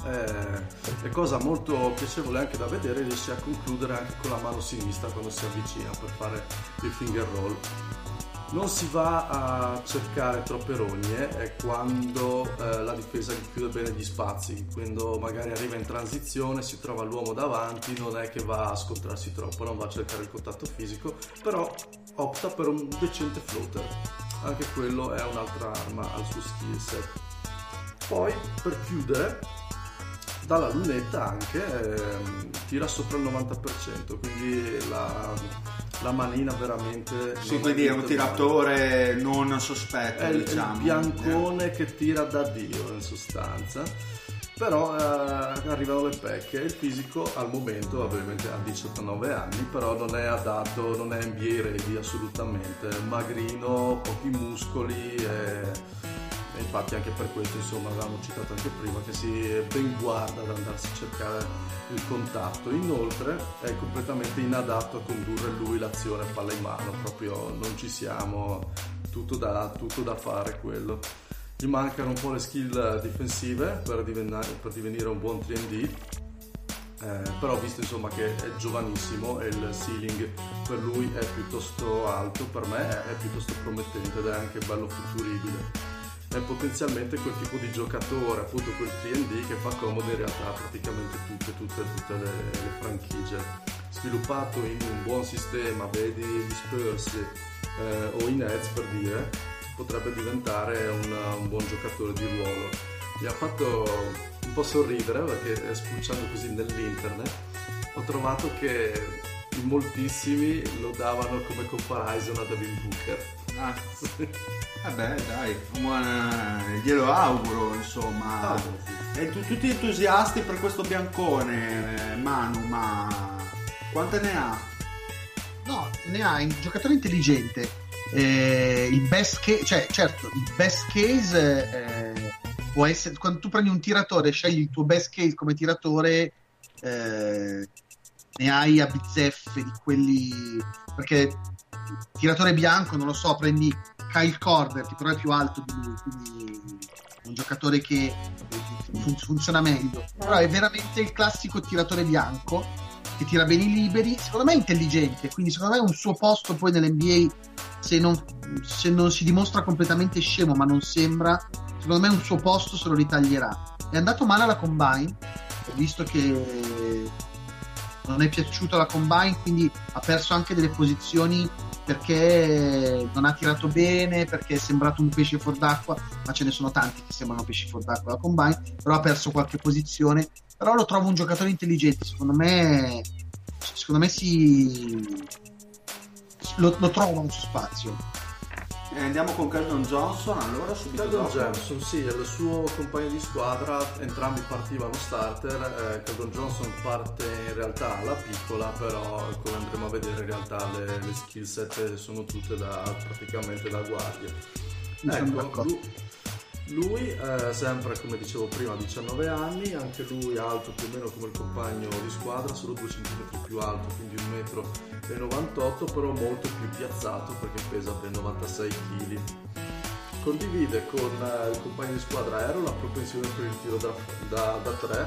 È cosa molto piacevole anche da vedere, riesce a concludere anche con la mano sinistra quando si avvicina per fare il finger roll. non si va a cercare troppe rogne quando la difesa chiude bene gli spazi, quando magari arriva in transizione, si trova l'uomo davanti, non è che va a scontrarsi troppo, non va a cercare il contatto fisico, però opta per un decente floater, anche quello è un'altra arma al suo skill set. Poi per chiudere dalla lunetta anche tira sopra il 90%, quindi la manina veramente... Sì, quindi è un tiratore non sospetto, è diciamo. È il biancone che tira da Dio in sostanza, però arrivano le pecche. Il fisico al momento ovviamente ha 19 anni, però non è adatto, non è NBA ready assolutamente, magrino, pochi muscoli e infatti anche per questo, insomma, avevamo citato anche prima che si ben guarda ad andarsi a cercare il contatto. Inoltre è completamente inadatto a condurre lui l'azione palla in mano, proprio non ci siamo, tutto da fare quello. Gli mancano un po' le skill difensive per divenire un buon 3&D, però visto insomma che è giovanissimo e il ceiling per lui è piuttosto alto, per me è piuttosto promettente ed è anche bello futuribile. È potenzialmente quel tipo di giocatore, appunto quel 3&D che fa comodo in realtà praticamente tutte le franchigie. Sviluppato in un buon sistema, vedi gli Spurs o i Nets per dire, potrebbe diventare un buon giocatore di ruolo. Mi ha fatto un po' sorridere perché spulciando così nell'internet ho trovato che in moltissimi lo davano come comparison a Devin Booker. Ah, vabbè dai, glielo auguro insomma, e tutti entusiasti per questo biancone Manu, ma quante ne ha? No, ne ha, un giocatore intelligente, il best case, cioè certo il best case può essere, quando tu prendi un tiratore scegli il tuo best case come tiratore, ne hai a bizzeffe di quelli, perché tiratore bianco, non lo so, prendi Kyle Korver, che però è più alto di lui, quindi un giocatore che funziona meglio, però è veramente il classico tiratore bianco che tira bene i liberi, secondo me è intelligente, quindi secondo me un suo posto poi nell'NBA, se non si dimostra completamente scemo, ma non sembra, secondo me un suo posto se lo ritaglierà. È andato male alla Combine, ho visto che non è piaciuta la Combine, quindi ha perso anche delle posizioni perché non ha tirato bene, perché è sembrato un pesce fuor d'acqua, ma ce ne sono tanti che sembrano pesci fuor d'acqua alla Combine, però ha perso qualche posizione, però lo trovo un giocatore intelligente, secondo me lo trova un suo spazio. Andiamo con Keldon Johnson, allora subito Keldon Johnson, sì, il suo compagno di squadra, entrambi partivano starter, Keldon Johnson parte in realtà alla piccola, però come andremo a vedere in realtà le skill set sono tutte praticamente da guardia. Ecco, lui sempre come dicevo prima 19 anni, anche lui alto più o meno come il compagno di squadra, solo 2 cm più alto, quindi 1,98 m, però molto più piazzato perché pesa ben 96 kg. Condivide con il compagno di squadra Herro la propensione per il tiro da 3,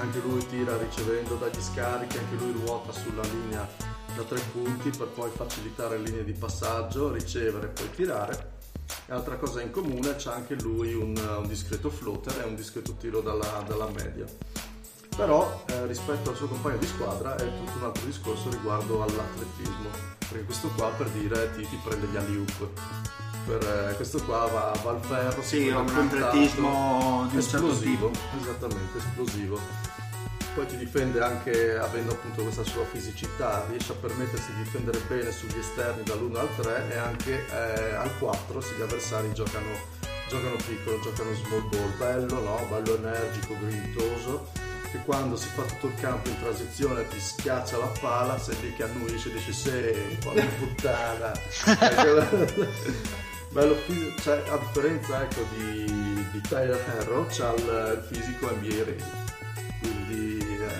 anche lui tira ricevendo dagli scarichi, anche lui ruota sulla linea da 3 punti per poi facilitare linee di passaggio, ricevere e poi tirare. E altra cosa in comune, c'ha anche lui un discreto floater e un discreto tiro dalla media, però rispetto al suo compagno di squadra è tutto un altro discorso riguardo all'atletismo, perché questo qua per dire ti prende gli alley-oop, questo qua va al ferro, sì, è un atletismo di un esplosivo, certo, esattamente esplosivo. Poi ti difende anche avendo appunto questa sua fisicità, riesce a permettersi di difendere bene sugli esterni dall'1 al 3 e anche al 4 se gli avversari giocano piccolo, giocano small ball, bello, no? Bello energico, grintoso, che quando si fa tutto il campo in transizione ti schiaccia la pala, sei lì che annuisce e dici sei, porca puttana. Bello, cioè, a differenza ecco di Tyler Herro, c'ha il fisico NBA ready.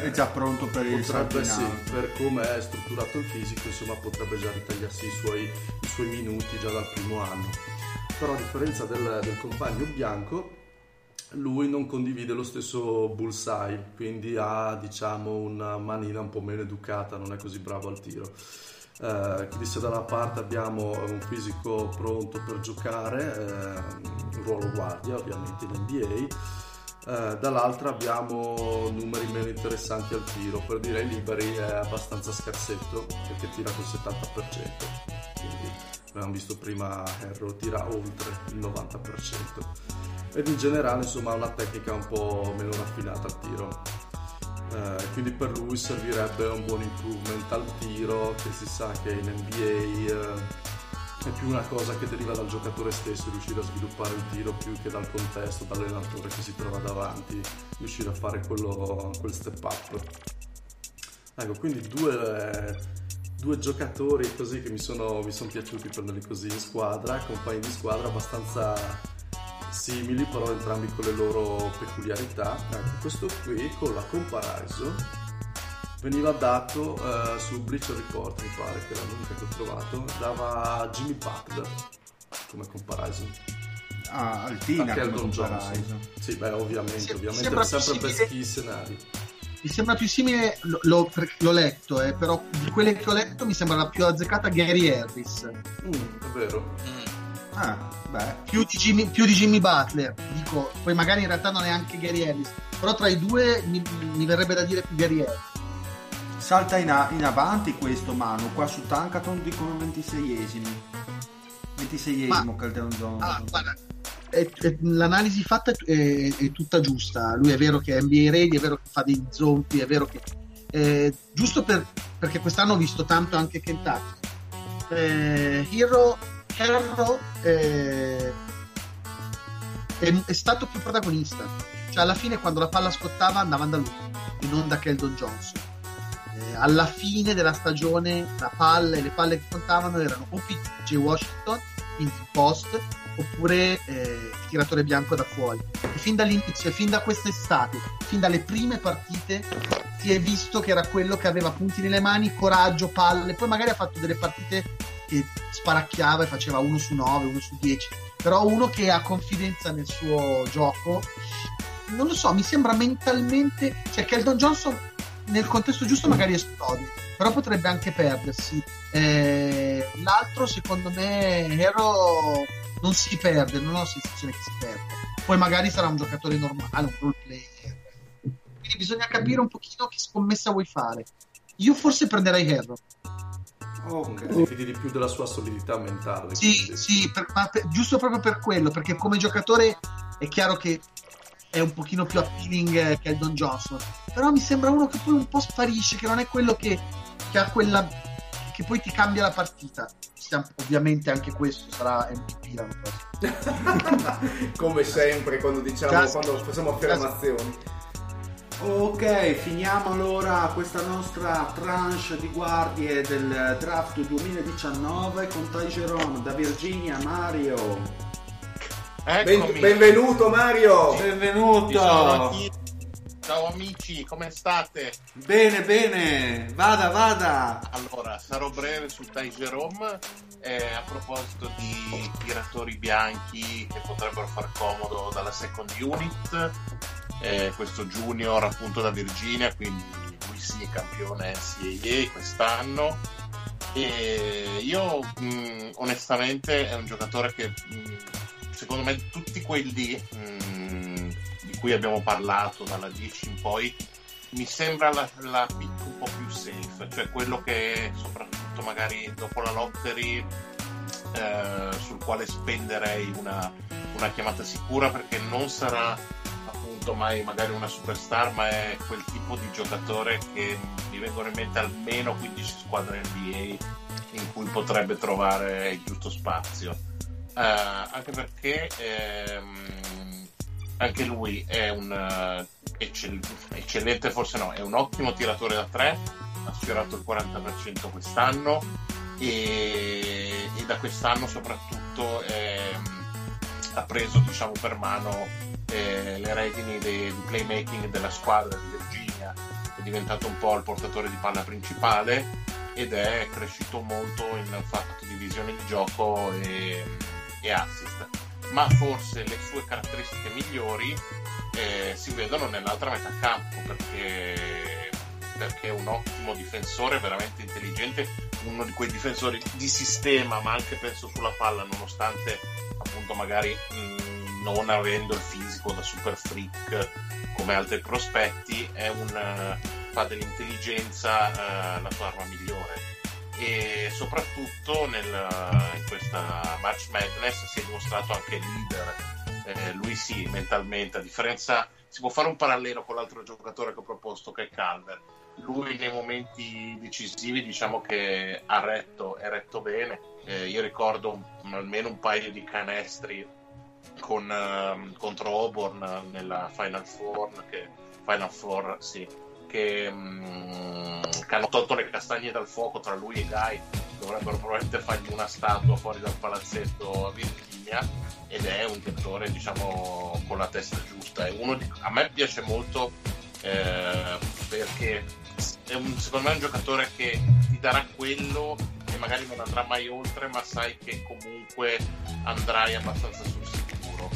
È già pronto per il salto, sì, per come è strutturato il fisico, insomma potrebbe già ritagliarsi i suoi minuti già dal primo anno. Però a differenza del compagno bianco, lui non condivide lo stesso bullseye, quindi ha diciamo una manina un po' meno educata, non è così bravo al tiro. Visto da una parte abbiamo un fisico pronto per giocare, un ruolo guardia ovviamente in NBA, dall'altra abbiamo numeri meno interessanti al tiro, per dire liberi è abbastanza scarsetto perché tira col 70%, quindi abbiamo visto prima Herro tira oltre il 90%, ed in generale insomma ha una tecnica un po' meno raffinata al tiro. Quindi per lui servirebbe un buon improvement al tiro, che si sa che in NBA è più una cosa che deriva dal giocatore stesso, riuscire a sviluppare il tiro più che dal contesto, dall'allenatore che si trova davanti, riuscire a fare quel step up. Ecco, quindi due giocatori così che mi sono piaciuti prenderli così in squadra, compagni di squadra abbastanza simili, però entrambi con le loro peculiarità. Ecco, questo qui con la comparison veniva dato su Bleacher Report, mi pare che era l'unica che ho trovato, dava Jimmy Butler come comparison. Altina Keldon Johnson. Sì, beh, ovviamente era sempre peschi scenari. Mi sembra più simile, l'ho letto, però di quelle che ho letto mi sembra la più azzeccata Gary Harris. È vero. Più di Jimmy Butler, dico, poi magari in realtà non è anche Gary Harris, però tra i due mi verrebbe da dire più Gary Harris. Salta in avanti questo Manu, qua su Tankathon dicono 26esimo Keldon Johnson. Guarda, l'analisi fatta è tutta giusta, lui è vero che è NBA ready, è vero che fa dei zompi, è vero che giusto perché quest'anno ho visto tanto anche Kentucky. Herro è stato più protagonista, cioè alla fine quando la palla scottava andava da lui e non da Keldon Johnson. Alla fine della stagione le palle che contavano erano o PJ Washington, quindi in post, oppure il tiratore bianco da fuori, e fin dall'inizio, fin da quest'estate, fin dalle prime partite si è visto che era quello che aveva punti nelle mani, coraggio, palle. Poi magari ha fatto delle partite che sparacchiava e faceva 1 su 9, 1 su 10, però uno che ha confidenza nel suo gioco, non lo so, mi sembra mentalmente, cioè Keldon Johnson nel contesto giusto magari esplode, però potrebbe anche perdersi. L'altro secondo me Herro non si perde, non ho la sensazione che si perda, poi magari sarà un giocatore normale, un role player, quindi bisogna capire un pochino che scommessa vuoi fare. Io forse prenderei Herro. Okay. Fidi di più della sua solidità mentale, sì giusto proprio per quello, perché come giocatore è chiaro che è un pochino più appealing Keldon Johnson, però mi sembra uno che poi un po' sparisce, che non è quello che ha quella che poi ti cambia la partita. Ovviamente anche questo sarà MVP l'anno prossimo. Come sempre quando diciamo quando facciamo affermazioni. Ok, finiamo allora questa nostra tranche di guardie del draft 2019 con Ty Jerome da Virginia. Mario, benvenuto Mario. Benvenuto. Ciao amici, come state? Bene, vada. Allora, sarò breve su Ty Jerome. A proposito di tiratori bianchi che potrebbero far comodo dalla second unit, questo junior appunto da Virginia, quindi lui sì è campione NCAA quest'anno, e io onestamente è un giocatore che secondo me tutti quelli di cui abbiamo parlato dalla 10 in poi mi sembra la pick un po' più safe, cioè quello che soprattutto magari dopo la lottery sul quale spenderei una chiamata sicura, perché non sarà mai magari una superstar, ma è quel tipo di giocatore che mi vengono in mente almeno 15 squadre NBA in cui potrebbe trovare il giusto spazio, anche perché anche lui è un eccellente, forse no, è un ottimo tiratore da 3, ha sfiorato il 40% quest'anno e da quest'anno soprattutto ha preso diciamo per mano le redini di playmaking della squadra di Virginia, è diventato un po' il portatore di palla principale ed è cresciuto molto in fatto di visione di gioco e assist, ma forse le sue caratteristiche migliori si vedono nell'altra metà campo, perché è un ottimo difensore, veramente intelligente, uno di quei difensori di sistema, ma anche penso sulla palla, nonostante appunto magari non avendo il fisico da super freak come altri prospetti, fa dell'intelligenza la sua arma migliore, e soprattutto in questa March Madness si è dimostrato anche leader, lui sì, mentalmente, a differenza, si può fare un parallelo con l'altro giocatore che ho proposto, che è Culver. Lui nei momenti decisivi diciamo che ha retto, è retto bene, io ricordo almeno un paio di canestri contro Auburn nella Final Four, sì, che hanno tolto le castagne dal fuoco tra lui e Guy, dovrebbero probabilmente fargli una statua fuori dal palazzetto a Virginia, ed è un giocatore diciamo con la testa giusta, è a me piace molto, perché secondo me è un giocatore che ti darà quello e magari non andrà mai oltre, ma sai che comunque andrai abbastanza sul sicuro,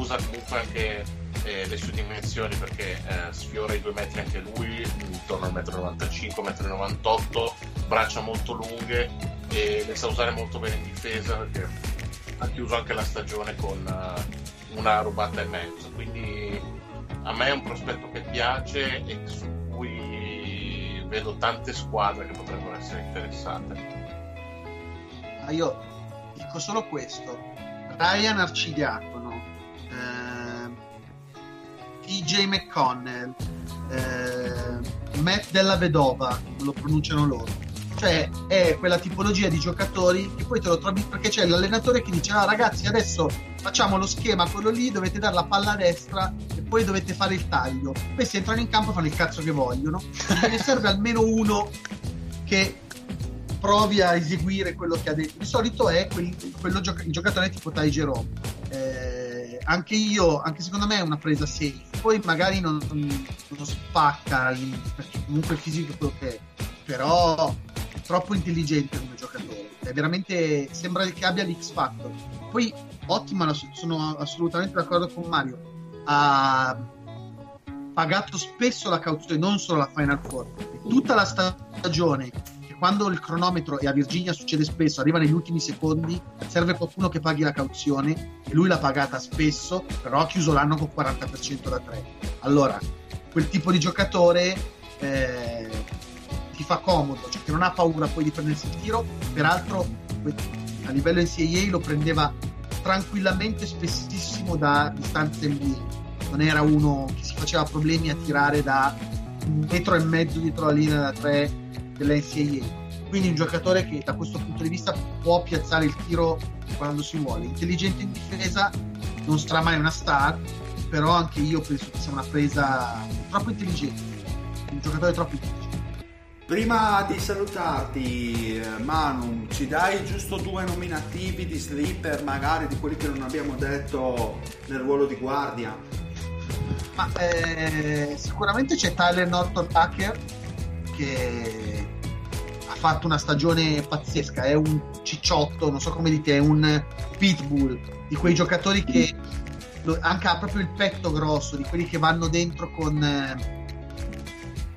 usa comunque anche le sue dimensioni, perché sfiora i 2 metri anche lui, intorno al 1,95 m, 1,98 m, braccia molto lunghe, e le sa usare molto bene in difesa, perché ha chiuso anche la stagione con una rubata e mezzo. Quindi a me è un prospetto che piace e su cui vedo tante squadre che potrebbero essere interessate. Io dico solo questo: Ryan Arcidiacono, TJ McConnell, Matt Della Vedova, lo pronunciano loro, cioè è quella tipologia di giocatori che poi te lo trovi, perché c'è l'allenatore che dice: ah, ragazzi, adesso facciamo lo schema quello lì, dovete dare la palla a destra e poi dovete fare il taglio, poi si entrano in campo e fanno il cazzo che vogliono. Ne serve almeno uno che provi a eseguire quello che ha detto. Di solito è il giocatore tipo Ty Jerome. Anche secondo me è una presa safe, poi magari non spacca, perché comunque il fisico è quello che è, però è troppo intelligente come giocatore, è veramente, sembra che abbia l'X Factor. Poi ottima, sono assolutamente d'accordo con Mario, ha pagato spesso la cauzione, non solo la Final Four, tutta la stagione, che quando il cronometro, e a Virginia succede spesso, arriva negli ultimi secondi, serve qualcuno che paghi la cauzione, e lui l'ha pagata spesso, però ha chiuso l'anno con 40% da 3. Allora quel tipo di giocatore ti fa comodo, cioè che non ha paura poi di prendersi il tiro, peraltro a livello NCAA lo prendeva tranquillamente, spessissimo, da distanze lunghe, non era uno che si faceva problemi a tirare da 1,5 metri dietro la linea da 3 dell'NCAA. Quindi un giocatore che da questo punto di vista può piazzare il tiro quando si vuole, intelligente in difesa, non sarà mai una star, però anche io penso che sia una presa troppo intelligente, un giocatore troppo intelligente. Prima di salutarti, Manu, ci dai giusto 2 nominativi di sleeper, magari di quelli che non abbiamo detto nel ruolo di guardia? Ma sicuramente c'è Tyler Norton Tucker, che ha fatto una stagione pazzesca, è un cicciotto, non so come dite, è un pitbull, di quei giocatori che anche ha proprio il petto grosso, di quelli che vanno dentro con...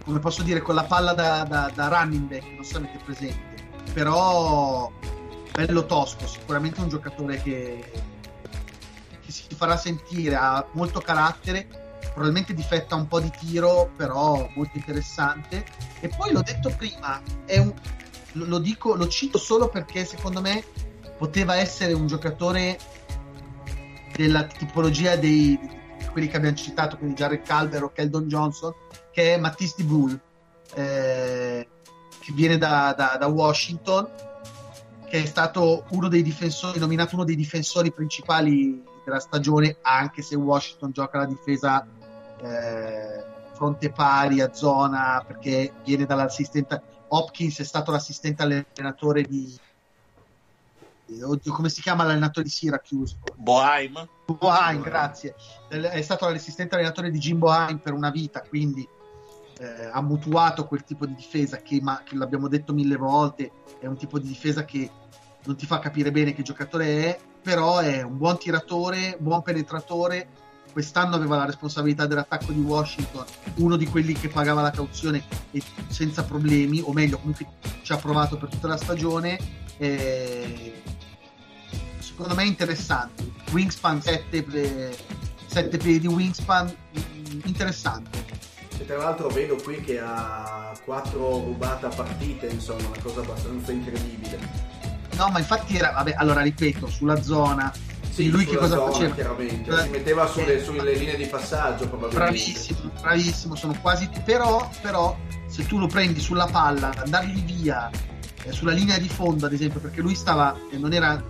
come posso dire, con la palla da running back, non so se avete presente, però bello tosco, sicuramente un giocatore che si farà sentire, ha molto carattere, probabilmente difetta un po' di tiro, però molto interessante. E poi l'ho detto prima, lo cito solo perché secondo me poteva essere un giocatore della tipologia di quelli che abbiamo citato, quindi Jarrett Culver o Keldon Johnson, che è Matisse Thybulle, che viene da Washington, che è stato nominato uno dei difensori principali della stagione, anche se Washington gioca la difesa fronte pari a zona, perché viene dall'assistente Hopkins, è stato l'assistente allenatore come si chiama l'allenatore di Syracuse? Boeheim, grazie, è stato l'assistente allenatore di Jim Boeheim per una vita, quindi ha mutuato quel tipo di difesa che l'abbiamo detto 1000 volte, è un tipo di difesa che non ti fa capire bene che giocatore è, però è un buon tiratore, buon penetratore, quest'anno aveva la responsabilità dell'attacco di Washington, uno di quelli che pagava la cauzione e senza problemi, o meglio comunque ci ha provato per tutta la stagione. Secondo me è interessante, wingspan 7 piedi di wingspan, interessante. E tra l'altro vedo qui che ha 4 rubate a partite, insomma una cosa abbastanza incredibile. No, ma infatti era, vabbè, allora ripeto, sulla zona, sì, lui che cosa zona, faceva? Chiaramente, si metteva sulle linee di passaggio probabilmente. Bravissimo, sono quasi, però se tu lo prendi sulla palla, andargli via sulla linea di fondo ad esempio, perché lui stava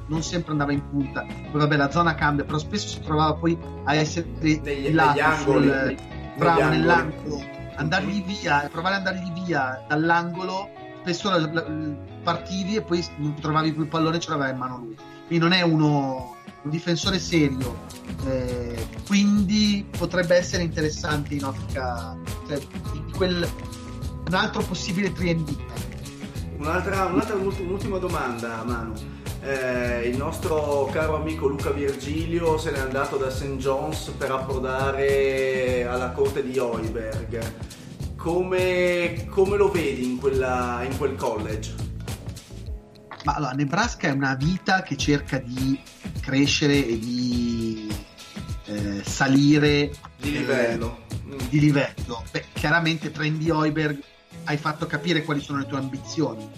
non sempre andava in punta, poi vabbè la zona cambia, però spesso si trovava poi a essere di lato sul... Bravo, nell'angolo, andargli via, provare ad andargli via dall'angolo, spesso partivi e poi non trovavi più il pallone, ce l'aveva in mano lui. Quindi non è un difensore serio, quindi potrebbe essere interessante in ottica, cioè, un altro possibile 3&D. Un'ultima domanda, Manu. Il nostro caro amico Luca Virgilio se n'è andato da St. John's per approdare alla corte di Hoiberg. Come lo vedi in quel college? Ma allora, Nebraska è una vita che cerca di crescere e di salire di livello. Beh, chiaramente Trendy Hoiberg, hai fatto capire quali sono le tue ambizioni,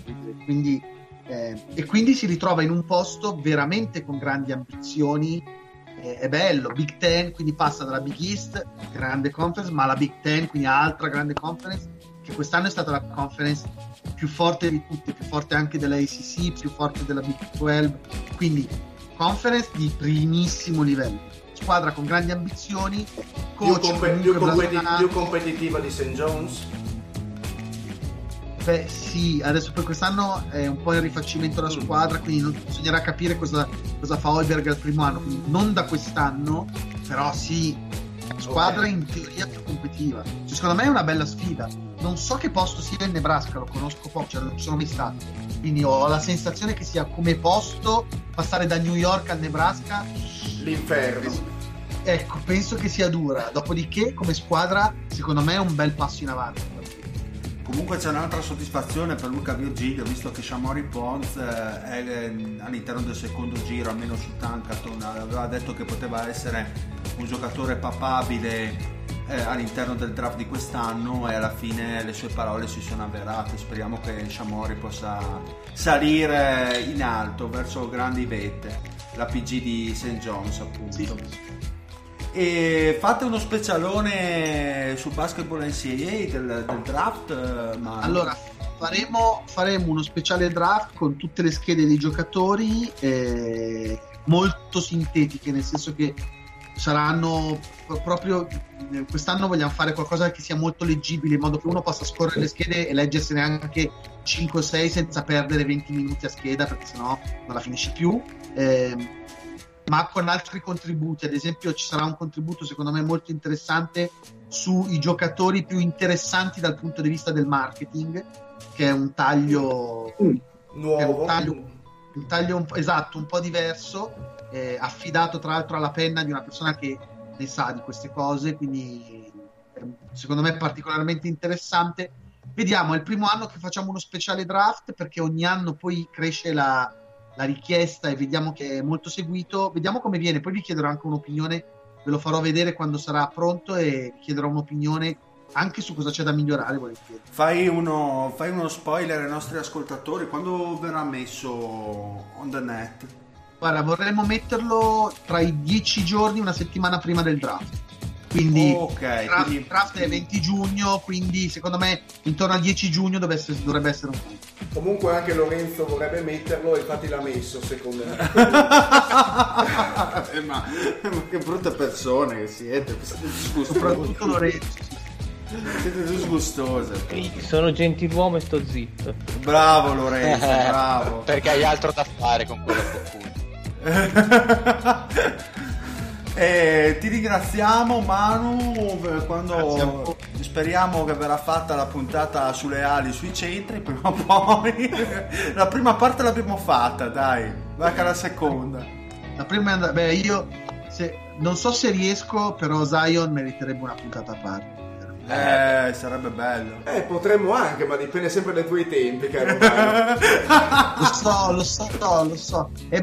quindi e quindi si ritrova in un posto veramente con grandi ambizioni. È bello, Big Ten, quindi passa dalla Big East, grande conference, ma la Big Ten, quindi altra grande conference, che quest'anno è stata la conference più forte di tutte, più forte anche della ACC, più forte della Big 12, quindi conference di primissimo livello, squadra con grandi ambizioni, coach più competitiva di St. John's. Beh sì, adesso per quest'anno è un po' il rifacimento della squadra, quindi bisognerà capire cosa fa Hoiberg al primo anno, quindi non da quest'anno, però sì, squadra in teoria più competitiva. Cioè, secondo me è una bella sfida, non so che posto sia il Nebraska, lo conosco poco, cioè non sono mai stato, quindi ho la sensazione che sia come posto passare da New York al Nebraska l'inferno. Penso che sia dura, dopodiché come squadra secondo me è un bel passo in avanti. Comunque c'è un'altra soddisfazione per Luca Virgilio, visto che Shamari Pons è all'interno del secondo giro, almeno su Tankathon, aveva detto che poteva essere un giocatore papabile all'interno del draft di quest'anno, e alla fine le sue parole si sono avverate. Speriamo che Shamari possa salire in alto verso grandi vette, la PG di St. John's appunto. Sì. E fate uno specialone su Basketball NCAA del draft, Manu. Allora faremo uno speciale draft con tutte le schede dei giocatori, molto sintetiche, nel senso che saranno proprio quest'anno vogliamo fare qualcosa che sia molto leggibile, in modo che uno possa scorrere le schede e leggersene anche 5 o 6 senza perdere 20 minuti a scheda, perché sennò non la finisci più, ma con altri contributi. Ad esempio ci sarà un contributo secondo me molto interessante sui giocatori più interessanti dal punto di vista del marketing, che è un taglio nuovo, un po' diverso, affidato tra l'altro alla penna di una persona che ne sa di queste cose, quindi secondo me è particolarmente interessante. Vediamo, è il primo anno che facciamo uno speciale draft, perché ogni anno poi cresce la richiesta e vediamo che è molto seguito, vediamo come viene, poi vi chiederò anche un'opinione, ve lo farò vedere quando sarà pronto e chiederò un'opinione anche su cosa c'è da migliorare. Fai uno spoiler ai nostri ascoltatori, quando verrà messo on the net? Guarda, vorremmo metterlo tra i 10 giorni, una settimana prima del draft, quindi draft è 20 giugno, quindi secondo me intorno al 10 giugno dovrebbe essere un punto. Comunque anche Lorenzo vorrebbe metterlo e infatti l'ha messo, secondo me. ma che brutte persone che siete, soprattutto Lorenzo, siete disgustose. Sono gentiluomo e sto zitto. Bravo Lorenzo, bravo. Perché hai altro da fare con quello che ti ringraziamo Manu, speriamo che verrà fatta la puntata sulle ali, sui centri prima o poi. La prima parte l'abbiamo fatta, dai, va che la seconda. La prima, beh, io non so se riesco, però Zion meriterebbe una puntata a parte. Sarebbe bello. Potremmo anche, ma dipende sempre dai tuoi tempi, caro. Lo so.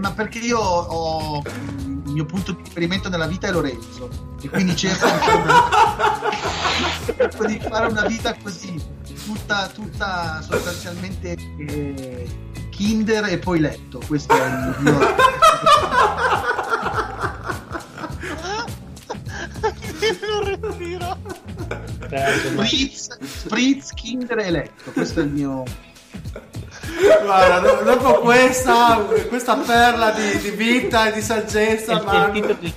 Ma perché io ho il mio punto di riferimento nella vita è Lorenzo, e quindi cerco di fare una vita così, tutta sostanzialmente kinder e poi letto. Questo è il mio. Non ritiro. Spritz, Kinder e letto. Questo è il mio. Guarda, dopo questa perla di vita e di saggezza, il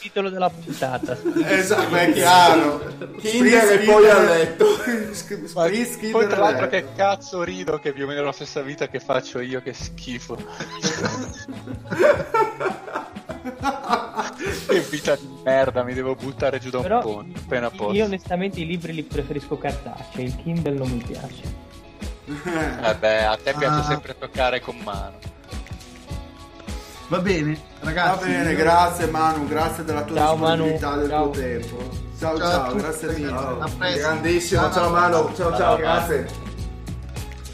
titolo della puntata. Esatto, è chiaro. Kinder e poi a letto. Spritz, poi tra l'altro che cazzo rido, che più o meno è la stessa vita che faccio io, che schifo. Che vita di merda, mi devo buttare giù da un ponte appena posso. Io onestamente i libri li preferisco cartacei, il Kindle non mi piace. Vabbè, a te piace sempre toccare con mano. Va bene, ragazzi. Va bene, grazie Manu, grazie della tua disponibilità, del tuo tempo. Ciao, grazie mille. Grandissimo, ciao Manu, ciao, grazie.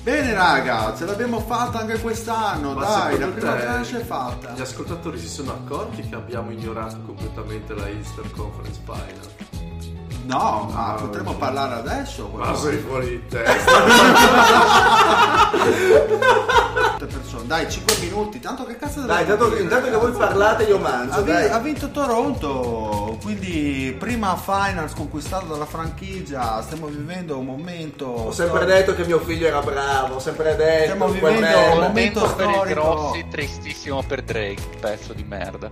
Bene raga, ce l'abbiamo fatta anche quest'anno, dai, la prima tranche è fatta. Gli ascoltatori si sono accorti che abbiamo ignorato completamente la Eastern Conference Final. No, ma potremmo parlare adesso? Ma sei fuori di testa. Dai, 5 minuti, tanto che cazzo dai, intanto che voi parlate io mangio. Ha vinto Toronto, quindi prima finals conquistata dalla franchigia. Stiamo vivendo un momento. Ho sempre detto che mio figlio era bravo, ho sempre detto. Stiamo vivendo un momento storico per i grossi, tristissimo per Drake, pezzo di merda.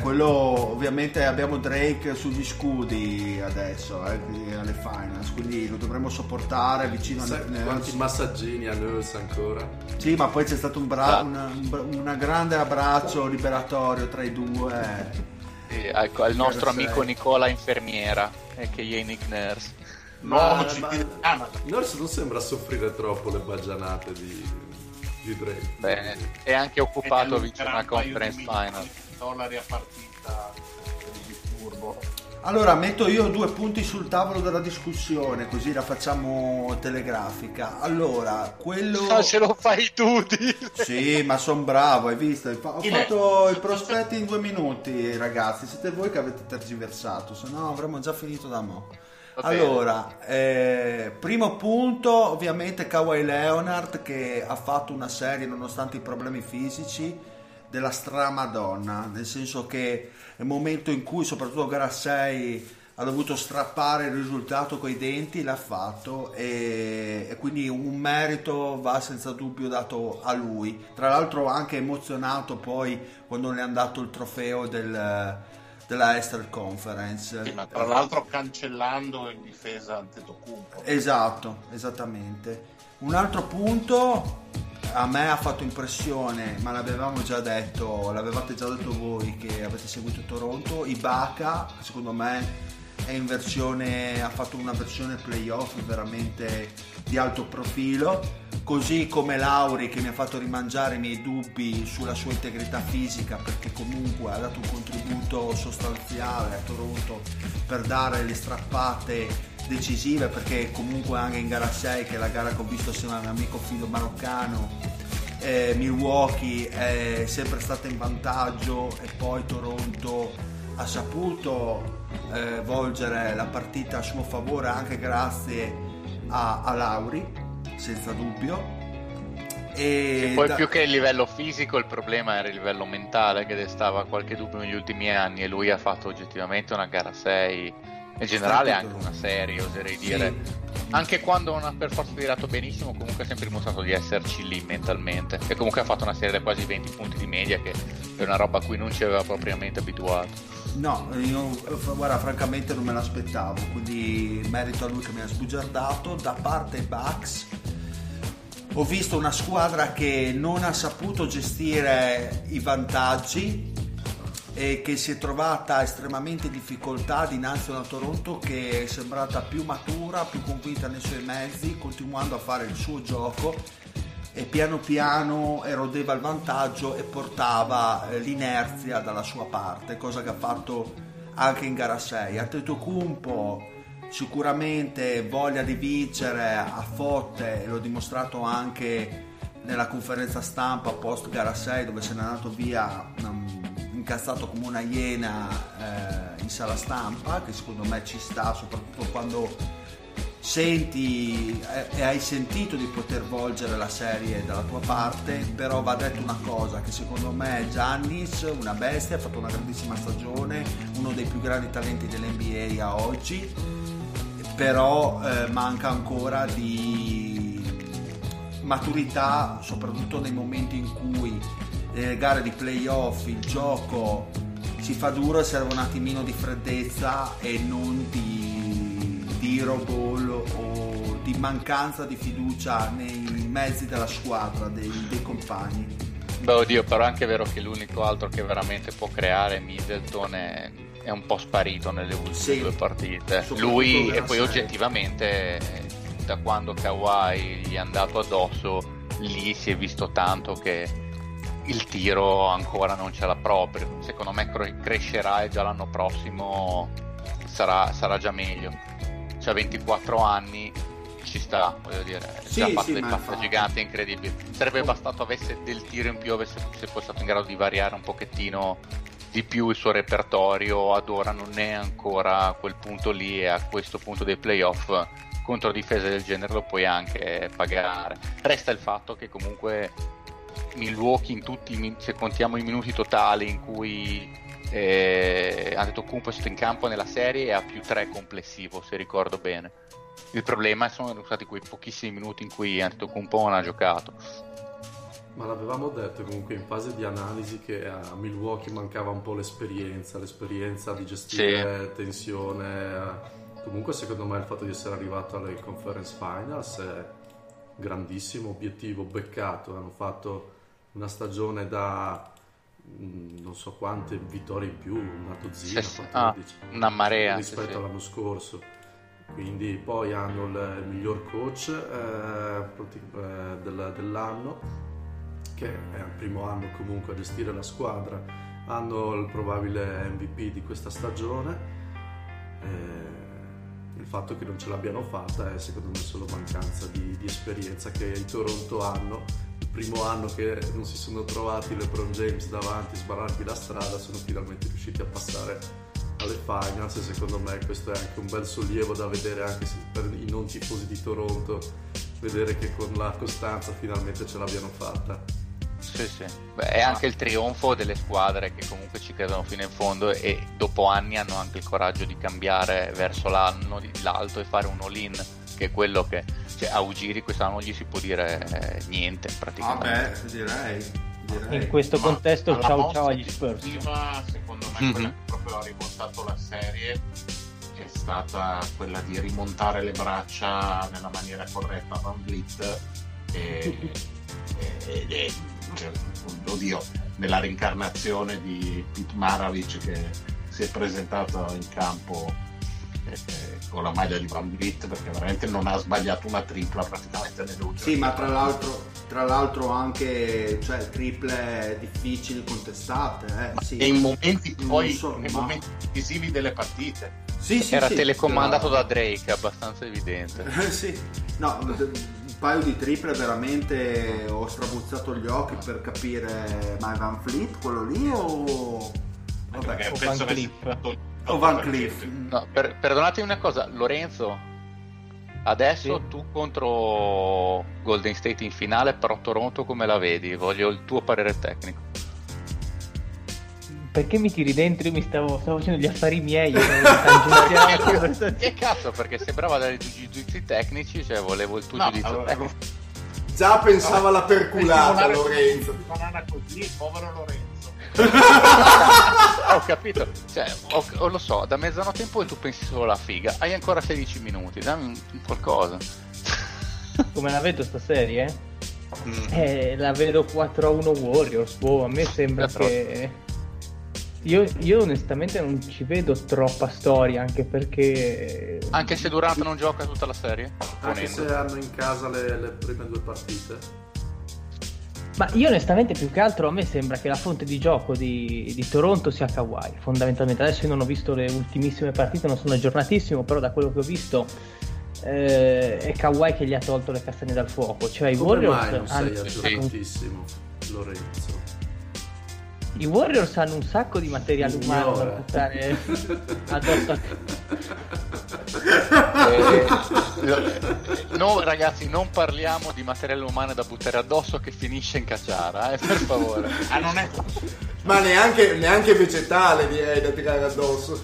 Quello ovviamente abbiamo Drake sugli scudi adesso, alle finals, quindi lo dovremmo sopportare vicino. Quanti massaggini a Nurse ancora? Sì, ma poi c'è stato un grande abbraccio liberatorio tra i due. Sì, ecco, al nostro amico Nicola Infermiera, che gli è Nick Nurse. Ma Nurse non sembra soffrire troppo le baggianate di Drake. Bene, è anche occupato vicino alla conference final. Dollari a partita di furbo. Allora metto io 2 punti sul tavolo della discussione, così la facciamo telegrafica. Allora, quello. No, ce lo fai tu, dile. Sì, ma son bravo, hai visto? Ho fatto i prospetti in 2 minuti, ragazzi. Siete voi che avete tergiversato, se no avremmo già finito da mo'. Allora, primo punto, ovviamente Kawhi Leonard, che ha fatto una serie nonostante i problemi fisici della stramadonna, nel senso che nel momento in cui soprattutto gara 6 ha dovuto strappare il risultato coi denti, l'ha fatto, e quindi un merito va senza dubbio dato a lui. Tra l'altro anche emozionato poi quando le hanno dato il trofeo della Eastern Conference, sì, ma tra l'altro cancellando in difesa Antetokounmpo. Esatto, esattamente. Un altro punto, a me ha fatto impressione, ma l'avevamo già detto, l'avevate già detto voi che avete seguito Toronto, Ibaka secondo me è in versione, ha fatto una versione playoff veramente di alto profilo, così come Lauri, che mi ha fatto rimangiare i miei dubbi sulla sua integrità fisica, perché comunque ha dato un contributo sostanziale a Toronto per dare le strappate decisive, perché comunque anche in gara 6, che è la gara che ho visto assieme a un amico fido maroccano, Milwaukee è sempre stata in vantaggio e poi Toronto ha saputo volgere la partita a suo favore anche grazie a Lauri, senza dubbio. E poi più che il livello fisico, il problema era il livello mentale, che destava qualche dubbio negli ultimi anni, e lui ha fatto oggettivamente una gara 6 in generale, anche una serie, oserei dire, anche quando non ha per forza tirato benissimo, comunque ha sempre dimostrato di esserci lì mentalmente, e comunque ha fatto una serie da quasi 20 punti di media, che è una roba a cui non ci aveva propriamente abituato. No, io guarda, francamente non me l'aspettavo, quindi merito a lui che mi ha sbugiardato. Da parte Bucks ho visto una squadra che non ha saputo gestire i vantaggi e che si è trovata estremamente in difficoltà dinanzi a una Toronto che è sembrata più matura, più convinta nei suoi mezzi, continuando a fare il suo gioco e piano piano erodeva il vantaggio e portava l'inerzia dalla sua parte, cosa che ha fatto anche in gara 6. Antetokounmpo sicuramente voglia di vincere a fotte, l'ho dimostrato anche nella conferenza stampa post gara 6, dove se n'è andato via incazzato come una iena in sala stampa, che secondo me ci sta, soprattutto quando senti e hai sentito di poter volgere la serie dalla tua parte. Però va detto una cosa, che secondo me Giannis, una bestia, ha fatto una grandissima stagione, uno dei più grandi talenti dell'NBA a oggi, però manca ancora di maturità, soprattutto nei momenti in cui nelle gare di playoff il gioco si fa duro e serve un attimino di freddezza e non di robol o di mancanza di fiducia nei mezzi della squadra, dei compagni. Beh, oddio, però è anche vero che l'unico altro che veramente può creare, Middleton, è un po' sparito nelle ultime due partite. Lui, e poi oggettivamente da quando Kawhi gli è andato addosso, lì si è visto tanto che il tiro ancora non ce l'ha proprio. Secondo me crescerà e già l'anno prossimo sarà già meglio. C'ha 24 anni, ci sta, voglio dire, già fatto dei passi giganti incredibili. Sarebbe bastato avesse del tiro in più, se fosse stato in grado di variare un pochettino di più il suo repertorio. Ad ora non è ancora a quel punto lì, e a questo punto dei playoff contro difese del genere lo puoi anche pagare. Resta il fatto che comunque Milwaukee, in tutti, se contiamo i minuti totali in cui Antetokounmpo è stato in campo nella serie, e ha più 3 complessivo, se ricordo bene. Il problema sono stati quei pochissimi minuti in cui Antetokounmpo non ha giocato. Ma l'avevamo detto comunque in fase di analisi che a Milwaukee mancava un po' l'esperienza di gestire tensione. Comunque secondo me il fatto di essere arrivato alle conference finals è grandissimo obiettivo beccato. Hanno fatto una stagione da non so quante vittorie in più, una dozzina, 14, una marea rispetto all'anno scorso. Quindi poi hanno il miglior coach dell'anno, che è il primo anno comunque a gestire la squadra. Hanno il probabile MVP di questa stagione. Il fatto che non ce l'abbiano fatta è secondo me solo mancanza di esperienza che i Toronto hanno. Primo anno che non si sono trovati LeBron James davanti, sbarrargli la strada, sono finalmente riusciti a passare alle finals, e secondo me questo è anche un bel sollievo da vedere anche per i non tifosi di Toronto, vedere che con la costanza finalmente ce l'abbiano fatta. Sì. Beh, è anche il trionfo delle squadre che comunque ci credono fino in fondo, e dopo anni hanno anche il coraggio di cambiare verso l'alto e fare un all-in, che è quello che, cioè, a Ugiri quest'anno non gli si può dire niente praticamente. Vabbè, direi. In questo contesto ciao agli Spurs. Secondo me quella che proprio ha rimontato la serie è stata quella di rimontare le braccia nella maniera corretta a VanVleet e oddio, nella reincarnazione di Pete Maravich, che si è presentato in campo con la maglia di VanVleet, perché veramente non ha sbagliato una tripla praticamente nell'ultimo. Sì, ma tra l'altro anche, cioè, triple difficili, contestate e in momenti momenti decisivi delle partite. Era telecomandato da Drake, abbastanza evidente. Un paio di triple veramente ho strabuzzato gli occhi per capire, ma è VanVleet quello lì o VanVleet? No, perdonatemi una cosa, Lorenzo, adesso tu contro Golden State in finale, però Toronto come la vedi? Voglio il tuo parere tecnico. Perché mi tiri dentro? Io mi stavo facendo gli affari miei. Che cazzo, perché sembrava dare giudizi tecnici, cioè volevo il tuo giudizio tecnico. Già pensava alla perculata Lorenzo. Banana così, povero Lorenzo. Ho capito, cioè, lo so, da mezzanotte in poi tu pensi solo alla figa. Hai ancora 16 minuti, dammi qualcosa. Come la vedo sta serie? La vedo 4-1 Warriors. A me sembra che io onestamente non ci vedo troppa storia, anche perché anche se Durant non gioca tutta la serie, anche se hanno in casa le prime due partite. Ma io onestamente più che altro a me sembra che la fonte di gioco di Toronto sia Kawhi, fondamentalmente. Adesso io non ho visto le ultimissime partite, non sono aggiornatissimo, però da quello che ho visto è Kawhi che gli ha tolto le castagne dal fuoco. Cioè i Warriors hanno un sacco di materiale umano da buttare addosso no ragazzi, non parliamo di materiale umano da buttare addosso che finisce in cacciara, per favore. Non è... ma neanche vegetale direi da tirare addosso.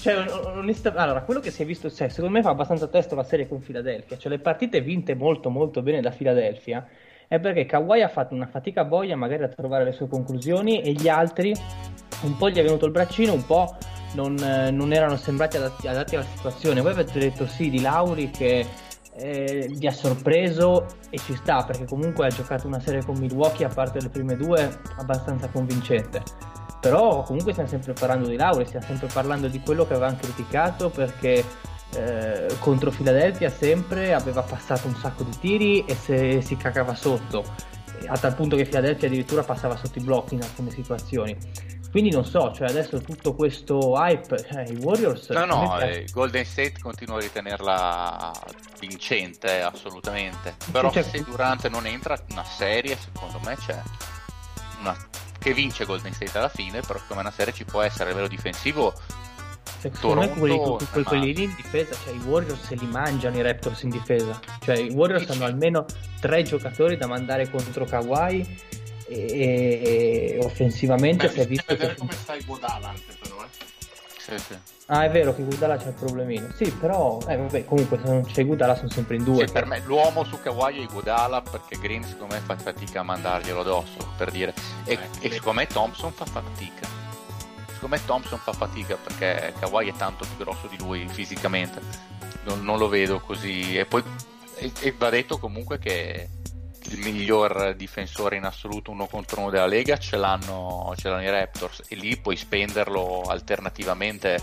Cioè, allora, quello che si è visto, cioè, secondo me fa abbastanza testo la serie con Philadelphia. Cioè, le partite vinte molto molto bene da Philadelphia è perché Kawhi ha fatto una fatica boia magari a trovare le sue conclusioni, e gli altri un po' gli è venuto il braccino, un po' non erano sembrati adatti alla situazione. Voi avete detto sì di Lauri che vi ha sorpreso, e ci sta, perché comunque ha giocato una serie con Milwaukee, a parte le prime due, abbastanza convincente. Però comunque stiamo sempre parlando di Lauri, stiamo sempre parlando di quello che avevamo criticato, perché contro Philadelphia sempre aveva passato un sacco di tiri e si cagava sotto, a tal punto che Philadelphia addirittura passava sotto i blocchi in alcune situazioni. Quindi non so, cioè adesso tutto questo hype, i Warriors... Golden State continua a ritenerla vincente, assolutamente. Però c'è, se Durant non entra, una serie secondo me c'è, una che vince Golden State alla fine, però come una serie ci può essere a livello difensivo. Secondo me quelli lì in difesa, cioè i Warriors se li mangiano i Raptors in difesa. Cioè i Warriors hanno almeno tre giocatori da mandare contro Kawhi, e offensivamente si è visto che... come sta Iguodala anche però, Sì. Ah, è vero che Iguodala c'è il problemino. Sì, però vabbè, comunque se non c'è Iguodala sono sempre in due. Sì, per me l'uomo su Kawhi è Iguodala, perché Green secondo me fa fatica a mandarglielo addosso, per dire. E secondo me Thompson fa fatica. Secondo me Thompson fa fatica perché Kawhi è tanto più grosso di lui fisicamente. Non lo vedo così. E poi va detto comunque che il miglior difensore in assoluto uno contro uno della Lega ce l'hanno i Raptors, e lì puoi spenderlo alternativamente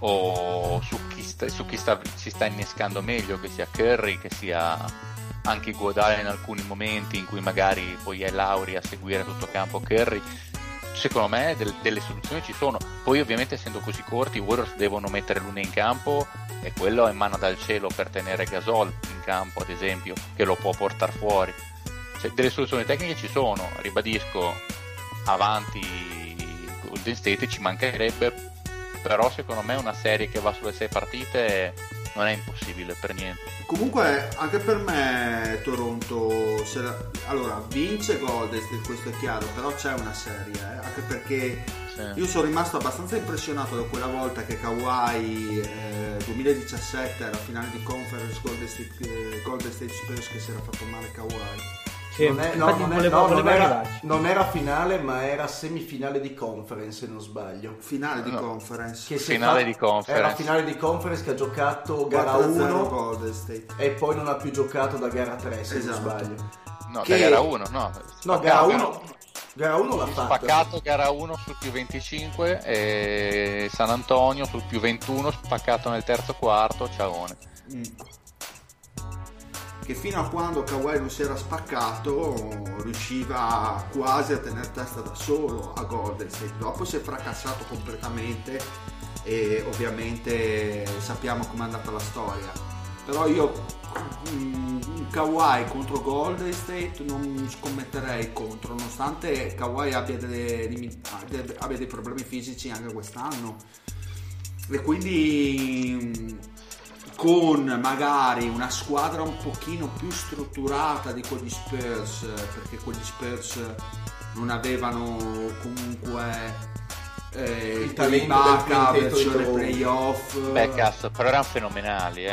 o su chi sta si sta innescando meglio, che sia Curry, che sia anche Iguodala in alcuni momenti in cui magari poi è Lauri a seguire tutto campo Curry. Secondo me delle soluzioni ci sono. Poi ovviamente essendo così corti i Warriors devono mettere l'una in campo, e quello è mano dal cielo per tenere Gasol in campo, ad esempio, che lo può portare fuori. Cioè, delle soluzioni tecniche ci sono, ribadisco, avanti Golden State ci mancherebbe, però secondo me una serie che va sulle 6 partite non è impossibile per niente. Comunque anche per me Toronto allora vince Golden State, questo è chiaro, però c'è una serie, anche perché sì. Io sono rimasto abbastanza impressionato da quella volta che Kawhi 2017 era finale di conference Golden State Spurs, che si era fatto male Kawhi. Non era finale, ma era semifinale di conference, se non sbaglio. Era finale di conference che ha giocato gara 1 e poi non ha più giocato da gara 3, se non sbaglio. Gara 1 l'ha fatto. Spaccato gara 1 sul più 25 e San Antonio sul più 21, spaccato nel terzo quarto, ciaone. Che fino a quando Kawhi non si era spaccato riusciva quasi a tenere testa da solo a Golden State. Dopo si è fracassato completamente e ovviamente sappiamo com'è andata la storia. Però io Kawhi contro Golden State non scommetterei contro, nonostante Kawhi abbia dei problemi fisici anche quest'anno, e quindi con magari una squadra un pochino più strutturata di quegli Spurs, perché quegli Spurs non avevano comunque il talento Ibaka versione playoff. Beh cazzo, però erano fenomenali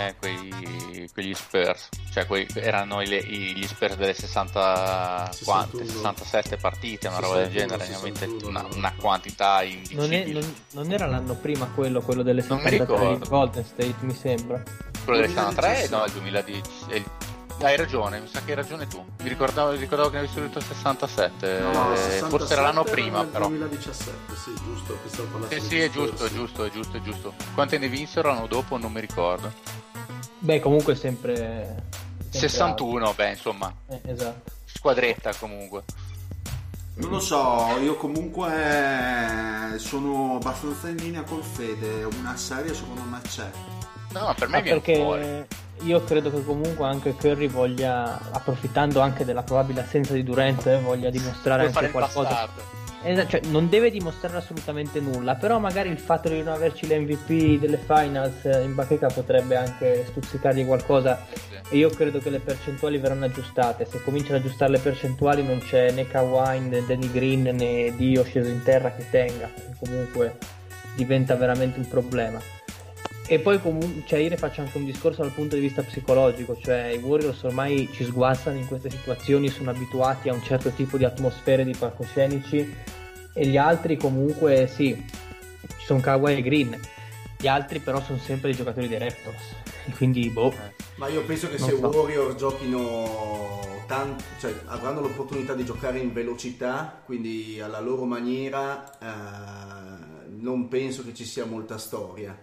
quegli Spurs, cioè erano gli Spurs delle 67 partite, una roba del genere, 61, una quantità indicibile. Non era l'anno prima quello delle 63 di Golden State, mi sembra quello delle 63, no, il 2010. Hai ragione, mi sa che hai ragione tu. Mi ricordavo che ne avevi detto 67. No, 67, forse era l'anno prima, però. 2017, sì, giusto. È giusto. Quante ne vinsero l'anno dopo non mi ricordo. Beh, comunque sempre 61, beh, insomma, esatto. Squadretta comunque. Non lo so, io comunque sono abbastanza in linea col Fede, una serie secondo me c'è. No, per me viene fuori. Io credo che comunque anche Curry voglia, approfittando anche della probabile assenza di Durant, voglia dimostrare anche qualcosa. Cioè, non deve dimostrare assolutamente nulla, però magari il fatto di non averci l'MVP delle finals in bacheca potrebbe anche stuzzicargli qualcosa, sì. E io credo che le percentuali verranno aggiustate. Se cominciano ad aggiustare le percentuali non c'è né Kawhi né Danny Green né Dio sceso in terra che tenga, comunque diventa veramente un problema. E poi comunque, cioè, io ne faccio anche un discorso dal punto di vista psicologico, cioè i Warriors ormai ci sguazzano in queste situazioni, sono abituati a un certo tipo di atmosfere, di palcoscenici, e gli altri comunque sì, ci sono Kawhi e Green, gli altri però sono sempre i giocatori dei Raptors, e quindi boh. Ma io penso che se i Warriors giochino tanto, cioè avranno l'opportunità di giocare in velocità, quindi alla loro maniera, non penso che ci sia molta storia.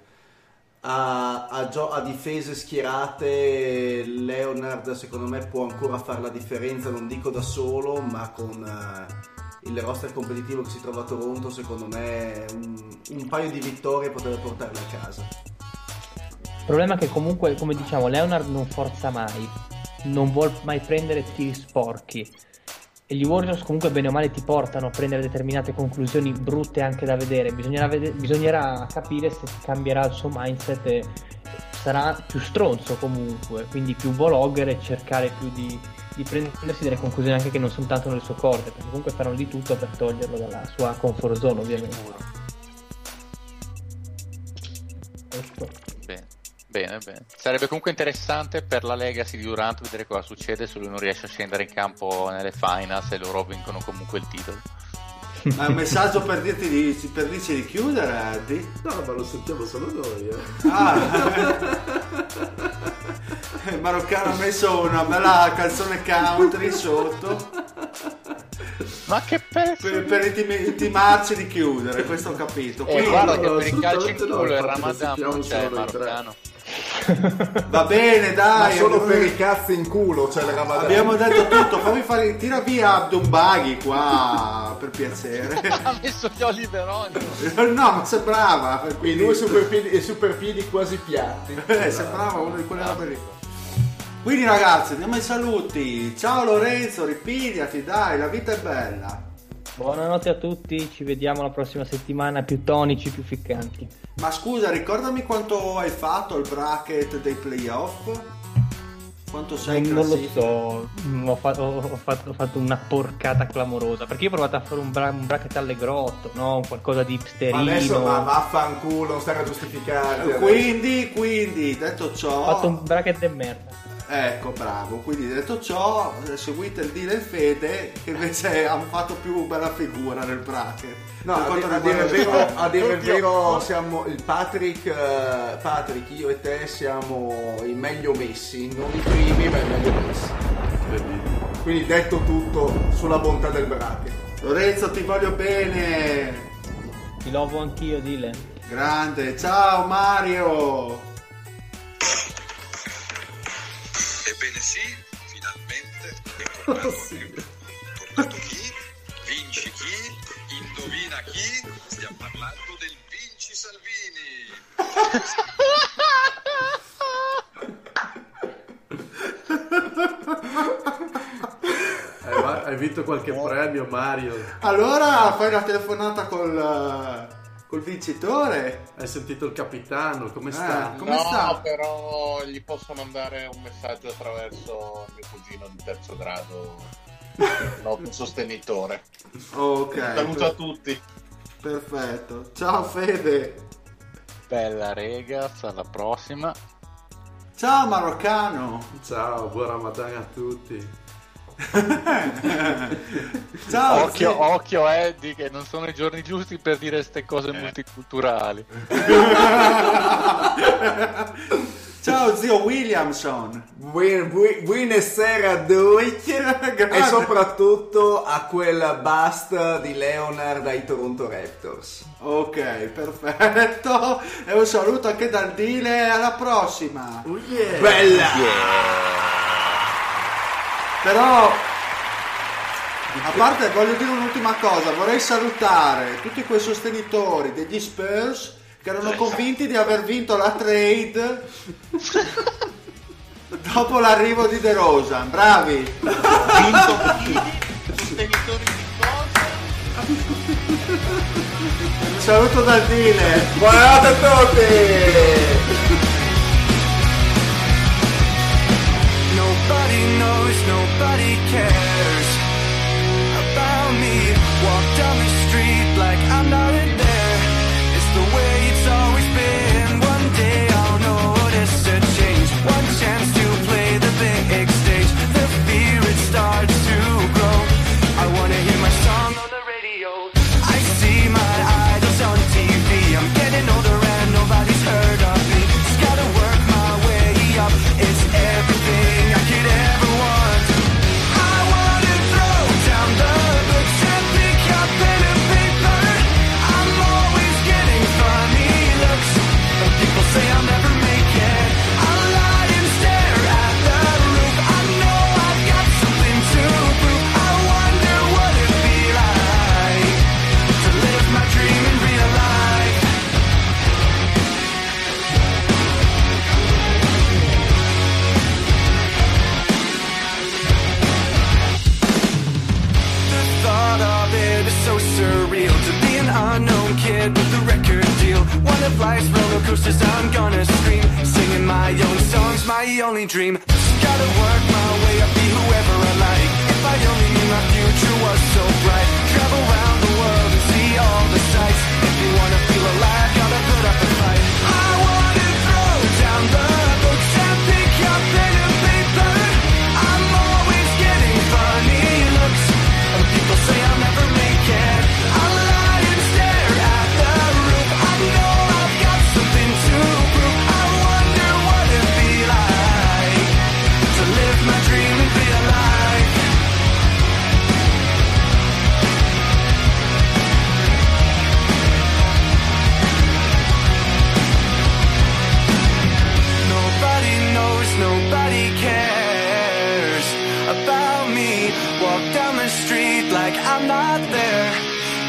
A difese schierate Leonard secondo me può ancora fare la differenza, non dico da solo, ma con il roster competitivo che si trova a Toronto secondo me un paio di vittorie potrebbe portarle a casa. Il problema è che comunque, come diciamo, Leonard non forza mai, non vuol mai prendere tiri sporchi, e gli Warriors comunque bene o male ti portano a prendere determinate conclusioni brutte anche da vedere. Bisognerà capire se cambierà il suo mindset e sarà più stronzo comunque, quindi più vlogger, e cercare più di prendersi delle conclusioni anche che non sono tanto nelle sue corde, perché comunque faranno di tutto per toglierlo dalla sua comfort zone, ovviamente. Bene. Sarebbe comunque interessante per la legacy di Durant vedere cosa succede se lui non riesce a scendere in campo nelle finals e loro vincono comunque il titolo. Ma è un messaggio per dirci di chiudere, di? No, ma lo sentiamo solo noi. Il maroccano ha messo una bella canzone country sotto. Ma che pezzo! Per intimarci di chiudere, questo ho capito. Guarda che per i calci in culo il Ramadan non c'è il maroccano. Va bene, dai, ma solo per i cazzi in culo, cioè, abbiamo detto tutto. Fammi fare, tira via Dombaghi qua, per piacere. Ha messo gli Oliveroni. No, ma sembrava quei due superpiedi quasi piatti. Sembrava uno di quelle robe lì. Quindi ragazzi, andiamo ai saluti. Ciao Lorenzo, ripigliati, dai, la vita è bella. Buonanotte a tutti, ci vediamo la prossima settimana, più tonici, più ficcanti. Ma scusa, ricordami quanto hai fatto il bracket dei playoff? Quanto sei in classifica? Non lo so, ho fatto una porcata clamorosa, perché io ho provato a fare un bracket allegrotto, no? Qualcosa di hipsterino. Ma adesso vaffanculo, non stare a giustificare. Quindi, detto ciò... Ho fatto un bracket de merda. Ecco, bravo. Quindi detto ciò, seguite il D del Fede, che invece hanno fatto più bella figura nel bracket. No, a dire il vero, siamo il Patrick, io e te siamo i meglio messi, non i primi, ma i meglio messi. Quindi detto tutto sulla bontà del bracket. Lorenzo, ti voglio bene. Ti lovo anch'io, Dile. Grande. Ciao Mario. Ebbene sì, finalmente è tornato chi, vinci chi, indovina chi, stiamo parlando del Vinci Salvini. Hai vinto qualche premio, Mario? Allora fai la telefonata col vincitore. Hai sentito il capitano, come sta? Come sta? Però gli posso mandare un messaggio attraverso mio cugino di terzo grado, un sostenitore. Ok. Saluto a tutti. Perfetto. Ciao Fede. Bella rega, alla prossima. Ciao Maroccano. Ciao, buon Ramadan a tutti. Ciao, occhio Eddie, che non sono i giorni giusti per dire ste cose multiculturali. Ciao zio Williamson, buonasera a tutti, e soprattutto a quel bust di Leonard ai Toronto Raptors. Ok, perfetto, e un saluto anche dal Dile, alla prossima. Bella. Però a parte, voglio dire un'ultima cosa, vorrei salutare tutti quei sostenitori degli Spurs che erano convinti di aver vinto la trade dopo l'arrivo di De Rosa. Bravi! Sostenitori di cosa? Un saluto dal Dile! Buonanotte a tutti! Nobody knows, nobody cares about me. Walk down the street like I'm not in there. It's the way it's always been. One day I'll notice a change. One chance to play the big stage. The fear it starts to grow. I wanna hear my song on the radio. I see my idols on TV. I'm getting older and nobody's heard of me. Just gotta work my way up. It's everything with the record deal. One of life's roller coasters, I'm gonna scream, singing my own songs, my only dream. Gotta work my way up, be whoever I like. If I only knew my future was so bright. Travel around the world and see all the sights. If you wanna feel alive, gotta put up a fight. I wanna throw down the books and pick up pen and paper. I'm always getting funny looks, and people say I'll never make it. I'll I'm not there.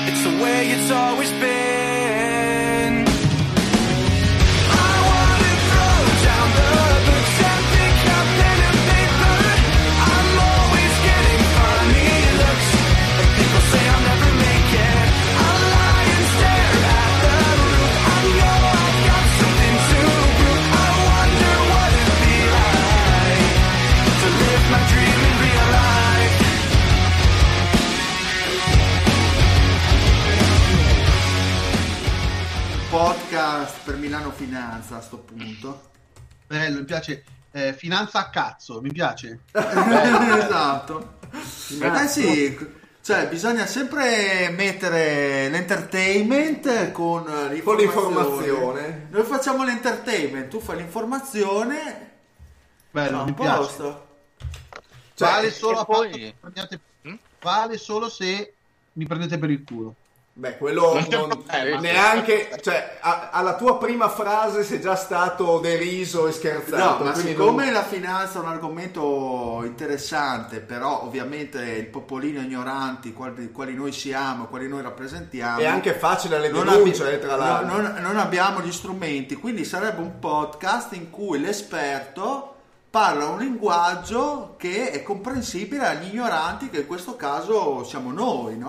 It's the way it's always been. I wanna throw down the books and pick up pen and paper. I'm always getting funny looks, and people say I'll never make it. I'll lie and stare at the roof. I know I've got something to prove. I wonder what it'd be like to live my dream in real life. Podcast per Milano Finanza a sto punto. Bello, mi piace. Finanza a cazzo, mi piace. Esatto. Beh, sì, cioè bisogna sempre mettere l'entertainment con l'informazione. Noi facciamo l'entertainment, tu fai l'informazione. Bello, no, mi piace. Cioè, vale solo poi... vale solo se mi prendete per il culo. Beh, quello non, neanche, cioè, alla tua prima frase sei già stato deriso e scherzato. No, ma siccome non... la finanza è un argomento interessante, però ovviamente il popolino ignoranti, quali noi siamo, quali noi rappresentiamo. È anche facile alle denunce, tra l'altro. Non abbiamo gli strumenti, quindi sarebbe un podcast in cui l'esperto parla un linguaggio che è comprensibile agli ignoranti, che in questo caso siamo noi, no?